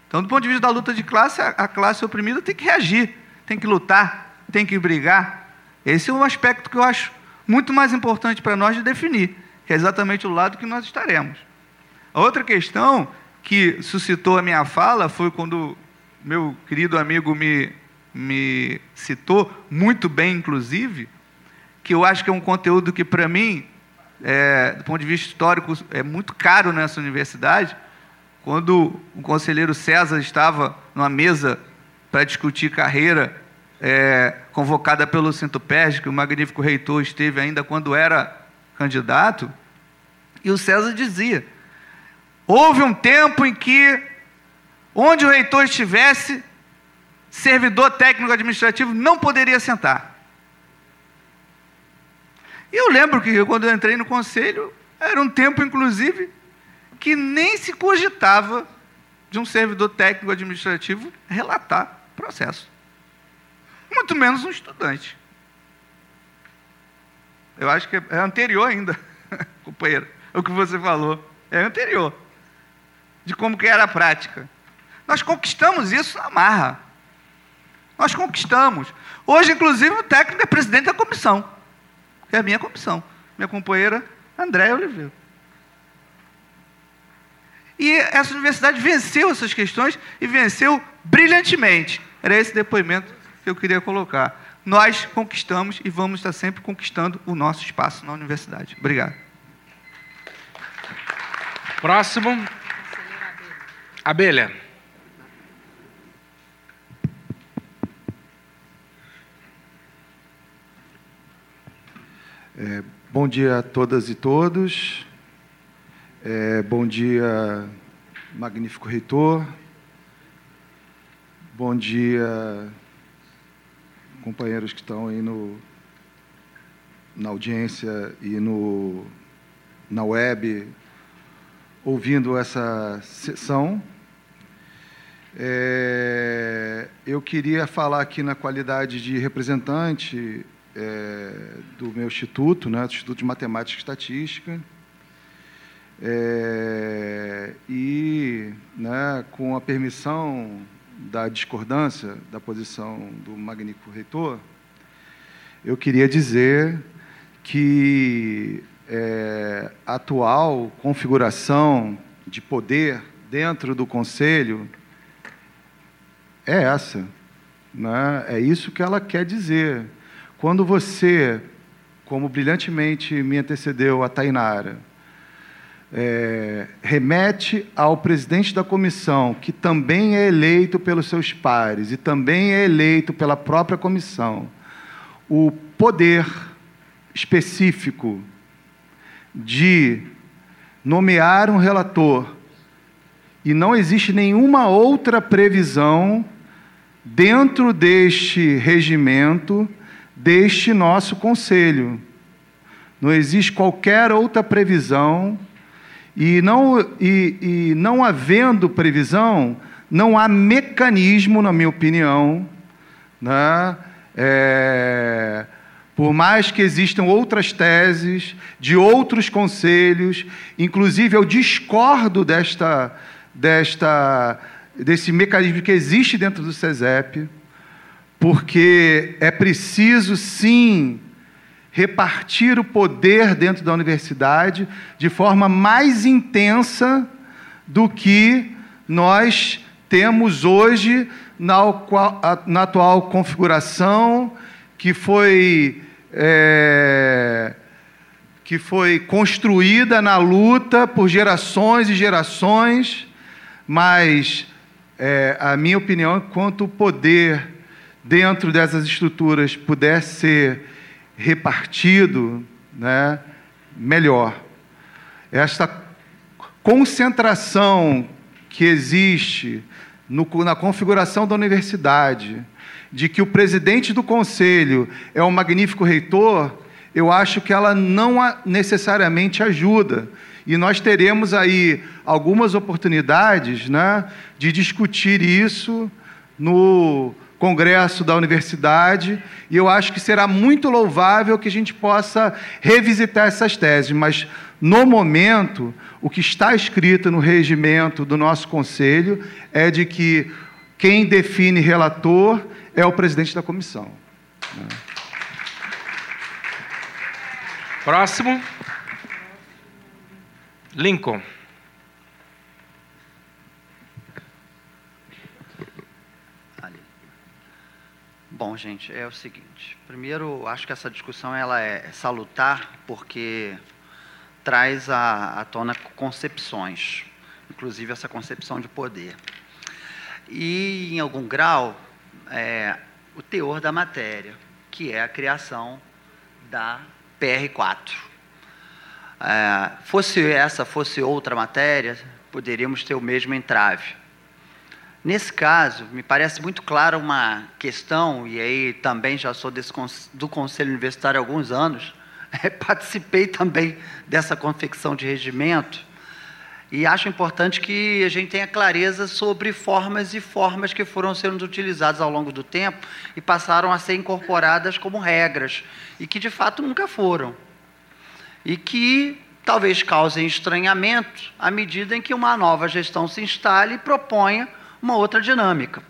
Então, do ponto de vista da luta de classe, a classe oprimida tem que reagir, tem que lutar, tem que brigar. Esse é um aspecto que eu acho muito mais importante para nós de definir, que é exatamente o lado que nós estaremos. A outra questão que suscitou a minha fala foi quando meu querido amigo me citou, muito bem, inclusive, que eu acho que é um conteúdo que, para mim, do ponto de vista histórico, é muito caro nessa universidade. Quando o conselheiro César estava numa mesa para discutir carreira, convocada pelo Sintuperj, que o magnífico reitor esteve ainda quando era candidato, e o César dizia: houve um tempo em que, onde o reitor estivesse, servidor técnico administrativo não poderia sentar. E eu lembro que, quando eu entrei no conselho, era um tempo, inclusive, que nem se cogitava de um servidor técnico administrativo relatar processo. Muito menos um estudante. Eu acho que é anterior ainda, companheiro, o que você falou. É anterior. De como que era a prática. Nós conquistamos isso na marra. Nós conquistamos. Hoje, inclusive, o técnico é presidente da comissão, que é a minha comissão. Minha companheira Andréia Oliveira. E essa universidade venceu essas questões e venceu brilhantemente. Era esse depoimento que eu queria colocar. Nós conquistamos e vamos estar sempre conquistando o nosso espaço na universidade. Obrigado. Próximo. Abelha. Bom dia a todas e todos. Bom dia, magnífico reitor. Bom dia, companheiros que estão aí na audiência e na web, ouvindo essa sessão. Eu queria falar aqui na qualidade de representante do meu instituto, né, do Instituto de Matemática e Estatística, e, né, com a permissão da discordância da posição do magnífico reitor, eu queria dizer que a atual configuração de poder dentro do Conselho é essa, né? É isso que ela quer dizer. Quando você, como brilhantemente me antecedeu a Tainara, remete ao presidente da comissão, que também é eleito pelos seus pares e também é eleito pela própria comissão, o poder específico de nomear um relator, e não existe nenhuma outra previsão dentro deste regimento, deste nosso conselho. Não existe qualquer outra previsão. E não havendo previsão, não há mecanismo, na minha opinião, né? Por mais que existam outras teses de outros conselhos, inclusive eu discordo desse mecanismo que existe dentro do CESEP, porque é preciso, sim, repartir o poder dentro da universidade de forma mais intensa do que nós temos hoje na atual configuração, que foi que foi construída na luta por gerações e gerações, mas a minha opinião é quanto o poder dentro dessas estruturas puder ser repartido, né, melhor. Esta concentração que existe na configuração da universidade, de que o presidente do conselho é um magnífico reitor, eu acho que ela não necessariamente ajuda. E nós teremos aí algumas oportunidades, né, de discutir isso no Congresso da Universidade, e eu acho que será muito louvável que a gente possa revisitar essas teses, mas, no momento, o que está escrito no regimento do nosso Conselho é de que quem define relator é o presidente da comissão. Próximo. Lincoln. Bom, gente, é o seguinte. Primeiro, acho que essa discussão ela é salutar, porque traz à tona concepções, inclusive essa concepção de poder. E, em algum grau, o teor da matéria, que é a criação da PR4. Fosse essa, fosse outra matéria, poderíamos ter o mesmo entrave. Nesse caso, me parece muito clara uma questão, e aí também já sou do Conselho Universitário há alguns anos, participei também dessa confecção de regimento, e acho importante que a gente tenha clareza sobre formas e formas que foram sendo utilizadas ao longo do tempo e passaram a ser incorporadas como regras, e que de fato nunca foram, e que talvez causem estranhamento à medida em que uma nova gestão se instale e proponha uma outra dinâmica.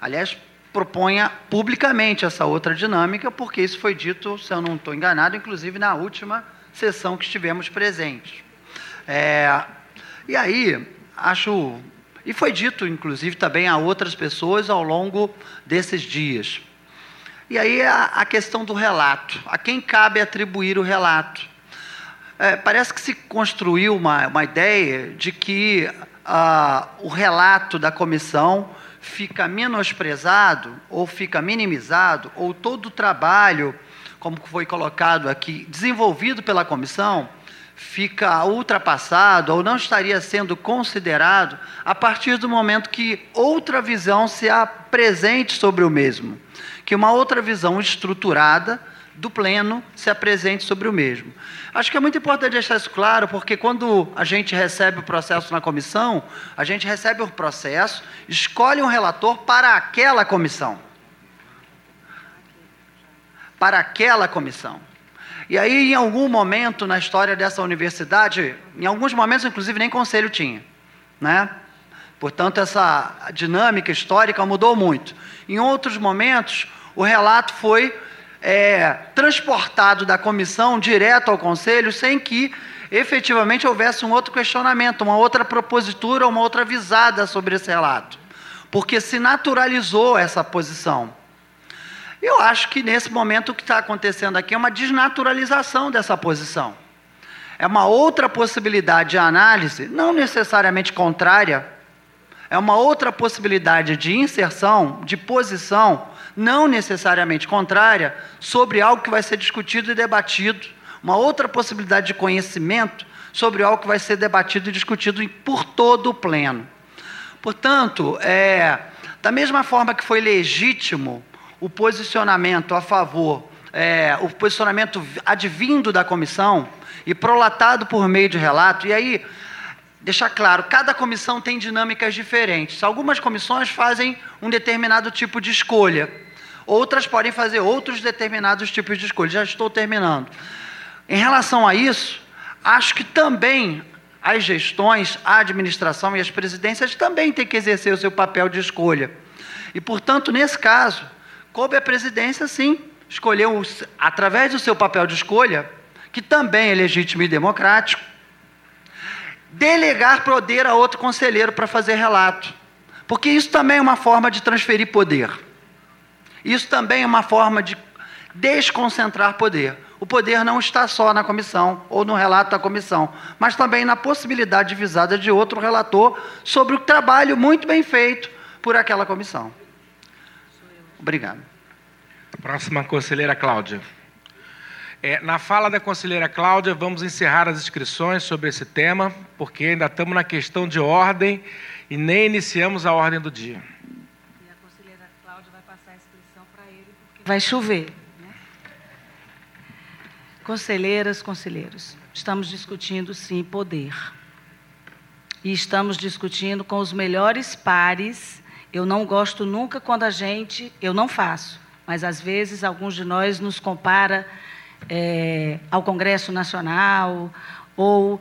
Aliás, proponha publicamente essa outra dinâmica, porque isso foi dito, se eu não estou enganado, inclusive na última sessão que estivemos presentes. E aí, acho... E foi dito, inclusive, também a outras pessoas ao longo desses dias. E aí, a questão do relato. A quem cabe atribuir o relato? Parece que se construiu uma ideia de que o relato da comissão fica menosprezado, ou fica minimizado, ou todo o trabalho, como foi colocado aqui, desenvolvido pela comissão, fica ultrapassado, ou não estaria sendo considerado, a partir do momento que outra visão se apresente sobre o mesmo, que uma outra visão estruturada do pleno se apresente sobre o mesmo. Acho que é muito importante deixar isso claro, porque quando a gente recebe o processo na comissão, a gente recebe o processo, escolhe um relator para aquela comissão. Para aquela comissão. E aí, em algum momento na história dessa universidade, em alguns momentos, inclusive, nem conselho tinha, né? Portanto, essa dinâmica histórica mudou muito. Em outros momentos, o relato foi transportado da comissão direto ao conselho, sem que efetivamente houvesse um outro questionamento, uma outra propositura, uma outra visada sobre esse relato, porque se naturalizou essa posição. Eu acho que nesse momento o que está acontecendo aqui é uma desnaturalização dessa posição. É uma outra possibilidade de análise, não necessariamente contrária, é uma outra possibilidade de inserção, de posição, não necessariamente contrária, sobre algo que vai ser discutido e debatido, uma outra possibilidade de conhecimento sobre algo que vai ser debatido e discutido por todo o pleno. Portanto, da mesma forma que foi legítimo o posicionamento a favor, o posicionamento advindo da comissão e prolatado por meio de relato, e aí, deixar claro, cada comissão tem dinâmicas diferentes. Algumas comissões fazem um determinado tipo de escolha. Outras podem fazer outros determinados tipos de escolha. Já estou terminando. Em relação a isso, acho que também as gestões, a administração e as presidências também têm que exercer o seu papel de escolha. E, portanto, nesse caso, coube à presidência, sim, escolher, através do seu papel de escolha, que também é legítimo e democrático, delegar poder a outro conselheiro para fazer relato. Porque isso também é uma forma de transferir poder. Isso também é uma forma de desconcentrar poder. O poder não está só na comissão ou no relato da comissão, mas também na possibilidade visada de outro relator sobre o trabalho muito bem feito por aquela comissão. Obrigado. Próxima, conselheira Cláudia. Na fala da conselheira Cláudia, vamos encerrar as inscrições sobre esse tema, porque ainda estamos na questão de ordem e nem iniciamos a ordem do dia. E a conselheira Cláudia vai passar a inscrição para ele, porque vai chover. Né? Conselheiras, conselheiros, estamos discutindo, sim, poder. E estamos discutindo com os melhores pares. Eu não gosto nunca quando a gente... Eu não faço, mas às vezes alguns de nós nos compara... ao Congresso Nacional ou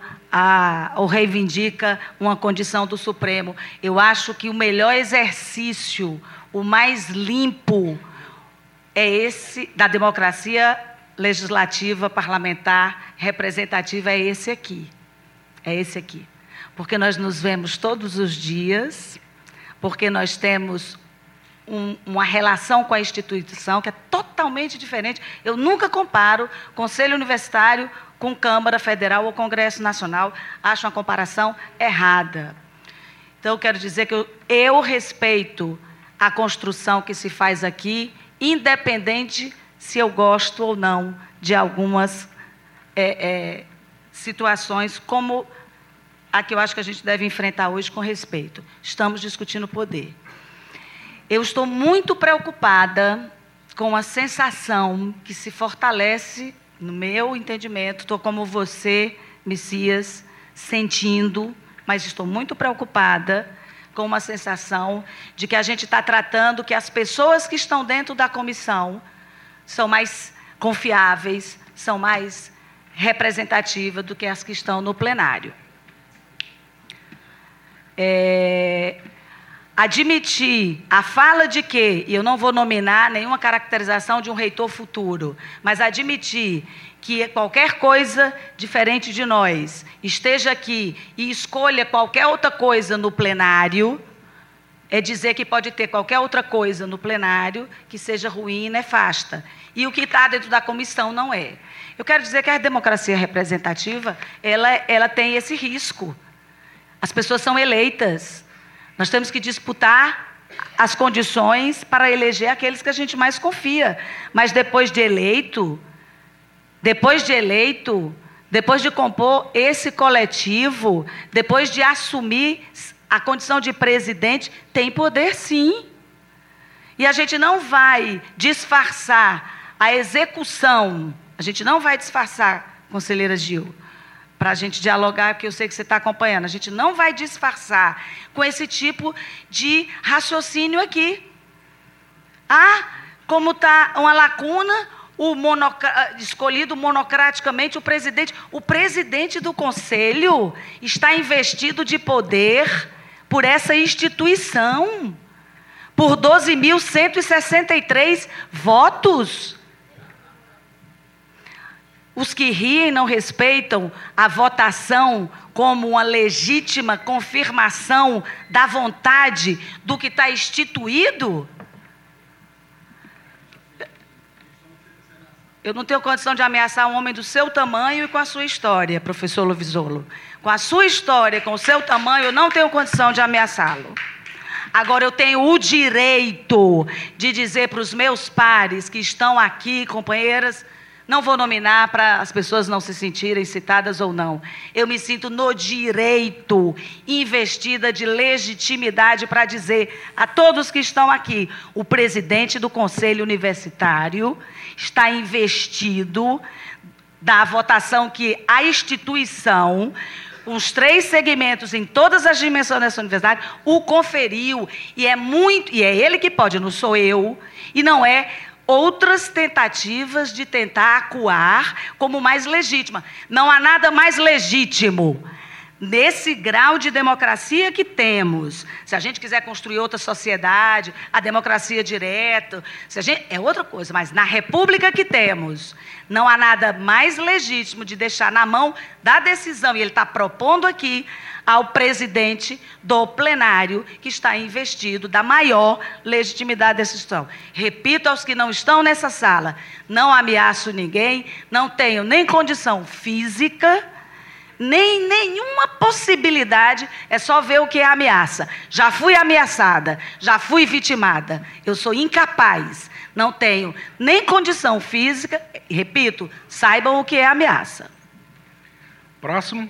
reivindica uma condição do Supremo. Eu acho que o melhor exercício, o mais limpo, é esse da democracia legislativa, parlamentar, representativa, é esse aqui. É esse aqui. Porque nós nos vemos todos os dias, porque nós temos... uma relação com a instituição que é totalmente diferente. Eu nunca comparo Conselho Universitário com Câmara Federal ou Congresso Nacional. Acho uma comparação errada. Então, eu quero dizer que eu respeito a construção que se faz aqui, independente se eu gosto ou não de algumas situações como a que eu acho que a gente deve enfrentar hoje com respeito. Estamos discutindo poder. Eu estou muito preocupada com a sensação que se fortalece, no meu entendimento, estou como você, Messias, sentindo, mas estou muito preocupada com uma sensação de que a gente está tratando que as pessoas que estão dentro da comissão são mais confiáveis, são mais representativas do que as que estão no plenário. Admitir a fala de que, e eu não vou nominar nenhuma caracterização de um reitor futuro, mas admitir que qualquer coisa diferente de nós esteja aqui e escolha qualquer outra coisa no plenário, é dizer que pode ter qualquer outra coisa no plenário que seja ruim e nefasta. E o que está dentro da comissão não é. Eu quero dizer que a democracia representativa, ela tem esse risco. As pessoas são eleitas. Nós temos que disputar as condições para eleger aqueles que a gente mais confia. Mas depois de eleito, depois de compor esse coletivo, depois de assumir a condição de presidente, tem poder sim. E a gente não vai disfarçar a execução, a gente não vai disfarçar, conselheira Gil, para a gente dialogar, porque eu sei que você está acompanhando. A gente não vai disfarçar com esse tipo de raciocínio aqui. Ah, como está uma lacuna, escolhido monocraticamente o presidente. O presidente do Conselho está investido de poder por essa instituição, por 12.163 votos. Os que riem não respeitam a votação como uma legítima confirmação da vontade do que está instituído? Eu não tenho condição de ameaçar um homem do seu tamanho e com a sua história, professor Lovisolo. Com a sua história, com o seu tamanho, eu não tenho condição de ameaçá-lo. Agora, eu tenho o direito de dizer para os meus pares que estão aqui, companheiras... Não vou nominar para as pessoas não se sentirem citadas ou não. Eu me sinto no direito, investida de legitimidade para dizer a todos que estão aqui, o presidente do Conselho Universitário está investido da votação que a instituição, os três segmentos em todas as dimensões dessa universidade, o conferiu. E é ele que pode, não sou eu, e não é... outras tentativas de tentar acuar como mais legítima. Não há nada mais legítimo nesse grau de democracia que temos. Se a gente quiser construir outra sociedade, a democracia direta, é outra coisa, mas na república que temos, não há nada mais legítimo de deixar na mão da decisão, e ele está propondo aqui, ao presidente do plenário, que está investido da maior legitimidade dessa instituição. Repito aos que não estão nessa sala, não ameaço ninguém, não tenho nem condição física, nem nenhuma possibilidade, é só ver o que é ameaça. Já fui ameaçada, já fui vitimada, eu sou incapaz, não tenho nem condição física, repito, saibam o que é ameaça. Próximo.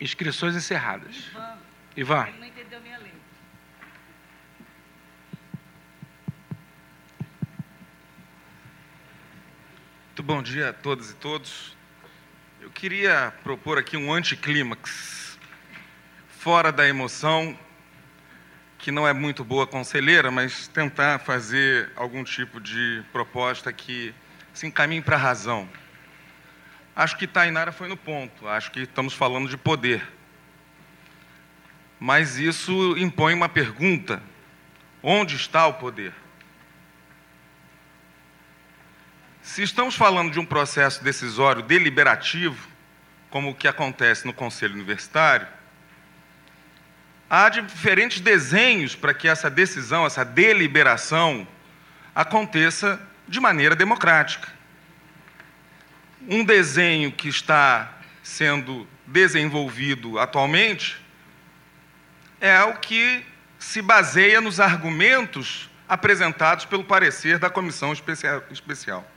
Inscrições encerradas. Ivan. Ele não entendeu minha letra. Muito bom dia a todas e todos. Eu queria propor aqui um anticlímax, fora da emoção, que não é muito boa conselheira, mas tentar fazer algum tipo de proposta que se encaminhe para a razão. Acho que Tainara foi no ponto, acho que estamos falando de poder. Mas isso impõe uma pergunta: onde está o poder? Se estamos falando de um processo decisório deliberativo, como o que acontece no Conselho Universitário, há diferentes desenhos para que essa decisão, essa deliberação, aconteça de maneira democrática. Um desenho que está sendo desenvolvido atualmente é o que se baseia nos argumentos apresentados pelo parecer da Comissão Especial.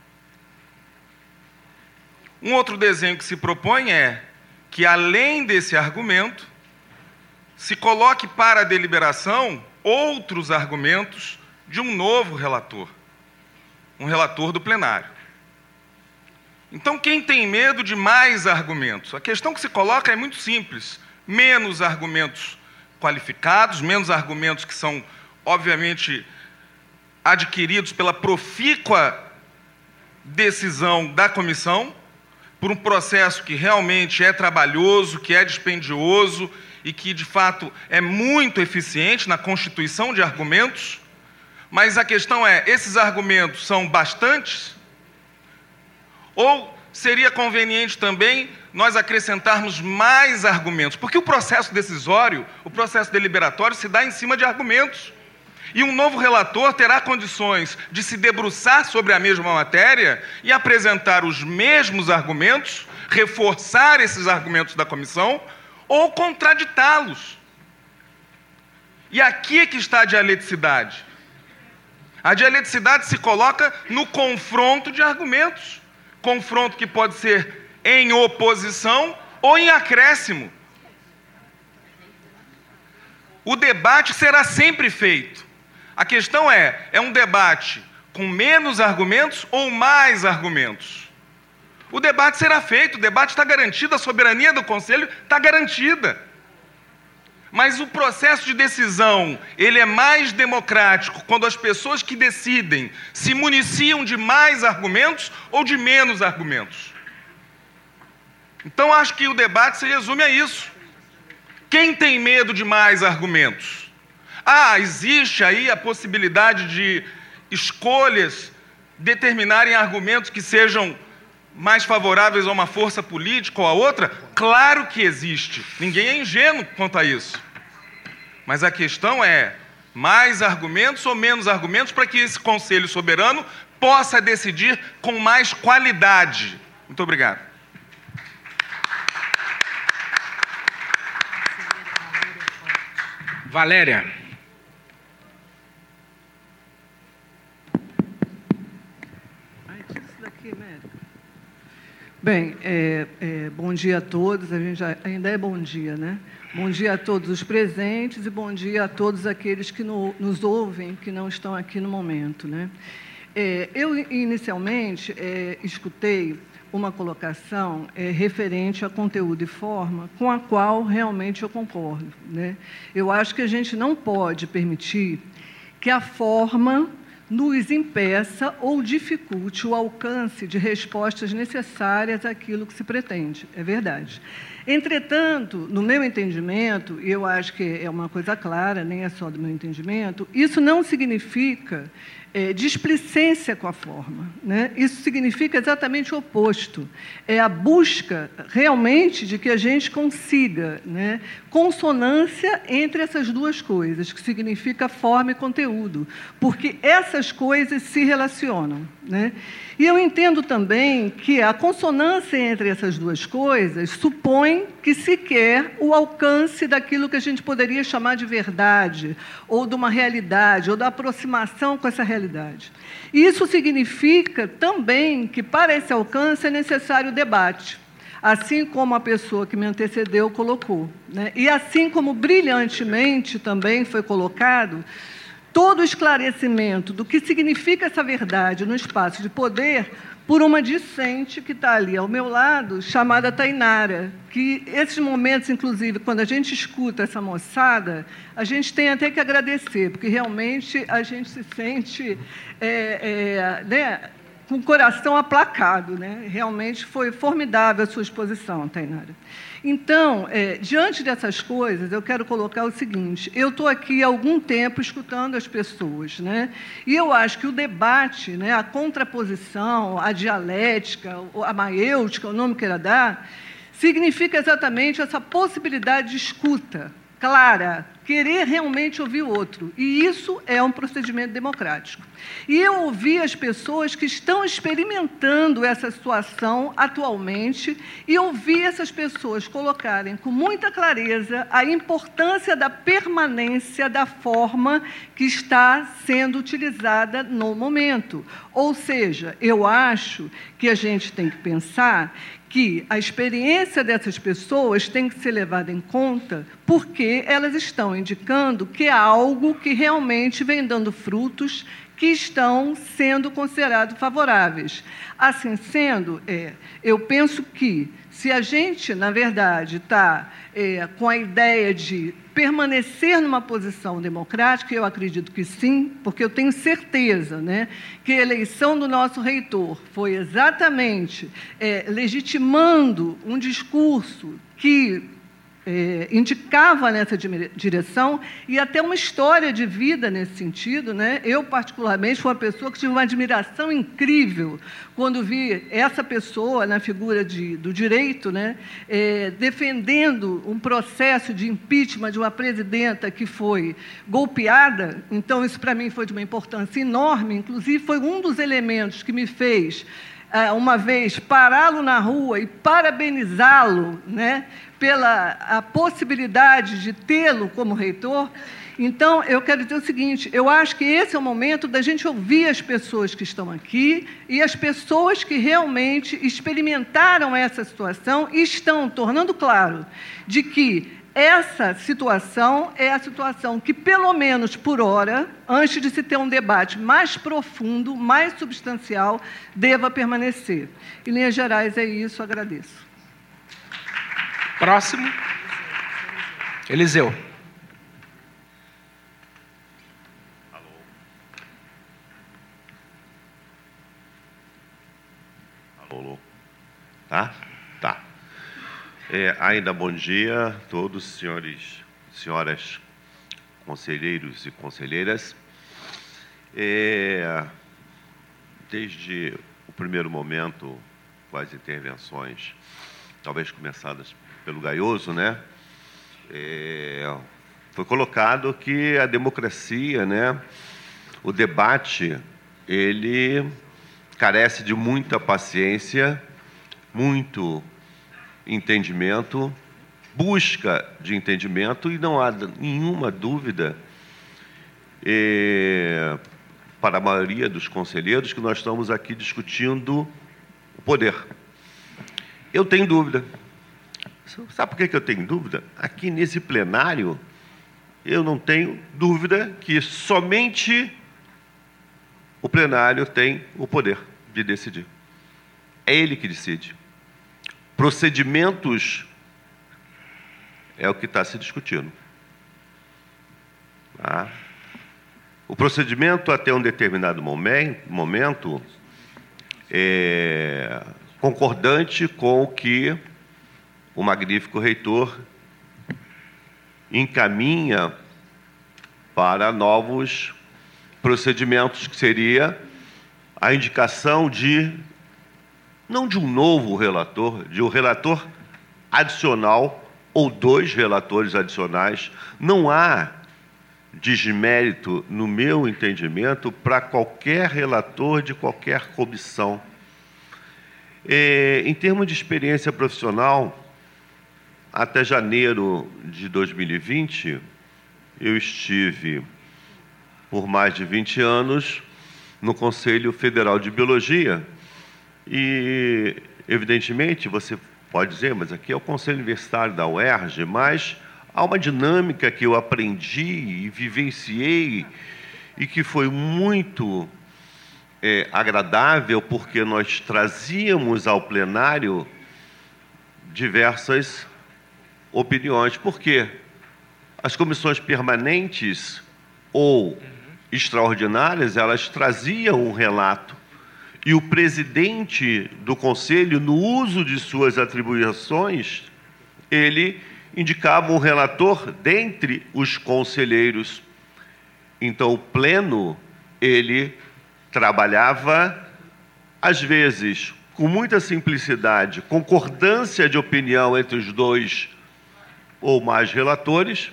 Um outro desenho que se propõe é que, além desse argumento, se coloque para a deliberação outros argumentos de um novo relator, um relator do plenário. Então, quem tem medo de mais argumentos? A questão que se coloca é muito simples. Menos argumentos qualificados, menos argumentos que são, obviamente, adquiridos pela profícua decisão da comissão, por um processo que realmente é trabalhoso, que é dispendioso e que, de fato, é muito eficiente na constituição de argumentos. Mas a questão é, esses argumentos são bastantes? Ou seria conveniente também nós acrescentarmos mais argumentos? Porque o processo decisório, o processo deliberatório, se dá em cima de argumentos. E um novo relator terá condições de se debruçar sobre a mesma matéria e apresentar os mesmos argumentos, reforçar esses argumentos da comissão ou contraditá-los. E aqui é que está a dialeticidade. A dialeticidade se coloca no confronto de argumentos. Confronto que pode ser em oposição ou em acréscimo. O debate será sempre feito. A questão é um debate com menos argumentos ou mais argumentos? O debate será feito, o debate está garantido, a soberania do Conselho está garantida. Mas o processo de decisão, ele é mais democrático quando as pessoas que decidem se municiam de mais argumentos ou de menos argumentos. Então, acho que o debate se resume a isso. Quem tem medo de mais argumentos? Existe aí a possibilidade de escolhas determinarem argumentos que sejam mais favoráveis a uma força política ou a outra? Claro que existe. Ninguém é ingênuo quanto a isso. Mas a questão é, mais argumentos ou menos argumentos para que esse Conselho Soberano possa decidir com mais qualidade. Muito obrigado. Valéria. Bem, bom dia a todos, ainda é bom dia, né? Bom dia a todos os presentes e bom dia a todos aqueles que nos ouvem, que não estão aqui no momento, né? Eu, inicialmente, escutei uma colocação referente a conteúdo e forma, com a qual realmente eu concordo, né? Eu acho que a gente não pode permitir que a forma nos impeça ou dificulte o alcance de respostas necessárias àquilo que se pretende, é verdade. Entretanto, no meu entendimento, e eu acho que é uma coisa clara, nem é só do meu entendimento, isso não significa displicência com a forma, né? Isso significa exatamente o oposto, é a busca realmente de que a gente consiga, né, consonância entre essas duas coisas, que significa forma e conteúdo, porque essas coisas se relacionam, né? E eu entendo também que a consonância entre essas duas coisas supõe que se quer o alcance daquilo que a gente poderia chamar de verdade, ou de uma realidade, ou da aproximação com essa realidade. Isso significa também que, para esse alcance, é necessário debate, assim como a pessoa que me antecedeu colocou, né? E assim como brilhantemente também foi colocado, todo o esclarecimento do que significa essa verdade no espaço de poder por uma discente que está ali ao meu lado, chamada Tainara, que esses momentos, inclusive, quando a gente escuta essa moçada, a gente tem até que agradecer, porque realmente a gente se sente né, com o coração aplacado, né? Realmente foi formidável a sua exposição, Tainara. Então, diante dessas coisas, eu quero colocar o seguinte, eu estou aqui há algum tempo escutando as pessoas, né? E eu acho que o debate, né, a contraposição, a dialética, a maiêutica, o nome que ela dá, significa exatamente essa possibilidade de escuta clara, querer realmente ouvir o outro. E isso é um procedimento democrático. E eu ouvi as pessoas que estão experimentando essa situação atualmente e ouvi essas pessoas colocarem com muita clareza a importância da permanência da forma que está sendo utilizada no momento. Ou seja, eu acho que a gente tem que pensar que a experiência dessas pessoas tem que ser levada em conta porque elas estão indicando que é algo que realmente vem dando frutos que estão sendo considerados favoráveis. Assim sendo, eu penso que, se a gente, na verdade, está com a ideia de permanecer numa posição democrática, eu acredito que sim, porque eu tenho certeza, né, que a eleição do nosso reitor foi exatamente legitimando um discurso que indicava nessa direção e até uma história de vida nesse sentido, né? Eu, particularmente, fui uma pessoa que tive uma admiração incrível quando vi essa pessoa na figura do direito, né, defendendo um processo de impeachment de uma presidenta que foi golpeada. Então, isso, para mim, foi de uma importância enorme. Inclusive, foi um dos elementos que me fez, uma vez, pará-lo na rua e parabenizá-lo, né, pela a possibilidade de tê-lo como reitor. Então, eu quero dizer o seguinte, eu acho que esse é o momento da gente ouvir as pessoas que estão aqui e as pessoas que realmente experimentaram essa situação e estão tornando claro de que essa situação é a situação que, pelo menos por hora, antes de se ter um debate mais profundo, mais substancial, deva permanecer. Em linhas gerais, é isso. Agradeço. Próximo. Eliseu. Alô. Tá? Tá. Ainda bom dia a todos, senhores, senhoras, conselheiros e conselheiras. Desde o primeiro momento, com as intervenções, talvez começadas pelo Gaioso, né? Foi colocado que a democracia, né, o debate, ele carece de muita paciência, muito entendimento, busca de entendimento, e não há nenhuma dúvida para a maioria dos conselheiros que nós estamos aqui discutindo o poder. Eu tenho dúvida. Sabe por que eu tenho dúvida? Aqui nesse plenário, eu não tenho dúvida que somente o plenário tem o poder de decidir. É ele que decide. Procedimentos é o que está se discutindo. Tá? O procedimento, até um determinado momento, é concordante com o que o o magnífico reitor encaminha para novos procedimentos, que seria a indicação de, não de um novo relator, de um relator adicional ou dois relatores adicionais. Não há desmérito, no meu entendimento, para qualquer relator de qualquer comissão. Em termos de experiência profissional, até janeiro de 2020, eu estive, por mais de 20 anos, no Conselho Federal de Biologia. E, evidentemente, você pode dizer, mas aqui é o Conselho Universitário da UERJ, mas há uma dinâmica que eu aprendi e vivenciei e que foi muito agradável, porque nós trazíamos ao plenário diversas opiniões. Por quê? As comissões permanentes ou extraordinárias, elas traziam um relato. E o presidente do Conselho, no uso de suas atribuições, ele indicava um relator dentre os conselheiros. Então, o pleno, ele trabalhava, às vezes, com muita simplicidade, concordância de opinião entre os dois ou mais relatores,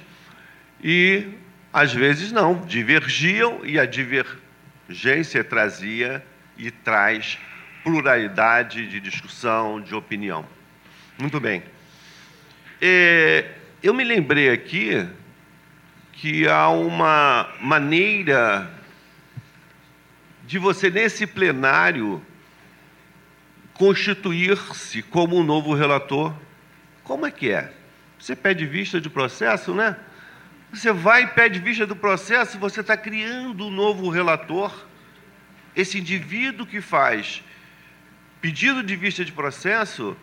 e, às vezes, não, divergiam, e a divergência trazia e traz pluralidade de discussão, de opinião. Muito bem. Eu me lembrei aqui que há uma maneira de você, nesse plenário, constituir-se como um novo relator. Como é que é? Você pede vista de processo, né? Você vai e pede vista do processo, você está criando um novo relator. Esse indivíduo que faz pedido de vista de processo,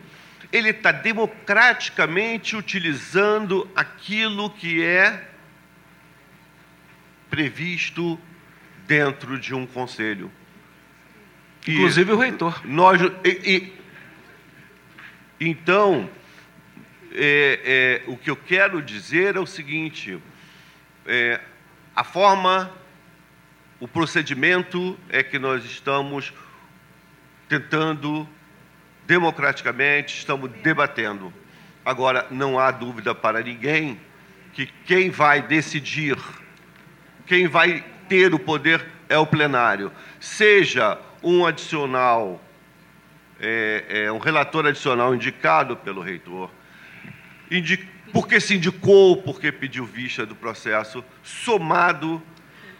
ele está democraticamente utilizando aquilo que é previsto dentro de um conselho. Inclusive o reitor. Então, o que eu quero dizer é o seguinte, a forma, o procedimento é que nós estamos tentando democraticamente, estamos debatendo. Agora, não há dúvida para ninguém que quem vai decidir, quem vai ter o poder é o plenário. Seja um adicional, um relator adicional indicado pelo reitor, porque se indicou, porque pediu vista do processo, somado,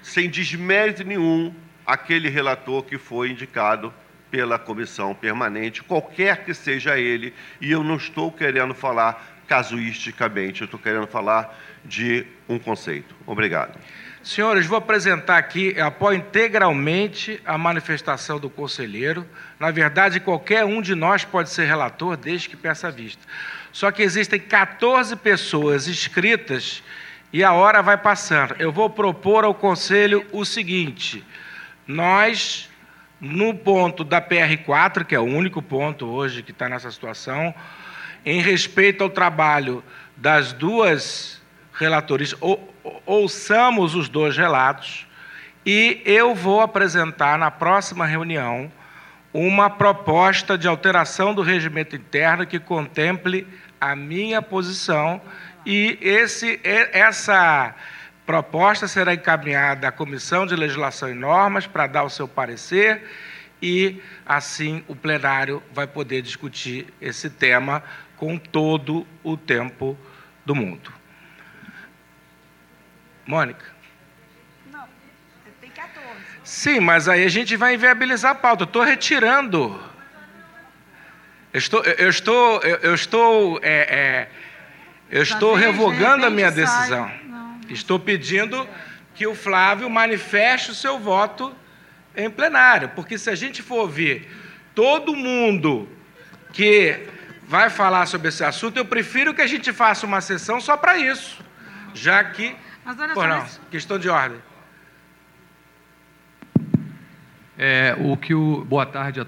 sem desmérito nenhum, aquele relator que foi indicado pela comissão permanente, qualquer que seja ele, e eu não estou querendo falar casuisticamente, eu estou querendo falar de um conceito. Obrigado. Senhores, vou apresentar aqui, apoio integralmente a manifestação do conselheiro. Na verdade, qualquer um de nós pode ser relator, desde que peça a vista. Só que existem 14 pessoas inscritas e a hora vai passando. Eu vou propor ao conselho o seguinte, nós, no ponto da PR4, que é o único ponto hoje que está nessa situação, em respeito ao trabalho das duas relatoristas, ouçamos os dois relatos, e eu vou apresentar na próxima reunião uma proposta de alteração do regimento interno que contemple a minha posição, e essa proposta será encaminhada à Comissão de Legislação e Normas para dar o seu parecer e, assim, o plenário vai poder discutir esse tema com todo o tempo do mundo. Mônica? Não, tem 14. Sim, mas aí a gente vai inviabilizar a pauta. Eu estou retirando. Eu estou revogando a minha decisão. Estou pedindo que o Flávio manifeste o seu voto em plenário, porque se a gente for ouvir todo mundo que vai falar sobre esse assunto, eu prefiro que a gente faça uma sessão só para isso, já que... Mas olha só, questão de ordem.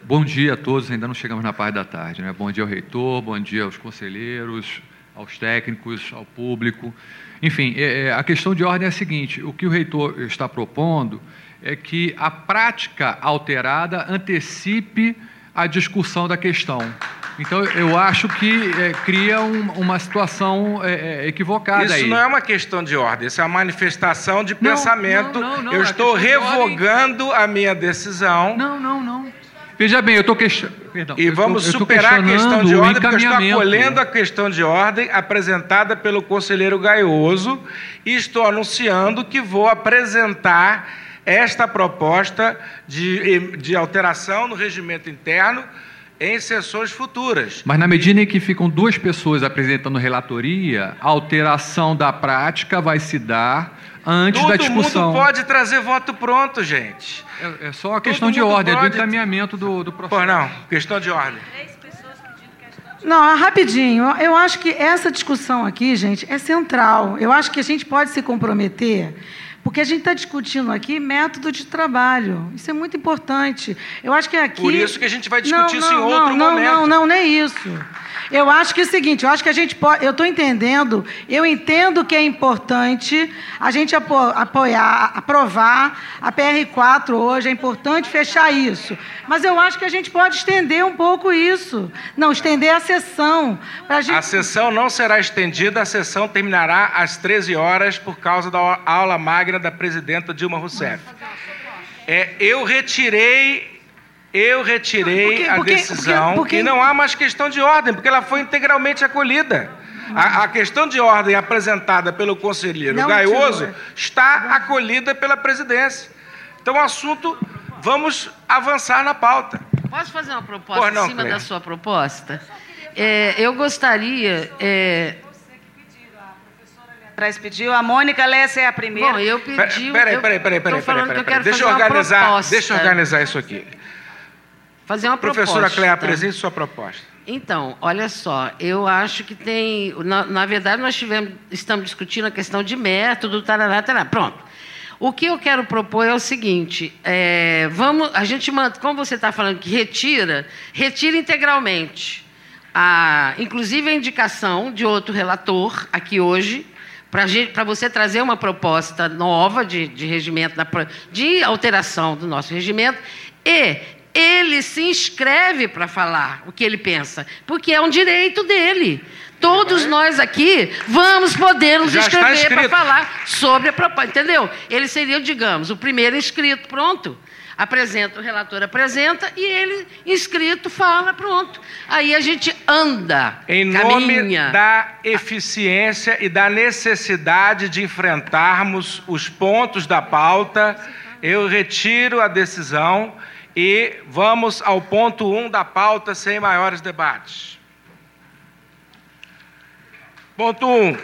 Bom dia a todos, ainda não chegamos na parte da tarde, né? Bom dia ao reitor, bom dia aos conselheiros, aos técnicos, ao público. Enfim, a questão de ordem é a seguinte: o que o reitor está propondo é que a prática alterada antecipe a discussão da questão. Então, eu acho que cria uma situação equivocada. Isso aí. Isso não é uma questão de ordem, isso é uma manifestação de pensamento. Não, eu estou revogando a minha decisão. Não. Veja bem, eu estou questionando... E vamos superar a questão de ordem, porque eu estou acolhendo a questão de ordem apresentada pelo conselheiro Gaioso e estou anunciando que vou apresentar esta proposta de alteração no regimento interno em sessões futuras. Mas na medida em que ficam duas pessoas apresentando relatoria, a alteração da prática vai se dar antes da discussão. Todo mundo pode trazer voto pronto, gente. É só a questão de ordem, é do encaminhamento do processo. Pois não, questão de ordem. Não, rapidinho. Eu acho que essa discussão aqui, gente, é central. Eu acho que a gente pode se comprometer... Porque a gente está discutindo aqui método de trabalho. Isso é muito importante. Eu acho que aqui... Por isso que a gente vai discutir isso em outro momento. Não, nem isso. Eu acho que é o seguinte, eu acho que a gente pode... Eu entendo que é importante a gente aprovar a PR4 hoje, é importante fechar isso. Mas eu acho que a gente pode estender um pouco isso. Não, estender a sessão. A sessão não será estendida, a sessão terminará às 13 horas por causa da aula magna da presidenta Dilma Rousseff. Eu retirei a decisão e não há mais questão de ordem, porque ela foi integralmente acolhida. A questão de ordem apresentada pelo conselheiro Gaioso está acolhida pela presidência. Então, o assunto, vamos avançar na pauta. Posso fazer uma proposta em cima da sua proposta? Eu gostaria... pediu, a Mônica Lessa é a primeira. Bom, eu pedi... Peraí, deixa eu organizar isso aqui. Fazer uma proposta. Professora Cléa, apresente sua proposta. Então, olha só, eu acho que tem... Na verdade, nós estamos discutindo a questão de método, tarará. Pronto. O que eu quero propor é o seguinte, a gente manda, como você está falando que retira integralmente, inclusive a indicação de outro relator aqui hoje, para você trazer uma proposta nova de regimento, de alteração do nosso regimento, e ele se inscreve para falar o que ele pensa, porque é um direito dele. Todos nós aqui vamos poder nos inscrever para falar sobre a proposta, entendeu? Ele seria, digamos, o primeiro inscrito, pronto. Apresenta, o relator apresenta e ele, inscrito, fala, pronto. Aí a gente anda, caminha. Nome da eficiência e da necessidade de enfrentarmos os pontos da pauta, eu retiro a decisão e vamos ao ponto 1 da pauta sem maiores debates. Ponto 1.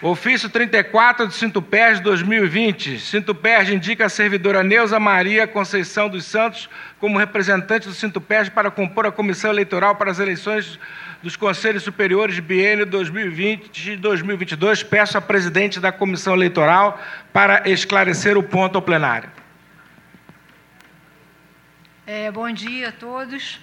Ofício 34 de Sintuperj, 2020. Sintuperj indica a servidora Neuza Maria Conceição dos Santos como representante do Sintuperj para compor a comissão eleitoral para as eleições dos Conselhos Superiores de Biênio 2020 e 2022. Peço à presidente da comissão eleitoral para esclarecer o ponto ao plenário. Bom dia a todos.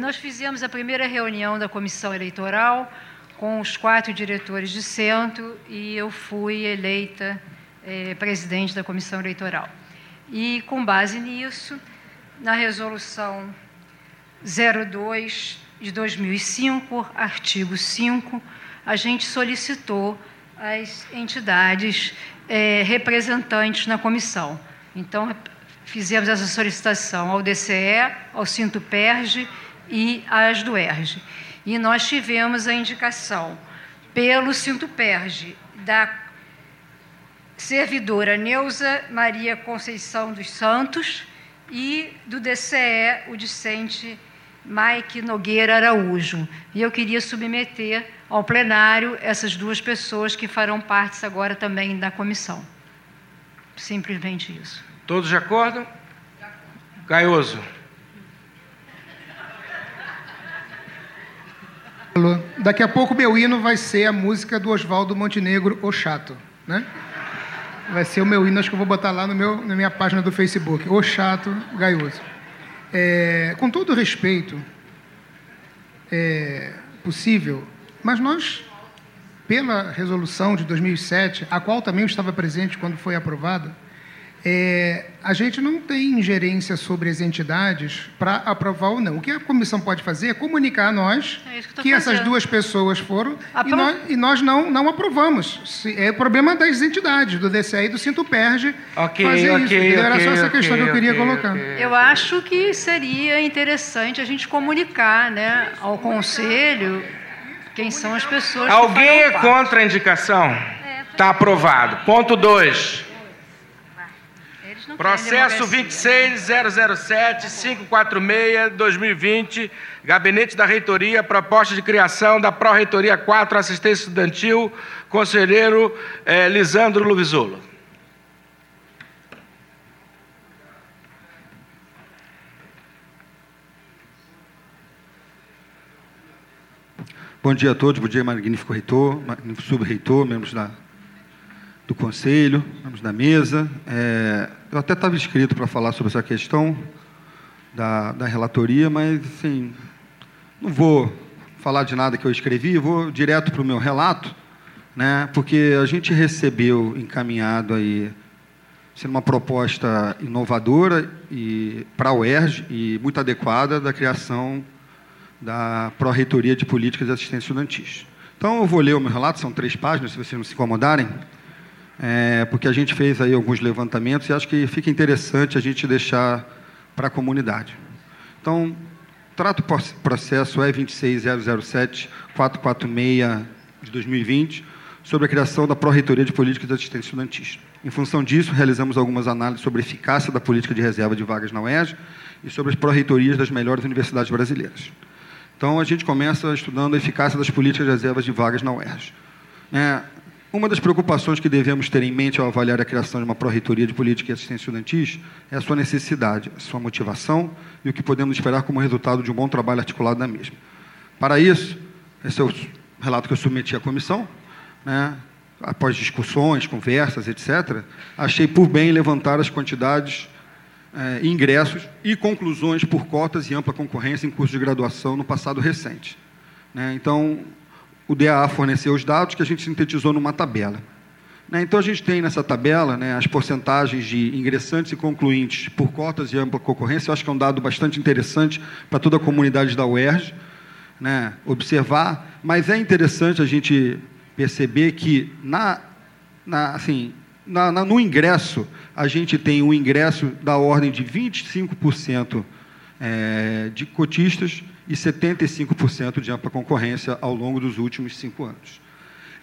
Nós fizemos a primeira reunião da comissão eleitoral com os 4 diretores de centro, e eu fui eleita presidente da comissão eleitoral. E, com base nisso, na resolução 02 de 2005, artigo 5, a gente solicitou às entidades representantes na comissão. Então, fizemos essa solicitação ao DCE, ao Sintuperj e às do ERJ. E nós tivemos a indicação pelo Sintuperj da servidora Neuza Maria Conceição dos Santos e do DCE, o discente Mike Nogueira Araújo. E eu queria submeter ao plenário essas duas pessoas que farão parte agora também da comissão. Simplesmente isso. Todos de acordo? De acordo. Gaioso. Daqui a pouco meu hino vai ser a música do Oswaldo Montenegro, O Chato, né? vai ser o meu hino, acho que eu vou botar lá no meu, na minha página do Facebook, O Chato Gaioso. Com todo o respeito possível, mas nós, pela resolução de 2007, a qual também eu estava presente quando foi aprovada, a gente não tem ingerência sobre as entidades para aprovar ou não. O que a comissão pode fazer é comunicar a nós que essas duas pessoas foram e nós não aprovamos. É problema das entidades, do DCE e do Sintuperj fazer isso. Era só essa questão que eu queria colocar. Eu acho que seria interessante a gente comunicar, né, ao Conselho quem são as pessoas que alguém é contra a indicação? Está aprovado. Ponto 2. Processo 26.007.546/2020, Gabinete da Reitoria, proposta de criação da Pró-Reitoria 4, Assistência Estudantil, conselheiro Lisandro Luvizola. Bom dia a todos, bom dia, magnífico reitor, magnífico sub-reitor, membros do Conselho, membros da mesa. Eu até estava inscrito para falar sobre essa questão da relatoria, mas, assim, não vou falar de nada que eu escrevi, vou direto para o meu relato, né, porque a gente recebeu encaminhado aí, sendo uma proposta inovadora e para a UERJ e muito adequada da criação da Pró-Reitoria de Políticas de Assistência Estudantis. Então, eu vou ler o meu relato, são 3 páginas, se vocês não se incomodarem, porque a gente fez aí alguns levantamentos e acho que fica interessante a gente deixar para a comunidade. Então, trato o processo E26007-446 de 2020 sobre a criação da Pró-Reitoria de Políticas de Assistência Estudantis. Em função disso, realizamos algumas análises sobre a eficácia da política de reserva de vagas na UERJ e sobre as pró-reitorias das melhores universidades brasileiras. Então, a gente começa estudando a eficácia das políticas de reserva de vagas na UERJ. Uma das preocupações que devemos ter em mente ao avaliar a criação de uma Pró-Reitoria de Política e Assistência Estudantis é a sua necessidade, a sua motivação e o que podemos esperar como resultado de um bom trabalho articulado na mesma. Para isso, esse é o relato que eu submeti à comissão, né? Após discussões, conversas, etc., achei por bem levantar as quantidades, ingressos e conclusões por cotas e ampla concorrência em cursos de graduação no passado recente. Então, o DAA forneceu os dados que a gente sintetizou numa tabela. Então, a gente tem nessa tabela as porcentagens de ingressantes e concluintes por cotas e ampla concorrência. Eu acho que é um dado bastante interessante para toda a comunidade da UERJ observar, mas é interessante a gente perceber que, no ingresso, a gente tem um ingresso da ordem de 25% de cotistas e 75% de ampla concorrência ao longo dos últimos 5 anos.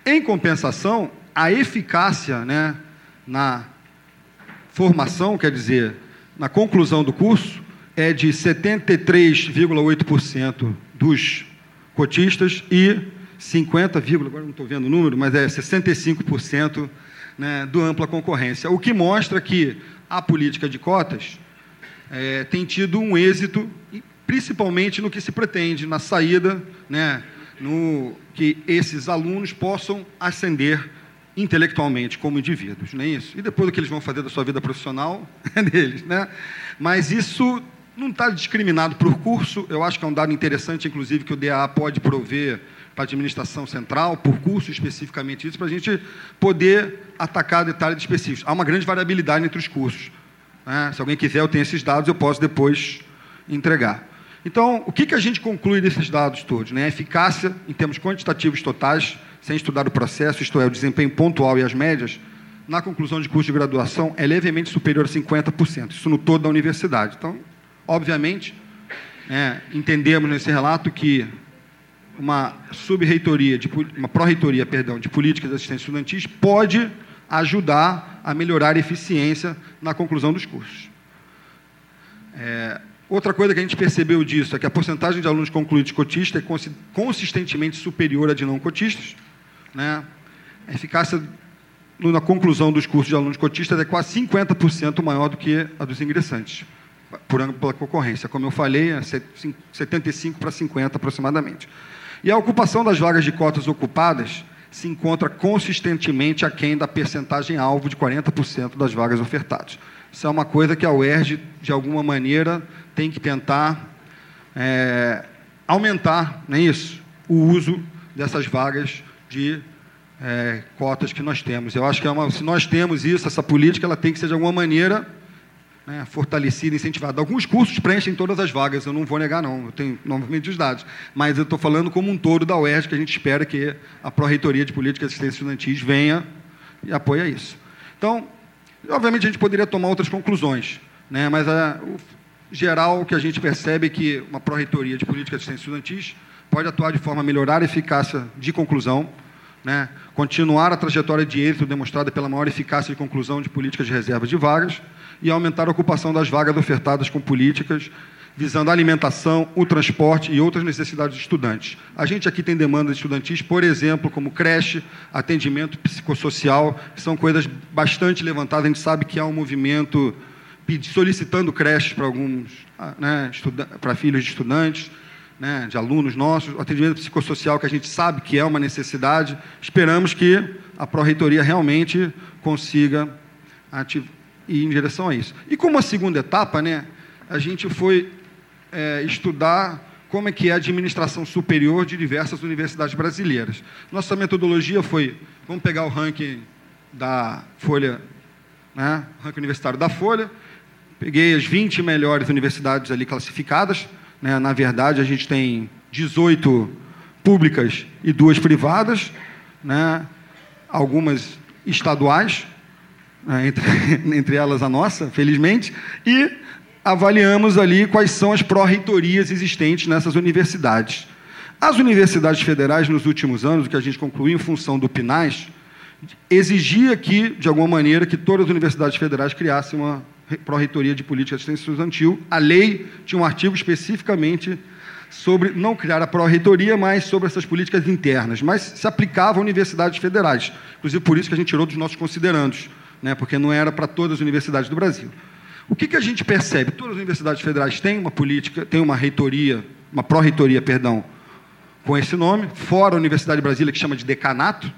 Em compensação, a eficácia na formação, quer dizer, na conclusão do curso, é de 73,8% dos cotistas e 65% do ampla concorrência, o que mostra que a política de cotas tem tido um êxito principalmente no que se pretende, na saída, no que esses alunos possam ascender intelectualmente como indivíduos, não é isso? E depois o que eles vão fazer da sua vida profissional é deles, Mas isso não está discriminado por curso, eu acho que é um dado interessante, inclusive, que o DAA pode prover para a administração central, por curso especificamente isso, para a gente poder atacar detalhes específicos. Há uma grande variabilidade entre os cursos, Se alguém quiser, eu tenho esses dados, eu posso depois entregar. Então, o que a gente conclui desses dados todos? A eficácia, em termos quantitativos totais, sem estudar o processo, isto é, o desempenho pontual e as médias, na conclusão de curso de graduação, é levemente superior a 50%, isso no todo da universidade. Então, obviamente, entendemos nesse relato que uma pró-reitoria de políticas de assistência estudantis pode ajudar a melhorar a eficiência na conclusão dos cursos. Outra coisa que a gente percebeu disso é que a porcentagem de alunos concluídos cotistas é consistentemente superior à de não cotistas. A eficácia na conclusão dos cursos de alunos cotistas é quase 50% maior do que a dos ingressantes, por ampla concorrência. Como eu falei, é 75% para 50% aproximadamente. E a ocupação das vagas de cotas ocupadas se encontra consistentemente aquém da percentagem alvo de 40% das vagas ofertadas. Isso é uma coisa que a UERJ, de alguma maneira, tem que tentar aumentar, não é isso? O uso dessas vagas de cotas que nós temos. Eu acho que se nós temos isso, essa política, ela tem que ser, de alguma maneira, fortalecida, incentivada. Alguns cursos preenchem todas as vagas, eu não vou negar, não, eu tenho novamente os dados, mas eu estou falando como um todo da UERJ, que a gente espera que a Pró-Reitoria de Política e Assistência Estudantis venha e apoie isso. Então, obviamente, a gente poderia tomar outras conclusões, mas, o geral, que a gente percebe é que uma Pró-Reitoria de Política e Assistência Estudantis pode atuar de forma a melhorar a eficácia de conclusão, continuar a trajetória de êxito demonstrada pela maior eficácia de conclusão de políticas de reserva de vagas e aumentar a ocupação das vagas ofertadas com políticas visando a alimentação, o transporte e outras necessidades dos estudantes. A gente aqui tem demandas estudantis, por exemplo, como creche, atendimento psicossocial, que são coisas bastante levantadas. A gente sabe que há um movimento solicitando creches para alguns, para filhos de estudantes, de alunos nossos, o atendimento psicossocial, que a gente sabe que é uma necessidade. Esperamos que a Pró-Reitoria realmente consiga ir em direção a isso. E como a segunda etapa, a gente foi estudar como é que é a administração superior de diversas universidades brasileiras. Nossa metodologia foi, vamos pegar o ranking da Folha, ranking universitário da Folha, peguei as 20 melhores universidades ali classificadas. Na verdade, a gente tem 18 públicas e 2 privadas, algumas estaduais, entre elas a nossa, felizmente, e avaliamos ali quais são as pró-reitorias existentes nessas universidades. As universidades federais, nos últimos anos, o que a gente concluiu em função do PNAES, exigia que, de alguma maneira, que todas as universidades federais criassem uma Pró-Reitoria de Política de Assistência Estudantil. A lei tinha um artigo especificamente sobre não criar a pró-reitoria, mas sobre essas políticas internas, mas se aplicava a universidades federais. Inclusive, por isso que a gente tirou dos nossos considerandos, porque não era para todas as universidades do Brasil. O que a gente percebe? Todas as universidades federais têm uma política, têm uma reitoria, uma pró-reitoria, perdão, com esse nome, fora a Universidade de Brasília, que chama de decanato,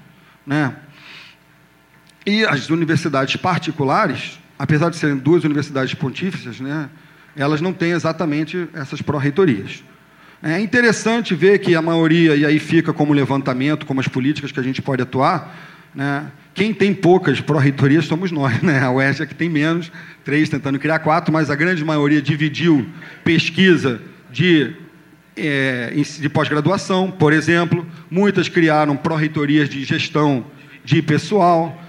E as universidades particulares, apesar de serem 2 universidades pontífices, elas não têm exatamente essas pró-reitorias. É interessante ver que a maioria, e aí fica como levantamento, como as políticas que a gente pode atuar, quem tem poucas pró-reitorias somos nós. A UERJ é que tem menos, 3 tentando criar 4, mas a grande maioria dividiu pesquisa de pós-graduação, por exemplo. Muitas criaram pró-reitorias de gestão de pessoal,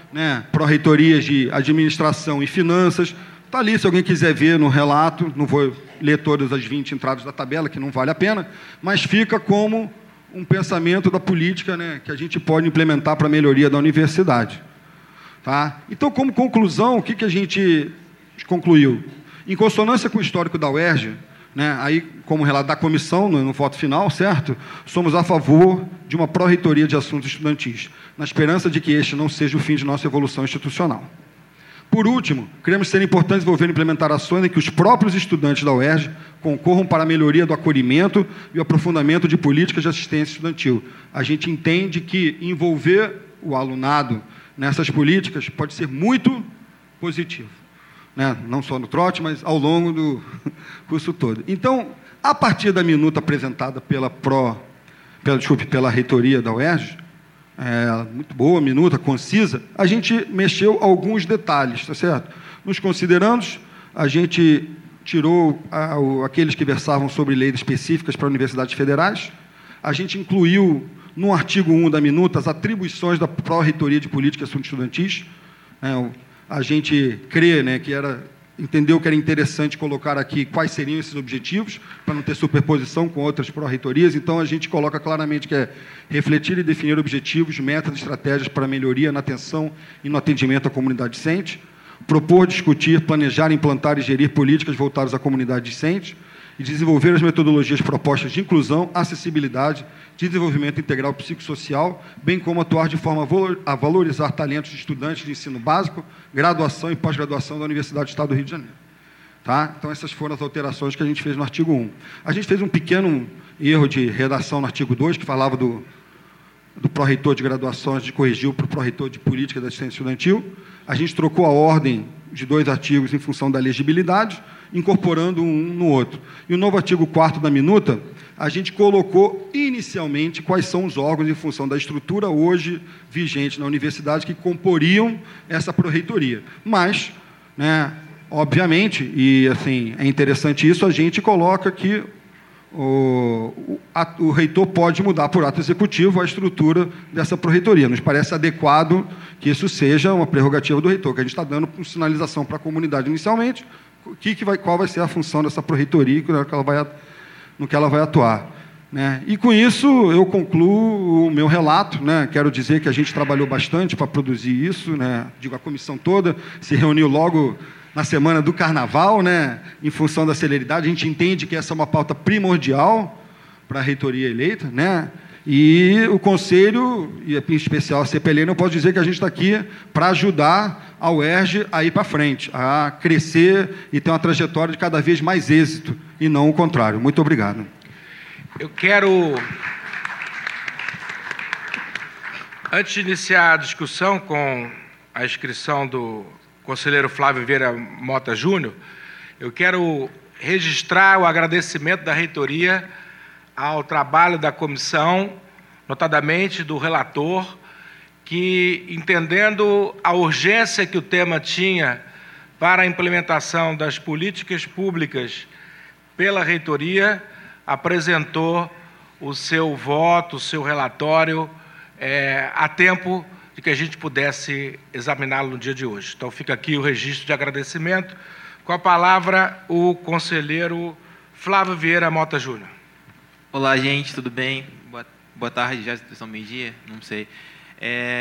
pró-reitorias de administração e finanças. Está ali, se alguém quiser ver no relato, não vou ler todas as 20 entradas da tabela, que não vale a pena, mas fica como um pensamento da política, que a gente pode implementar para a melhoria da universidade. Tá? Então, como conclusão, o que a gente concluiu? Em consonância com o histórico da UERJ, aí, como relato da comissão, no voto final, certo? Somos a favor de uma pró-reitoria de assuntos estudantis, na esperança de que este não seja o fim de nossa evolução institucional. Por último, queremos ser importante desenvolver e implementar ações em que os próprios estudantes da UERJ concorram para a melhoria do acolhimento e o aprofundamento de políticas de assistência estudantil. A gente entende que envolver o alunado nessas políticas pode ser muito positivo. Não só no trote, mas ao longo do curso todo. Então, a partir da minuta apresentada pela reitoria da UERJ, muito boa minuta, concisa, a gente mexeu alguns detalhes, tá certo? Nos considerandos, a gente tirou aqueles que versavam sobre leis específicas para universidades federais, a gente incluiu, no artigo 1 da minuta, as atribuições da pró-reitoria de política e assuntos estudantis. A gente crê, entendeu que era interessante colocar aqui quais seriam esses objetivos, para não ter superposição com outras pró-reitorias. Então, a gente coloca claramente que é refletir e definir objetivos, metas e estratégias para melhoria na atenção e no atendimento à comunidade discente, propor, discutir, planejar, implantar e gerir políticas voltadas à comunidade discente e desenvolver as metodologias propostas de inclusão, acessibilidade, desenvolvimento integral psicossocial, bem como atuar de forma a valorizar talentos de estudantes de ensino básico, graduação e pós-graduação da Universidade do Estado do Rio de Janeiro. Tá? Então, essas foram as alterações que a gente fez no artigo 1. A gente fez um pequeno erro de redação no artigo 2, que falava do pró-reitor de graduações de Corrigil para o pró-reitor de Política da Assistência Estudantil. A gente trocou a ordem de 2 artigos em função da legibilidade, incorporando um no outro. E o novo artigo 4º da minuta, a gente colocou inicialmente quais são os órgãos em função da estrutura hoje vigente na universidade que comporiam essa pró-reitoria. Mas, né, obviamente, e assim, é interessante isso, a gente coloca que o reitor pode mudar por ato executivo a estrutura dessa pró-reitoria. Nos parece adequado que isso seja uma prerrogativa do reitor, que a gente está dando sinalização para a comunidade inicialmente, qual vai ser a função dessa pró-reitoria no que ela vai atuar. Né? E, com isso, eu concluo o meu relato. Né? Quero dizer que a gente trabalhou bastante para produzir isso. Né? Digo, a comissão toda se reuniu logo na semana do Carnaval, né? Em função da celeridade. A gente entende que essa é uma pauta primordial para a reitoria eleita. Né? E o Conselho, e em especial a CPLN, eu posso dizer que a gente está aqui para ajudar a UERJ a ir para frente, a crescer e ter uma trajetória de cada vez mais êxito, e não o contrário. Muito obrigado. Eu quero, antes de iniciar a discussão com a inscrição do conselheiro Flávio Vieira Mota Júnior, eu quero registrar o agradecimento da reitoria ao trabalho da comissão, notadamente do relator, que, entendendo a urgência que o tema tinha para a implementação das políticas públicas pela reitoria, apresentou o seu voto, o seu relatório, a tempo de que a gente pudesse examiná-lo no dia de hoje. Então, fica aqui o registro de agradecimento. Com a palavra, o conselheiro Flávio Vieira Mota Júnior. Olá, gente, tudo bem? Boa tarde, já são meio-dia? Não sei.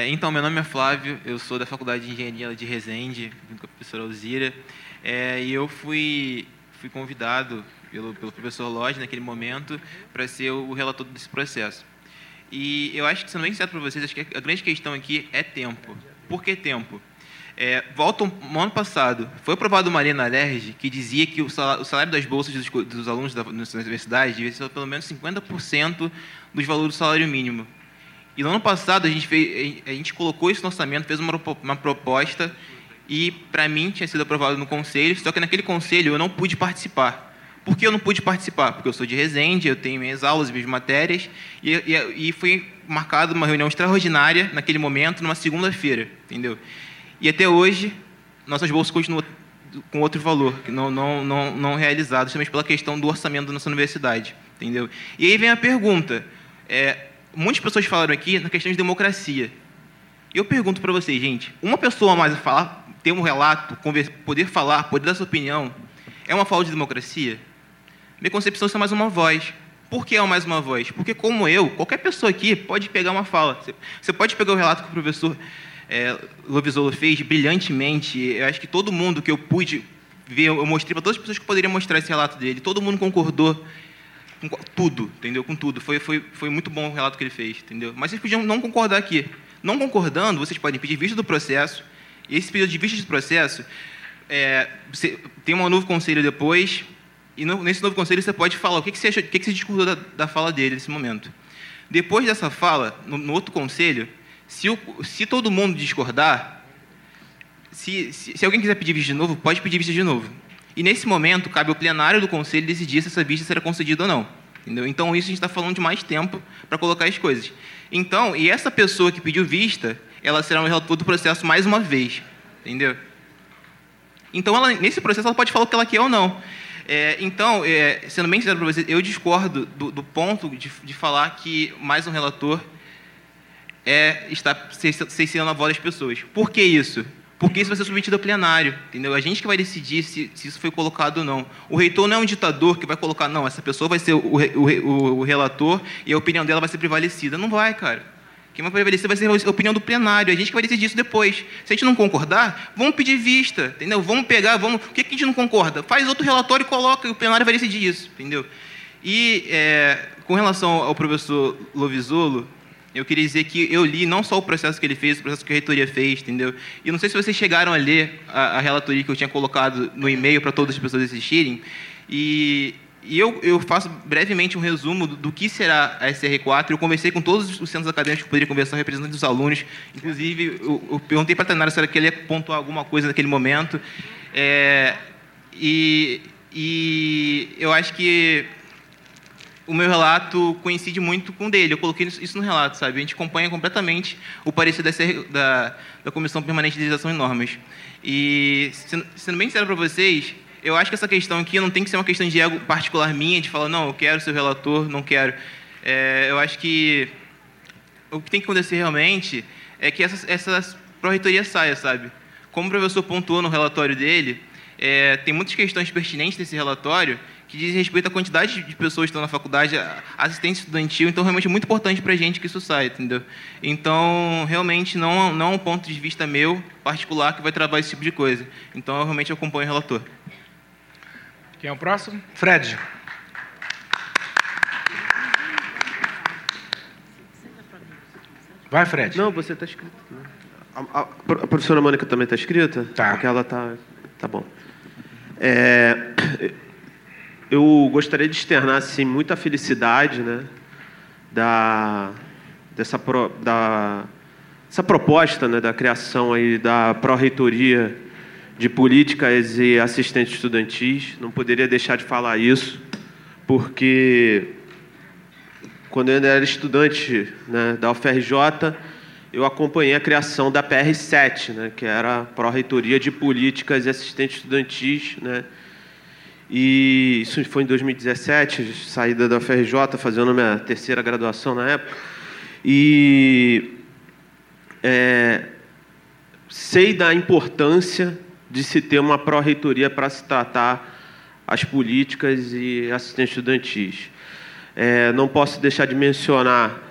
Então, meu nome é Flávio, eu sou da Faculdade de Engenharia de Resende, vim com a professora Alzira, e eu fui convidado pelo professor Lodge, naquele momento, para ser o relator desse processo. E eu acho que, se não é certo para vocês, acho que a grande questão aqui é tempo. Por que tempo? Volta no ano passado, foi aprovada uma lei na Alerj que dizia que o salário das bolsas dos alunos da universidade devia ser pelo menos 50% dos valores do salário mínimo. E no ano passado, a gente colocou isso no orçamento, fez uma proposta e, para mim, tinha sido aprovado no conselho, só que naquele conselho eu não pude participar. Por que eu não pude participar? Porque eu sou de Resende, eu tenho minhas aulas, minhas matérias, e foi marcada uma reunião extraordinária naquele momento, numa segunda-feira, entendeu? E até hoje, nossas bolsas continuam com outro valor, não realizado, justamente pela questão do orçamento da nossa universidade. Entendeu? E aí vem a pergunta. Muitas pessoas falaram aqui na questão de democracia. Eu pergunto para vocês, gente, uma pessoa a mais a falar, ter um relato, poder falar, poder dar sua opinião, é uma falta de democracia? Minha concepção é mais uma voz. Por que é mais uma voz? Porque, como eu, qualquer pessoa aqui pode pegar uma fala. Você pode pegar o relato que o professor Lovisolo fez brilhantemente. Eu acho que todo mundo que eu pude ver, eu mostrei para todas as pessoas que poderiam mostrar esse relato dele, todo mundo concordou com tudo, entendeu? Com tudo. Foi muito bom o relato que ele fez, entendeu? Mas vocês podiam não concordar aqui. Não concordando, vocês podem pedir vista do processo. Esse pedido de vista do processo, tem um novo conselho depois, e nesse novo conselho você pode falar o que você achou, o que você discordou da fala dele nesse momento. Depois dessa fala, no outro conselho, se todo mundo discordar, se alguém quiser pedir vista de novo, pode pedir vista de novo. E, nesse momento, cabe ao plenário do conselho decidir se essa vista será concedida ou não. Entendeu? Então, isso a gente está falando de mais tempo para colocar as coisas. Então, e essa pessoa que pediu vista, ela será um relator do processo mais uma vez. Entendeu? Então, nesse processo, ela pode falar o que ela quer ou não. Sendo bem sincero para vocês, eu discordo do ponto de falar que mais um relator está cerceando a voz das pessoas. Por que isso? Porque isso vai ser submetido ao plenário, entendeu? A gente que vai decidir se isso foi colocado ou não. O reitor não é um ditador que vai colocar, não, essa pessoa vai ser o relator e a opinião dela vai ser prevalecida. Não vai, cara. Quem vai prevalecer vai ser a opinião do plenário. A gente que vai decidir isso depois. Se a gente não concordar, vamos pedir vista, entendeu? Vamos pegar, O que a gente não concorda? Faz outro relatório e coloca, e o plenário vai decidir isso, entendeu? E, com relação ao professor Lovisolo, eu queria dizer que eu li não só o processo que ele fez, o processo que a reitoria fez, entendeu? E não sei se vocês chegaram a ler a relatoria que eu tinha colocado no e-mail para todas as pessoas assistirem. E E eu faço brevemente um resumo do que será a SR4. Eu conversei com todos os centros acadêmicos que poderiam conversar, representantes dos alunos. Inclusive, eu perguntei para a Tainara se ela queria pontuar alguma coisa naquele momento. E eu acho que o meu relato coincide muito com o dele. Eu coloquei isso no relato, sabe? A gente acompanha completamente o parecer da Comissão Permanente de Legislação e Normas. E, sendo bem sincero para vocês, eu acho que essa questão aqui não tem que ser uma questão de ego particular minha, de falar, não, eu quero ser o relator, não quero. Eu acho que o que tem que acontecer realmente é que essa pró-reitoria saia, sabe? Como o professor pontuou no relatório dele, tem muitas questões pertinentes desse relatório que diz respeito à quantidade de pessoas que estão na faculdade, assistência estudantil, então realmente é muito importante para a gente que isso saia, entendeu? Então, realmente, não é um ponto de vista meu particular que vai travar esse tipo de coisa. Então, eu realmente acompanho o relator. Quem é o próximo? Fred. Vai, Fred. Não, você está escrito. A professora Mônica também está escrita? Tá. Porque ela está... Tá bom. Eu gostaria de externar, assim, muita felicidade, né, dessa proposta, né, da criação aí da pró-reitoria de políticas e assistentes estudantis. Não poderia deixar de falar isso, porque quando eu ainda era estudante, né, da UFRJ, eu acompanhei a criação da PR7, né, que era a Pró-Reitoria de Políticas e Assistentes Estudantis, né, e isso foi em 2017, saída da UFRJ, fazendo minha terceira graduação na época, e sei da importância de se ter uma pró-reitoria para se tratar as políticas e assistentes estudantis. Não posso deixar de mencionar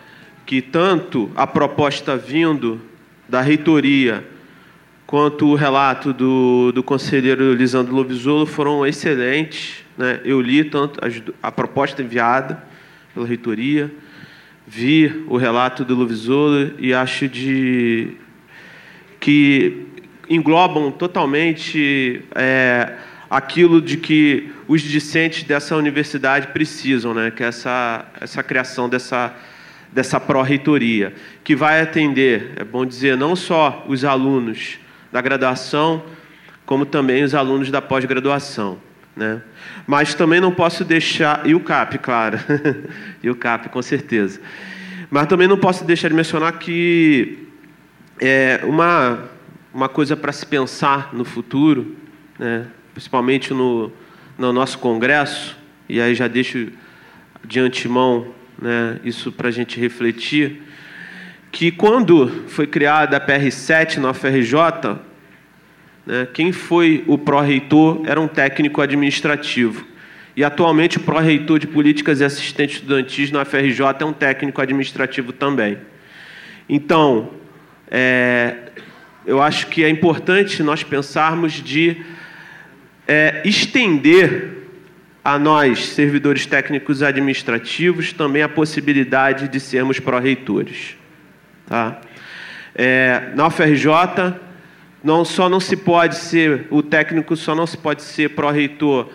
que tanto a proposta vindo da reitoria quanto o relato do conselheiro Lisandro Lovisolo foram excelentes, né? Eu li tanto a proposta enviada pela reitoria, vi o relato do Lovisolo e acho que englobam totalmente aquilo de que os discentes dessa universidade precisam, né? Que é essa criação dessa pró-reitoria, que vai atender, é bom dizer, não só os alunos da graduação, como também os alunos da pós-graduação, né? Mas também não posso deixar... E o CAP, claro. E o CAP, com certeza. Mas também não posso deixar de mencionar que uma coisa para se pensar no futuro, né, principalmente no nosso congresso, e aí já deixo de antemão, né, isso para a gente refletir, que quando foi criada a PR7 na UFRJ, né, quem foi o pró-reitor era um técnico administrativo. E atualmente o pró-reitor de políticas e assistentes estudantis na UFRJ é um técnico administrativo também. Então, eu acho que é importante nós pensarmos de estender a nós, servidores técnicos administrativos, também a possibilidade de sermos pró-reitores. Tá? Na UFRJ, o técnico só não se pode ser pró-reitor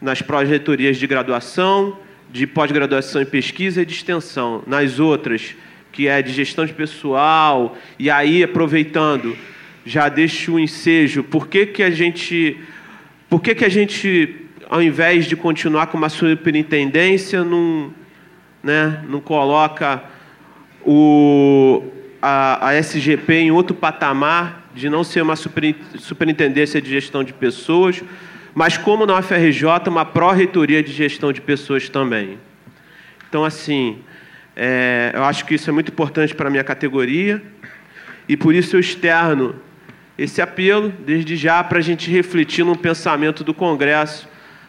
nas pró-reitorias de graduação, de pós-graduação em pesquisa e de extensão. Nas outras, que é de gestão de pessoal, e aí, aproveitando, já deixo o ensejo, por que a gente, ao invés de continuar com uma superintendência, não coloca a SGP em outro patamar, de não ser uma superintendência de gestão de pessoas, mas, como na UFRJ, uma pró-reitoria de gestão de pessoas também. Então, assim, eu acho que isso é muito importante para a minha categoria, e por isso eu externo esse apelo, desde já, para a gente refletir no pensamento do Congresso,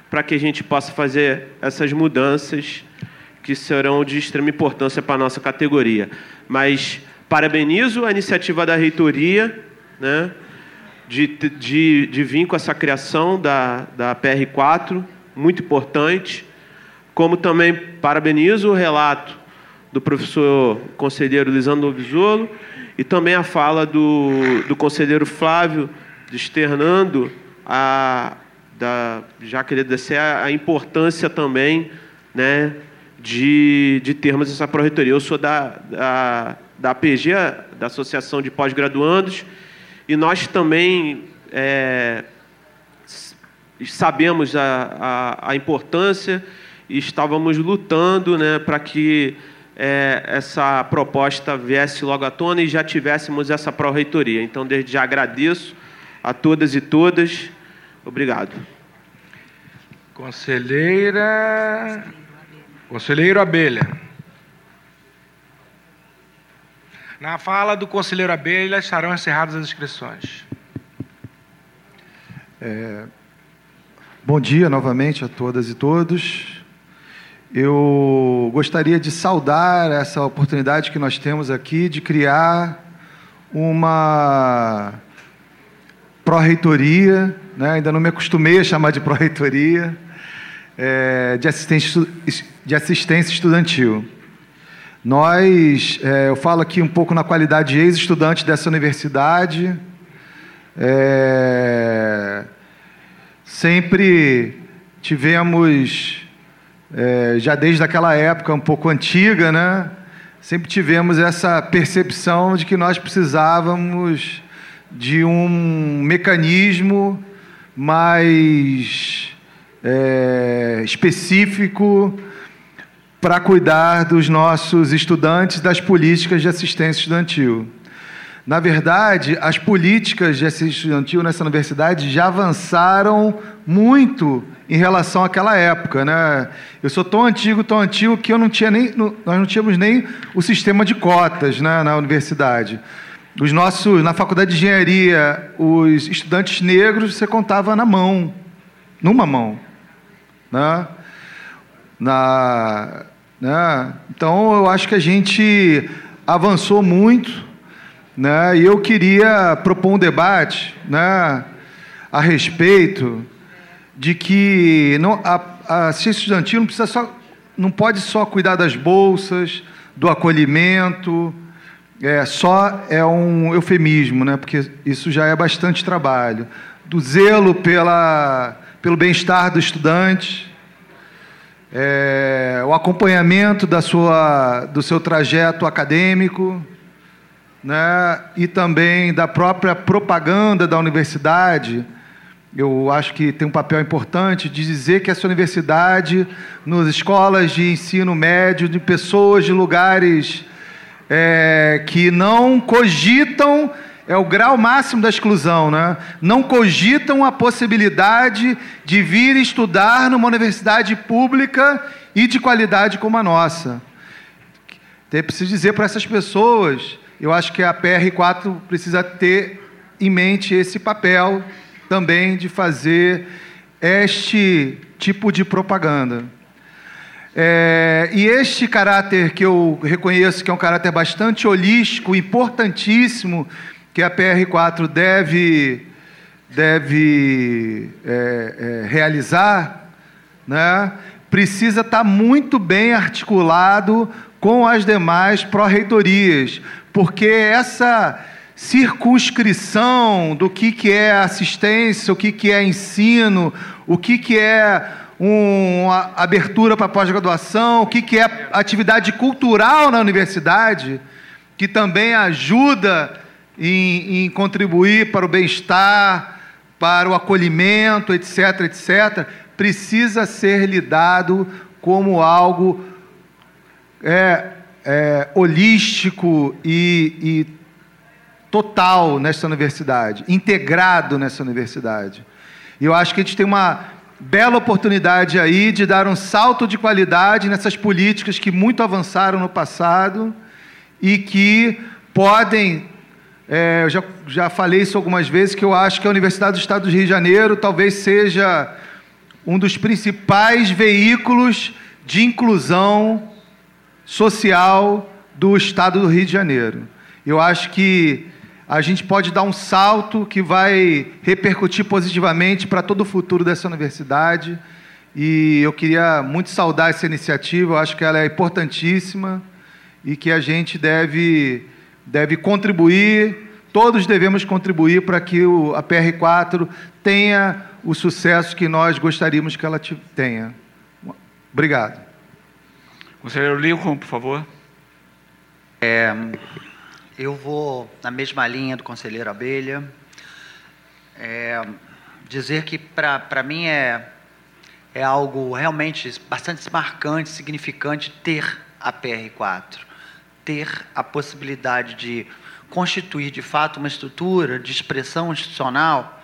para que a gente possa fazer essas mudanças que serão de extrema importância para a nossa categoria. Mas parabenizo a iniciativa da reitoria, né, de vir com essa criação da PR4, muito importante, como também parabenizo o relato do professor conselheiro Lisandro Lovisolo e também a fala do conselheiro Flávio, externando a já queria dizer a importância também, né, de termos essa pró-reitoria. Eu sou da APG, da Associação de Pós-Graduandos, e nós também sabemos a importância e estávamos lutando, né, para que essa proposta viesse logo à tona e já tivéssemos essa pró-reitoria. Então, desde já agradeço a todas e todas. Obrigado. Conselheira... Conselheiro Abelha. Na fala do conselheiro Abelha, estarão encerradas as inscrições. Bom dia novamente a todas e todos. Eu gostaria de saudar essa oportunidade que nós temos aqui de criar uma pró-reitoria, né? Ainda não me acostumei a chamar de pró-reitoria, de assistência estudantil. Nós, eu falo aqui um pouco na qualidade de ex-estudante dessa universidade, sempre tivemos, já desde aquela época um pouco antiga, né? Sempre tivemos essa percepção de que nós precisávamos de um mecanismo mais específico para cuidar dos nossos estudantes, das políticas de assistência estudantil. Na verdade, as políticas de assistência estudantil nessa universidade já avançaram muito em relação àquela época, né? Eu sou tão antigo, que eu não tinha nem, nós não tínhamos nem o sistema de cotas, né, na universidade. Na faculdade de engenharia, os estudantes negros você contava na mão, numa mão, né? Então, eu acho que a gente avançou muito, né? E eu queria propor um debate, né, a respeito de que a assistência estudantil não pode só cuidar das bolsas, do acolhimento. Só é um eufemismo, né, porque isso já é bastante trabalho. Do zelo pelo bem-estar do estudante, o acompanhamento do seu trajeto acadêmico, né, e também da própria propaganda da universidade. Eu acho que tem um papel importante de dizer que essa universidade, nas escolas de ensino médio, de pessoas de lugares que não cogitam, o grau máximo da exclusão, né? Não cogitam a possibilidade de vir estudar numa universidade pública e de qualidade como a nossa. Preciso dizer para essas pessoas, eu acho que a PR4 precisa ter em mente esse papel também de fazer este tipo de propaganda. E este caráter que eu reconheço que é um caráter bastante holístico, importantíssimo, que a PR4 deve realizar, né, precisa estar muito bem articulado com as demais pró-reitorias, porque essa circunscrição do que é assistência, o que é ensino, o que é uma abertura para pós-graduação, o que é atividade cultural na universidade, que também ajuda em contribuir para o bem-estar, para o acolhimento, etc., etc., precisa ser lidado como algo holístico e total nessa universidade, integrado nessa universidade. E eu acho que a gente tem uma bela oportunidade aí de dar um salto de qualidade nessas políticas que muito avançaram no passado e que podem... eu já falei isso algumas vezes, que eu acho que a Universidade do Estado do Rio de Janeiro talvez seja um dos principais veículos de inclusão social do Estado do Rio de Janeiro. Eu acho que a gente pode dar um salto que vai repercutir positivamente para todo o futuro dessa universidade. E eu queria muito saudar essa iniciativa, eu acho que ela é importantíssima e que a gente deve contribuir, todos devemos contribuir para que a PR4 tenha o sucesso que nós gostaríamos que ela tenha. Obrigado. Conselheiro Lincoln, por favor. Eu vou, na mesma linha do conselheiro Abelha, dizer que, para mim, é algo realmente bastante marcante, significante, ter a PR4, ter a possibilidade de constituir, de fato, uma estrutura de expressão institucional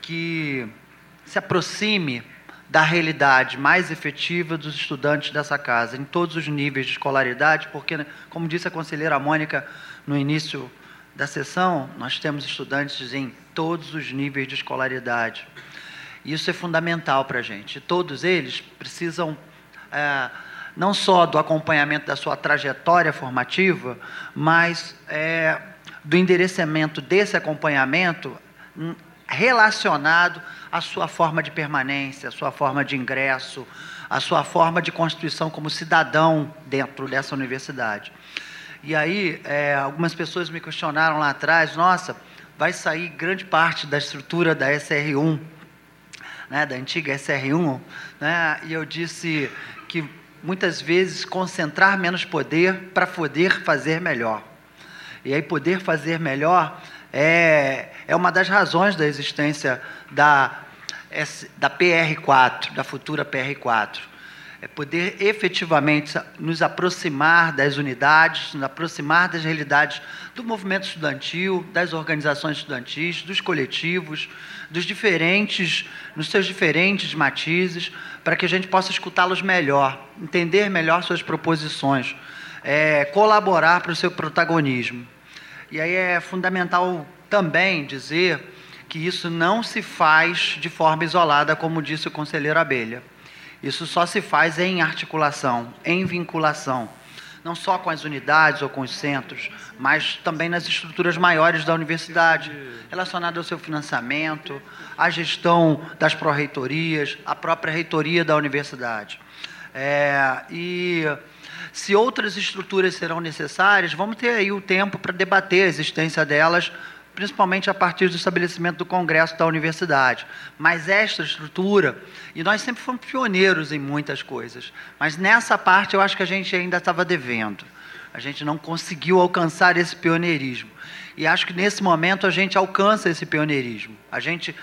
que se aproxime da realidade mais efetiva dos estudantes dessa casa, em todos os níveis de escolaridade, porque, como disse a conselheira Mônica no início da sessão, nós temos estudantes em todos os níveis de escolaridade. Isso é fundamental para a gente. Todos eles precisam, não só do acompanhamento da sua trajetória formativa, mas do endereçamento desse acompanhamento relacionado à sua forma de permanência, à sua forma de ingresso, à sua forma de constituição como cidadão dentro dessa universidade. E aí, algumas pessoas me questionaram lá atrás, nossa, vai sair grande parte da estrutura da SR1, né, da antiga SR1, né, e eu disse que muitas vezes concentrar menos poder para poder fazer melhor. E aí poder fazer melhor é uma das razões da existência da PR4, da futura PR4. É poder efetivamente nos aproximar das unidades, nos aproximar das realidades do movimento estudantil, das organizações estudantis, dos coletivos, nos seus diferentes matizes, para que a gente possa escutá-los melhor, entender melhor suas proposições, colaborar para o seu protagonismo. E aí é fundamental também dizer que isso não se faz de forma isolada, como disse o conselheiro Abelha. Isso só se faz em articulação, em vinculação, não só com as unidades ou com os centros, mas também nas estruturas maiores da universidade, relacionadas ao seu financiamento, à gestão das pró-reitorias, à própria reitoria da universidade. E se outras estruturas serão necessárias, vamos ter aí o tempo para debater a existência delas, principalmente a partir do estabelecimento do Congresso da Universidade. Mas esta estrutura, e nós sempre fomos pioneiros em muitas coisas, mas nessa parte eu acho que a gente ainda estava devendo. A gente não conseguiu alcançar esse pioneirismo. E acho que nesse momento a gente alcança esse pioneirismo. A gente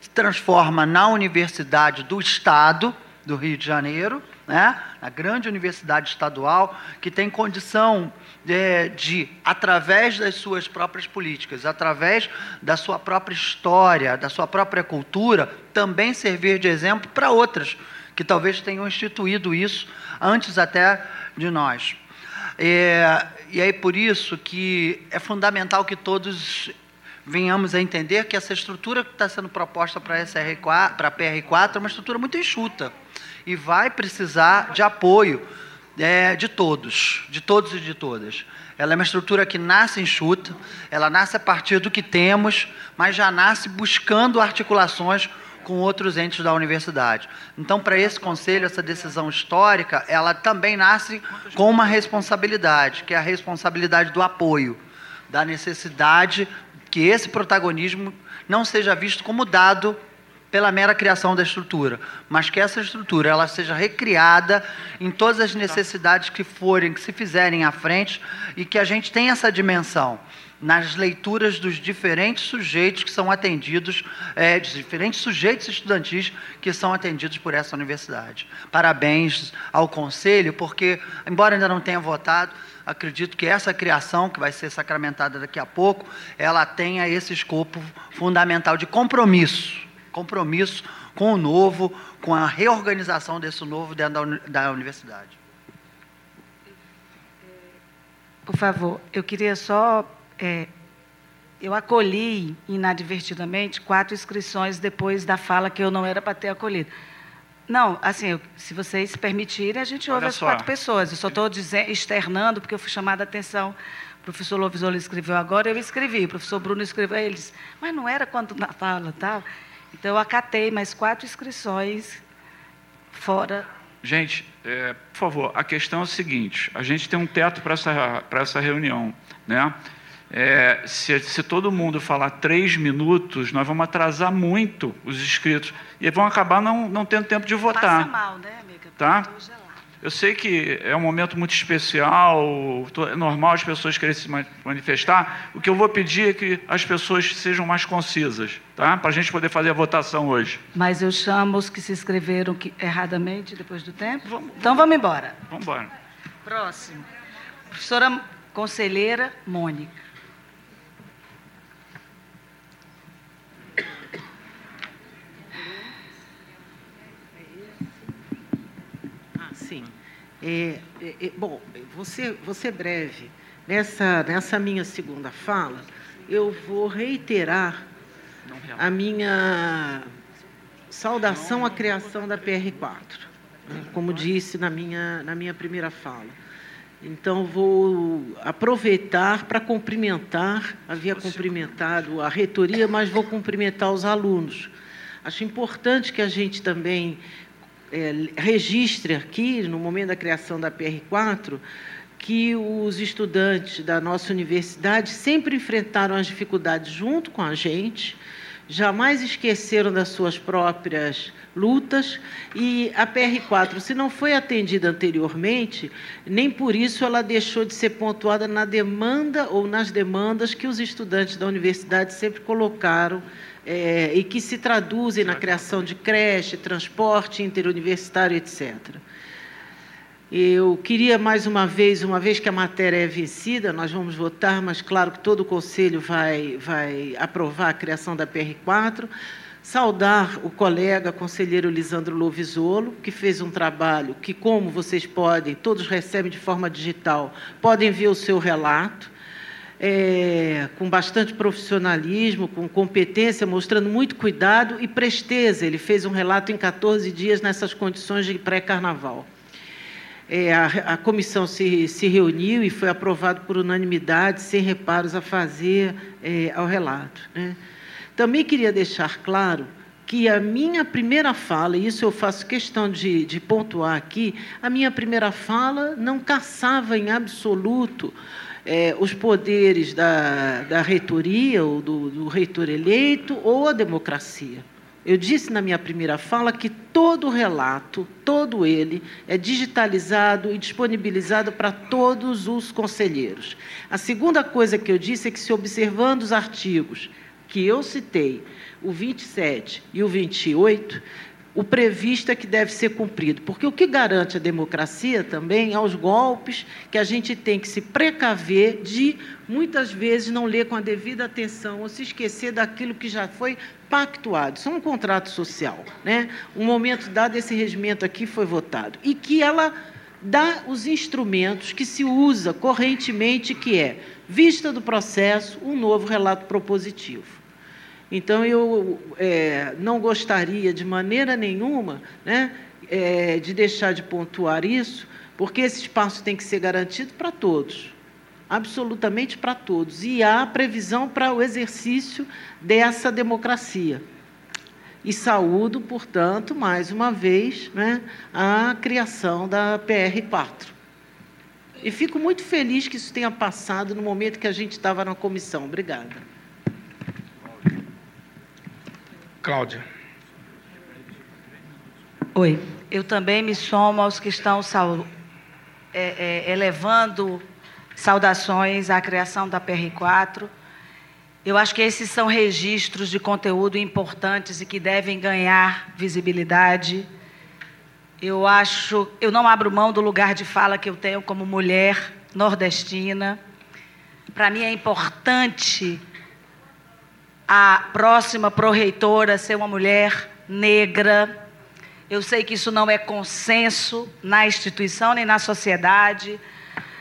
se transforma na Universidade do Estado do Rio de Janeiro, né? A grande universidade estadual, que tem condição através das suas próprias políticas, através da sua própria história, da sua própria cultura, também servir de exemplo para outras, que talvez tenham instituído isso antes até de nós. E aí, por isso, que é fundamental que todos venhamos a entender que essa estrutura que está sendo proposta para a PR4 é uma estrutura muito enxuta, e vai precisar de apoio de todos e de todas. Ela é uma estrutura que nasce enxuta, ela nasce a partir do que temos, mas já nasce buscando articulações com outros entes da universidade. Então, para esse conselho, essa decisão histórica, ela também nasce com uma responsabilidade, que é a responsabilidade do apoio, da necessidade que esse protagonismo não seja visto como dado pela mera criação da estrutura, mas que essa estrutura ela seja recriada em todas as necessidades que se fizerem à frente, e que a gente tenha essa dimensão nas leituras dos diferentes sujeitos que são atendidos, dos diferentes sujeitos estudantis que são atendidos por essa universidade. Parabéns ao Conselho, porque, embora ainda não tenha votado, acredito que essa criação, que vai ser sacramentada daqui a pouco, ela tenha esse escopo fundamental de compromisso com o novo, com a reorganização desse novo dentro da universidade. Por favor, eu queria só... eu acolhi inadvertidamente 4 inscrições depois da fala que eu não era para ter acolhido. Não, assim, se vocês permitirem, a gente ouve as 4 pessoas. Eu só estou externando, porque eu fui chamada a atenção. O professor Lovisola escreveu agora, eu escrevi. O professor Bruno escreveu, eles. Mas não era quando na fala tal. Então, eu acatei mais 4 inscrições fora. Gente, por favor, a questão é a seguinte. A gente tem um teto para essa reunião, né? Se todo mundo falar 3 minutos, nós vamos atrasar muito os inscritos e vão acabar não tendo tempo de votar. Passa mal, né, amiga? Tá? Eu sei que é um momento muito especial, é normal as pessoas querem se manifestar. O que eu vou pedir é que as pessoas sejam mais concisas, tá? Para a gente poder fazer a votação hoje. Mas eu chamo os que se inscreveram erradamente depois do tempo. Então vamos embora. Vamos embora. Próximo. Professora Conselheira Mônica. Sim. Bom, vou ser breve. Nessa minha segunda fala, eu vou reiterar a minha saudação à criação da PR4, como disse na minha primeira fala. Então, vou aproveitar para cumprimentar, havia cumprimentado a reitoria, mas vou cumprimentar os alunos. Acho importante que a gente também... registre aqui, no momento da criação da PR4, que os estudantes da nossa universidade sempre enfrentaram as dificuldades junto com a gente, jamais esqueceram das suas próprias lutas, e a PR4, se não foi atendida anteriormente, nem por isso ela deixou de ser pontuada na demanda ou nas demandas que os estudantes da universidade sempre colocaram, e que se traduzem na criação de creche, transporte interuniversitário, etc. Eu queria, mais uma vez que a matéria é vencida, nós vamos votar, mas, claro, que todo o Conselho vai aprovar a criação da PR4, saudar o colega conselheiro Lisandro Lovisolo, que fez um trabalho que, como vocês podem, todos recebem de forma digital, podem ver o seu relato, com bastante profissionalismo, com competência, mostrando muito cuidado e presteza. Ele fez um relato em 14 dias nessas condições de pré-carnaval. A comissão se reuniu e foi aprovado por unanimidade, sem reparos a fazer ao relato, né? Também queria deixar claro que a minha primeira fala, e isso eu faço questão de pontuar aqui, a minha primeira fala não caçava em absoluto os poderes da reitoria, ou do reitor eleito, ou a democracia. Eu disse na minha primeira fala que todo relato, todo ele, é digitalizado e disponibilizado para todos os conselheiros. A segunda coisa que eu disse é que, se observando os artigos que eu citei, o 27 e o 28, o previsto é que deve ser cumprido, porque o que garante a democracia também é os golpes que a gente tem que se precaver de, muitas vezes, não ler com a devida atenção ou se esquecer daquilo que já foi pactuado. Isso é um contrato social, né? Um momento dado, esse regimento aqui foi votado, e que ela dá os instrumentos que se usa correntemente, que é, vista do processo, um novo relato propositivo. Então, eu não gostaria, de maneira nenhuma, né, de deixar de pontuar isso, porque esse espaço tem que ser garantido para todos, absolutamente para todos. E há previsão para o exercício dessa democracia. E saúdo, portanto, mais uma vez, né, a criação da PR4. E fico muito feliz que isso tenha passado no momento que a gente estava na comissão. Obrigada. Cláudia. Oi. Eu também me somo aos que estão elevando saudações à criação da PR4. Eu acho que esses são registros de conteúdo importantes e que devem ganhar visibilidade. Eu não abro mão do lugar de fala que eu tenho como mulher nordestina. Para mim é importante a próxima pró-reitora ser uma mulher negra. Eu sei que isso não é consenso na instituição nem na sociedade.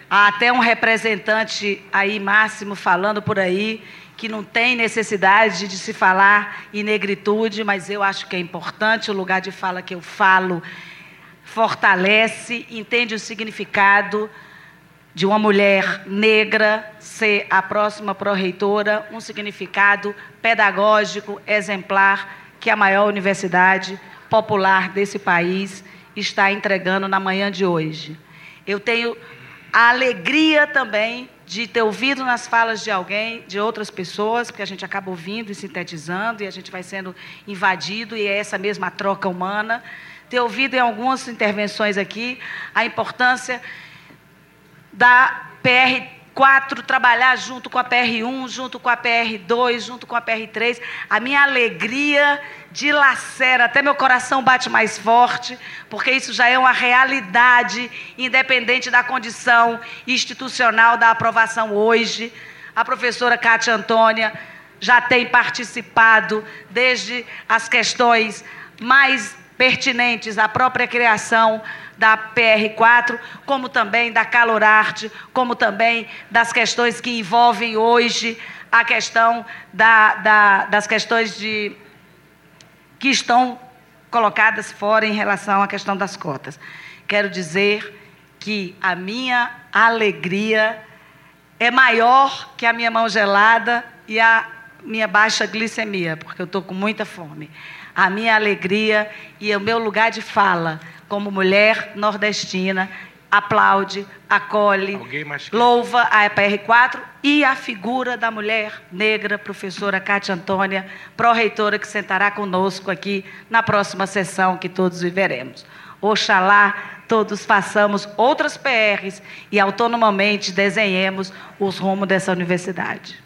Há até um representante aí, máximo, falando por aí, que não tem necessidade de se falar em negritude, mas eu acho que é importante o lugar de fala que eu falo. Fortalece, entende o significado de uma mulher negra ser a próxima pró-reitora, um significado pedagógico exemplar que a maior universidade popular desse país está entregando na manhã de hoje. Eu tenho a alegria também de ter ouvido nas falas de alguém, de outras pessoas, porque a gente acaba ouvindo e sintetizando, e a gente vai sendo invadido, e é essa mesma troca humana. Ter ouvido em algumas intervenções aqui a importância da PR4 trabalhar junto com a PR1, junto com a PR2, junto com a PR3. A minha alegria dilacera, até meu coração bate mais forte, porque isso já é uma realidade, independente da condição institucional da aprovação hoje. A professora Cátia Antônia já tem participado desde as questões mais pertinentes à própria criação da PR4, como também da Calorarte, como também das questões que envolvem hoje a questão das questões que estão colocadas fora em relação à questão das cotas. Quero dizer que a minha alegria é maior que a minha mão gelada e a minha baixa glicemia, porque eu estou com muita fome. A minha alegria e o meu lugar de fala como mulher nordestina, aplaude, acolhe, louva a PR4 e a figura da mulher negra, professora Cátia Antônia, pró-reitora, que sentará conosco aqui na próxima sessão que todos viveremos. Oxalá todos façamos outras PRs e autonomamente desenhemos os rumos dessa universidade.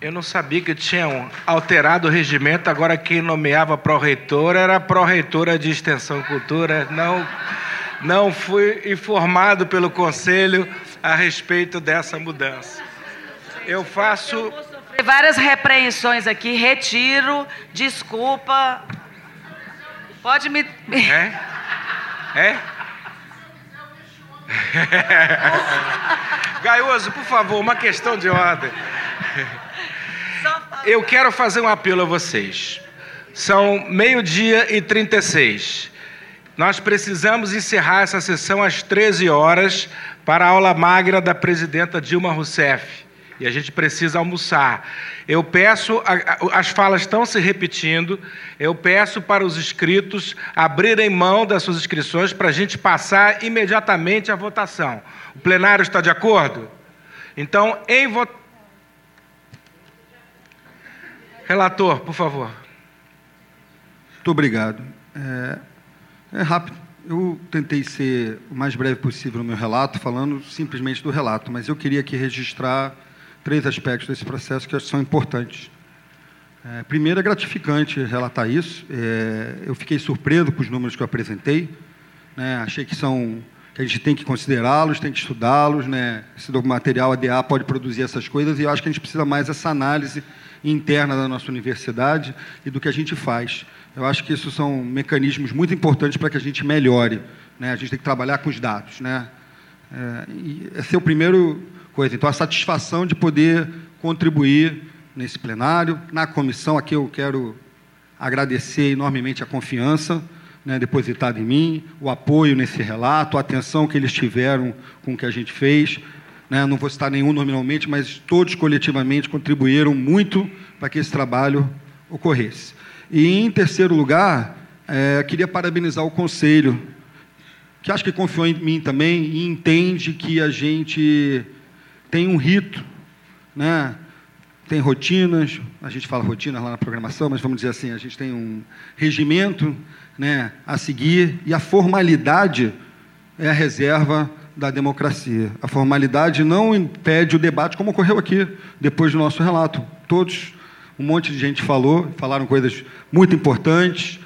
Eu não sabia que tinham alterado o regimento, agora quem nomeava pró-reitora era a pró-reitora de Extensão e Cultura. Não fui informado pelo Conselho a respeito dessa mudança. Eu faço várias repreensões aqui, retiro, desculpa. Pode me... É? Gaioso, por favor, uma questão de ordem. Eu quero fazer um apelo a vocês. São 12h36. Nós precisamos encerrar essa sessão às 13 horas para a aula magna da presidenta Dilma Rousseff. E a gente precisa almoçar. Eu peço, as falas estão se repetindo, eu peço para os inscritos abrirem mão das suas inscrições para a gente passar imediatamente à votação. O plenário está de acordo? Então, em votação... Relator, por favor. Muito obrigado. É rápido. Eu tentei ser o mais breve possível no meu relato, falando simplesmente do relato, mas eu queria aqui registrar 3 aspectos desse processo que eu acho que são importantes. Primeiro, é gratificante relatar isso. Eu fiquei surpreso com os números que eu apresentei, né? Achei que a gente tem que considerá-los, tem que estudá-los, né? Esse material ADA pode produzir essas coisas, e eu acho que a gente precisa mais essa análise interna da nossa universidade e do que a gente faz. Eu acho que isso são mecanismos muito importantes para que a gente melhore, né? A gente tem que trabalhar com os dados, né? E esse é o primeiro coisa. Então, a satisfação de poder contribuir nesse plenário. Na comissão, aqui eu quero agradecer enormemente a confiança, né, depositada em mim, o apoio nesse relato, a atenção que eles tiveram com o que a gente fez. Não vou citar nenhum nominalmente, mas todos coletivamente contribuíram muito para que esse trabalho ocorresse. E, em terceiro lugar, queria parabenizar o Conselho, que acho que confiou em mim também e entende que a gente tem um rito, né? Tem rotinas, a gente fala rotinas lá na programação, mas vamos dizer assim, a gente tem um regimento, né, a seguir, e a formalidade é a reserva da democracia. A formalidade não impede o debate, como ocorreu aqui, depois do nosso relato. Todos, um monte de gente falaram coisas muito importantes,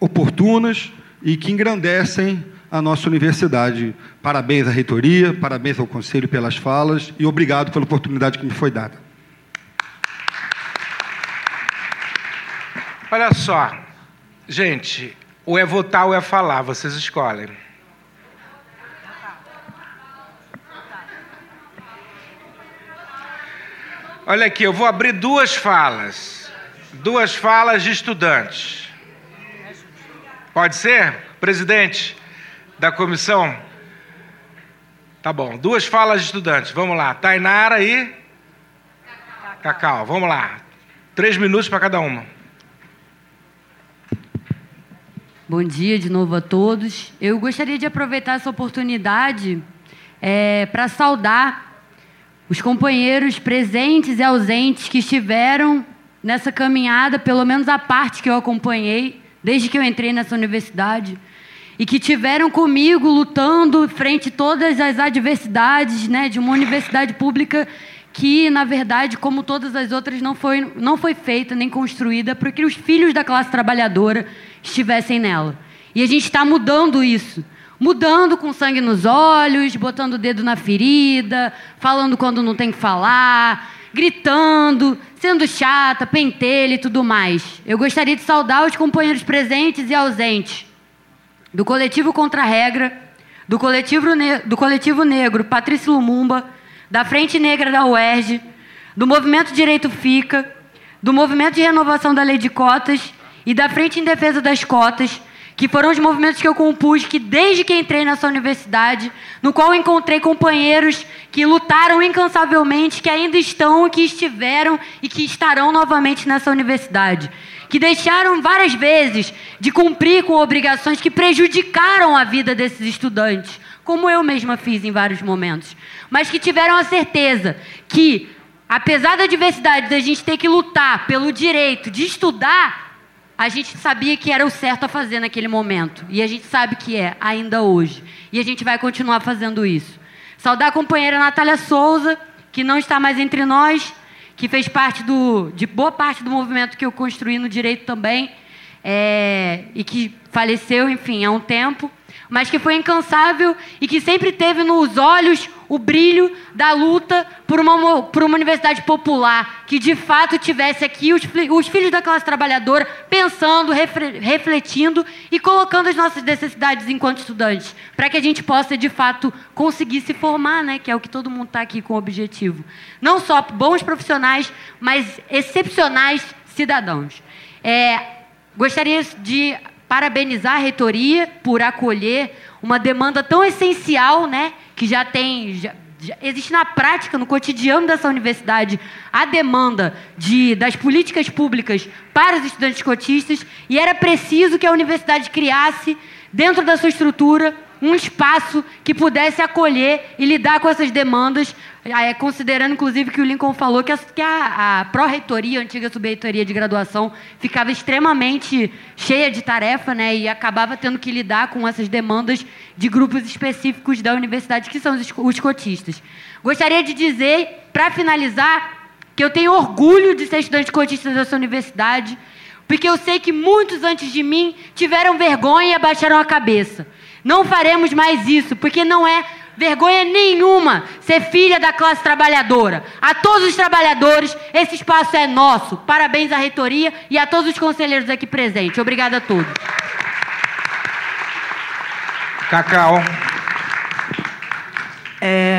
oportunas, e que engrandecem a nossa universidade. Parabéns à reitoria, parabéns ao Conselho pelas falas, e obrigado pela oportunidade que me foi dada. Olha só, gente, ou é votar ou é falar, vocês escolhem. Olha aqui, eu vou abrir 2 falas de estudantes. Pode ser, presidente da comissão? Tá bom, 2 falas de estudantes, vamos lá. Tainara e Cacau, vamos lá. 3 minutos para cada uma. Bom dia de novo a todos. Eu gostaria de aproveitar essa oportunidade para saudar os companheiros presentes e ausentes que estiveram nessa caminhada, pelo menos a parte que eu acompanhei, desde que eu entrei nessa universidade, e que tiveram comigo lutando frente a todas as adversidades, né, de uma universidade pública que, na verdade, como todas as outras, não foi feita nem construída para que os filhos da classe trabalhadora estivessem nela. E a gente está mudando isso. Mudando com sangue nos olhos, botando o dedo na ferida, falando quando não tem que falar, gritando, sendo chata, pentelha e tudo mais. Eu gostaria de saudar os companheiros presentes e ausentes do coletivo Contra a Regra, do coletivo negro Patrício Lumumba, da Frente Negra da UERJ, do Movimento Direito Fica, do Movimento de Renovação da Lei de Cotas e da Frente em Defesa das Cotas, que foram os movimentos que eu compus, que desde que entrei nessa universidade, no qual encontrei companheiros que lutaram incansavelmente, que ainda estão, que estiveram e que estarão novamente nessa universidade, que deixaram várias vezes de cumprir com obrigações que prejudicaram a vida desses estudantes, como eu mesma fiz em vários momentos, mas que tiveram a certeza que, apesar da adversidade, da gente ter que lutar pelo direito de estudar, a gente sabia que era o certo a fazer naquele momento. E a gente sabe que é, ainda hoje. E a gente vai continuar fazendo isso. Saudar a companheira Natália Souza, que não está mais entre nós, que fez parte de boa parte do movimento que eu construí no direito também, e que faleceu, enfim, há um tempo, mas que foi incansável e que sempre teve nos olhos o brilho da luta por uma universidade popular que, de fato, tivesse aqui os filhos da classe trabalhadora pensando, refletindo e colocando as nossas necessidades enquanto estudantes, para que a gente possa, de fato, conseguir se formar, né, que é o que todo mundo está aqui com o objetivo. Não só bons profissionais, mas excepcionais cidadãos. Gostaria de parabenizar a reitoria por acolher uma demanda tão essencial, né, que já existe na prática, no cotidiano dessa universidade, a demanda das políticas públicas para os estudantes cotistas, e era preciso que a universidade criasse, dentro da sua estrutura, um espaço que pudesse acolher e lidar com essas demandas, considerando, inclusive, que o Lincoln falou que a pró-reitoria, a antiga sub-reitoria de graduação, ficava extremamente cheia de tarefa, né, e acabava tendo que lidar com essas demandas de grupos específicos da universidade, que são os cotistas. Gostaria de dizer, para finalizar, que eu tenho orgulho de ser estudante cotista dessa universidade, porque eu sei que muitos antes de mim tiveram vergonha e abaixaram a cabeça. Não faremos mais isso, porque não é vergonha nenhuma ser filha da classe trabalhadora. A todos os trabalhadores, esse espaço é nosso. Parabéns à reitoria e a todos os conselheiros aqui presentes. Obrigada a todos. Cacau.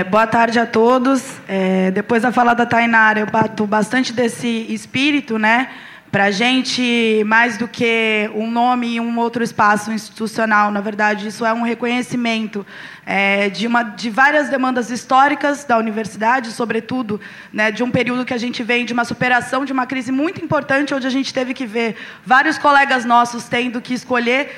Boa tarde a todos. Depois da fala da Tainara, eu bato bastante desse espírito, né? Para a gente, mais do que um nome e um outro espaço institucional, na verdade, isso é um reconhecimento de várias demandas históricas da universidade, sobretudo, né, de um período que a gente vem de uma superação de uma crise muito importante, onde a gente teve que ver vários colegas nossos tendo que escolher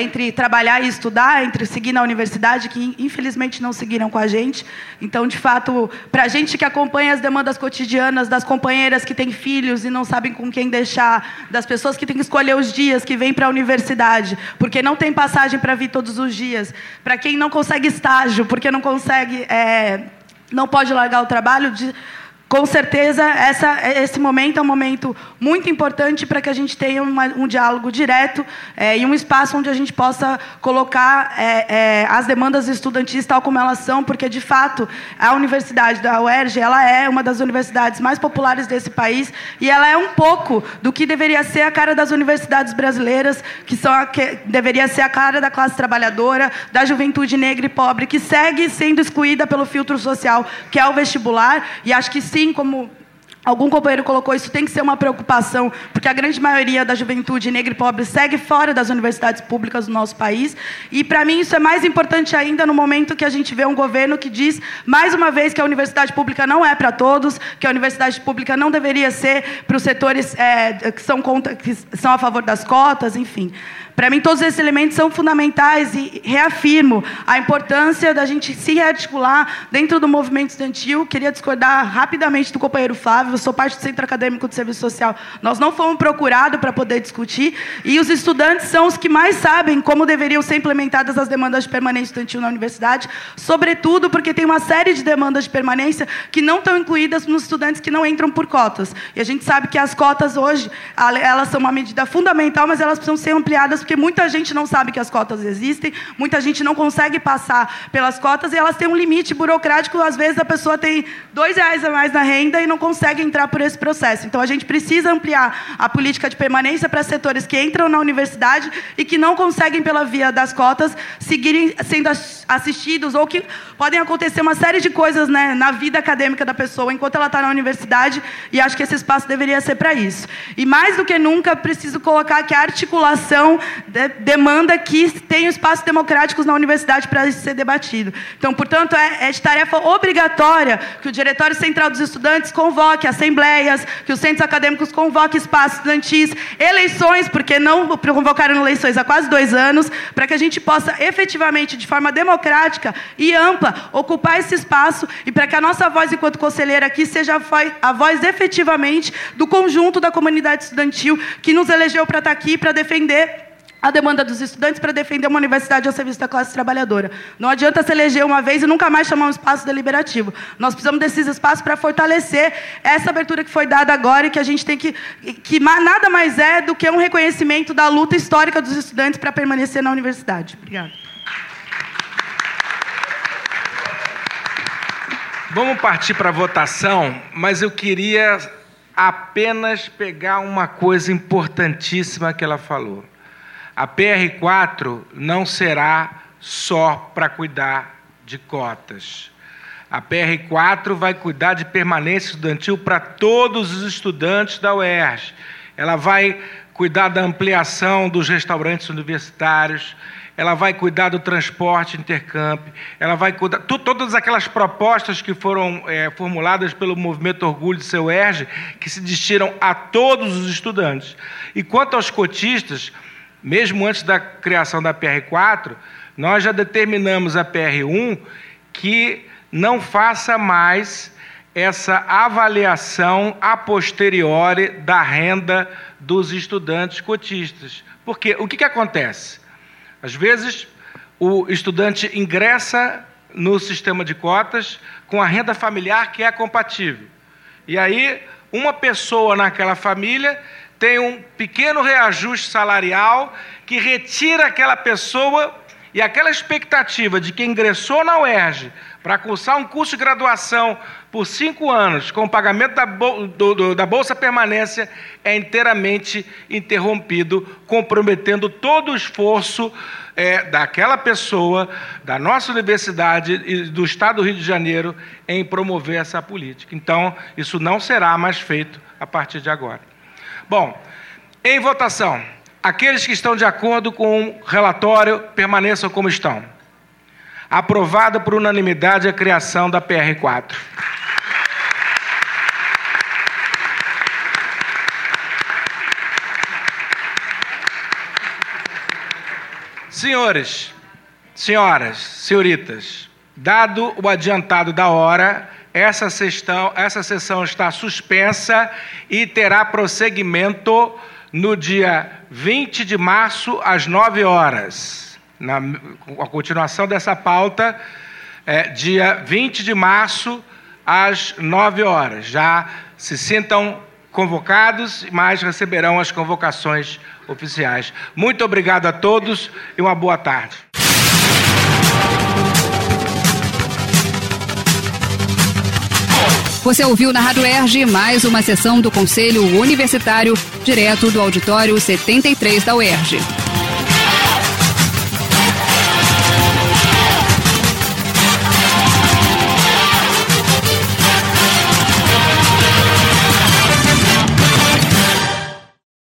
entre trabalhar e estudar, entre seguir na universidade, que infelizmente não seguiram com a gente. Então, de fato, para a gente que acompanha as demandas cotidianas das companheiras que têm filhos e não sabem com quem deixar, das pessoas que têm que escolher os dias que vêm para a universidade, porque não tem passagem para vir todos os dias, para quem não consegue estágio, porque não consegue, não pode largar o trabalho, com certeza esse momento é um momento muito importante para que a gente tenha um diálogo direto e um espaço onde a gente possa colocar as demandas estudantis tal como elas são, porque, de fato, a universidade da UERJ ela é uma das universidades mais populares desse país e ela é um pouco do que deveria ser a cara das universidades brasileiras, que deveria ser a cara da classe trabalhadora, da juventude negra e pobre, que segue sendo excluída pelo filtro social, que é o vestibular, e acho que sim, como Algum companheiro colocou, isso tem que ser uma preocupação, porque a grande maioria da juventude negra e pobre segue fora das universidades públicas do nosso país. E, para mim, isso é mais importante ainda no momento que a gente vê um governo que diz, mais uma vez, que a universidade pública não é para todos, que a universidade pública não deveria ser para os setores que são a favor das cotas, enfim. Para mim, todos esses elementos são fundamentais e reafirmo a importância da gente se rearticular dentro do movimento estudantil. Queria discordar rapidamente do companheiro Flávio. Eu sou parte do Centro Acadêmico de Serviço Social. Nós não fomos procurados para poder discutir e os estudantes são os que mais sabem como deveriam ser implementadas as demandas de permanência estudantil na universidade, sobretudo porque tem uma série de demandas de permanência que não estão incluídas nos estudantes que não entram por cotas. E a gente sabe que as cotas hoje, elas são uma medida fundamental, mas elas precisam ser ampliadas porque muita gente não sabe que as cotas existem, muita gente não consegue passar pelas cotas e elas têm um limite burocrático. Às vezes, a pessoa tem R$2 a mais na renda e não consegue entrar por esse processo. Então, a gente precisa ampliar a política de permanência para setores que entram na universidade e que não conseguem, pela via das cotas, seguirem sendo assistidos ou que podem acontecer uma série de coisas, né, na vida acadêmica da pessoa enquanto ela está na universidade, e acho que esse espaço deveria ser para isso. E, mais do que nunca, preciso colocar que a articulação demanda que tenham espaços democráticos na universidade para ser debatido. Então, portanto, é de tarefa obrigatória que o Diretório Central dos Estudantes convoque assembleias, que os centros acadêmicos convoquem espaços estudantis, eleições, porque não convocaram eleições há quase 2 anos, para que a gente possa efetivamente, de forma democrática e ampla, ocupar esse espaço e para que a nossa voz, enquanto conselheira aqui, seja a voz efetivamente do conjunto da comunidade estudantil que nos elegeu para estar aqui, para defender a demanda dos estudantes, para defender uma universidade ao serviço da classe trabalhadora. Não adianta se eleger uma vez e nunca mais chamar um espaço deliberativo. Nós precisamos desses espaços para fortalecer essa abertura que foi dada agora e que a gente tem que nada mais é do que um reconhecimento da luta histórica dos estudantes para permanecer na universidade. Obrigada. Vamos partir para a votação, mas eu queria apenas pegar uma coisa importantíssima que ela falou. A PR4 não será só para cuidar de cotas. A PR4 vai cuidar de permanência estudantil para todos os estudantes da UERJ. Ela vai cuidar da ampliação dos restaurantes universitários, ela vai cuidar do transporte intercamp, ela vai cuidar... Todas aquelas propostas que foram formuladas pelo Movimento Orgulho de Ser UERJ, que se destiram a todos os estudantes. E quanto aos cotistas... Mesmo antes da criação da PR4, nós já determinamos a PR1 que não faça mais essa avaliação a posteriori da renda dos estudantes cotistas. Porque o que acontece? Às vezes, o estudante ingressa no sistema de cotas com a renda familiar que é compatível. E aí, uma pessoa naquela família... tem um pequeno reajuste salarial que retira aquela pessoa e aquela expectativa de que ingressou na UERJ para cursar um curso de graduação por 5 anos com o pagamento da Bolsa Permanência é inteiramente interrompido, comprometendo todo o esforço daquela pessoa, da nossa universidade e do Estado do Rio de Janeiro em promover essa política. Então, isso não será mais feito a partir de agora. Bom, em votação, aqueles que estão de acordo com o relatório permaneçam como estão. Aprovada por unanimidade a criação da PR4. Senhores, senhoras, senhoritas, dado o adiantado da hora... Essa sessão está suspensa e terá prosseguimento no dia 20 de março, às 9 horas. A continuação dessa pauta é dia 20 de março, às 9 horas. Já se sintam convocados, mas receberão as convocações oficiais. Muito obrigado a todos e uma boa tarde. Você ouviu na Rádio UERJ mais uma sessão do Conselho Universitário, direto do Auditório 73 da UERJ.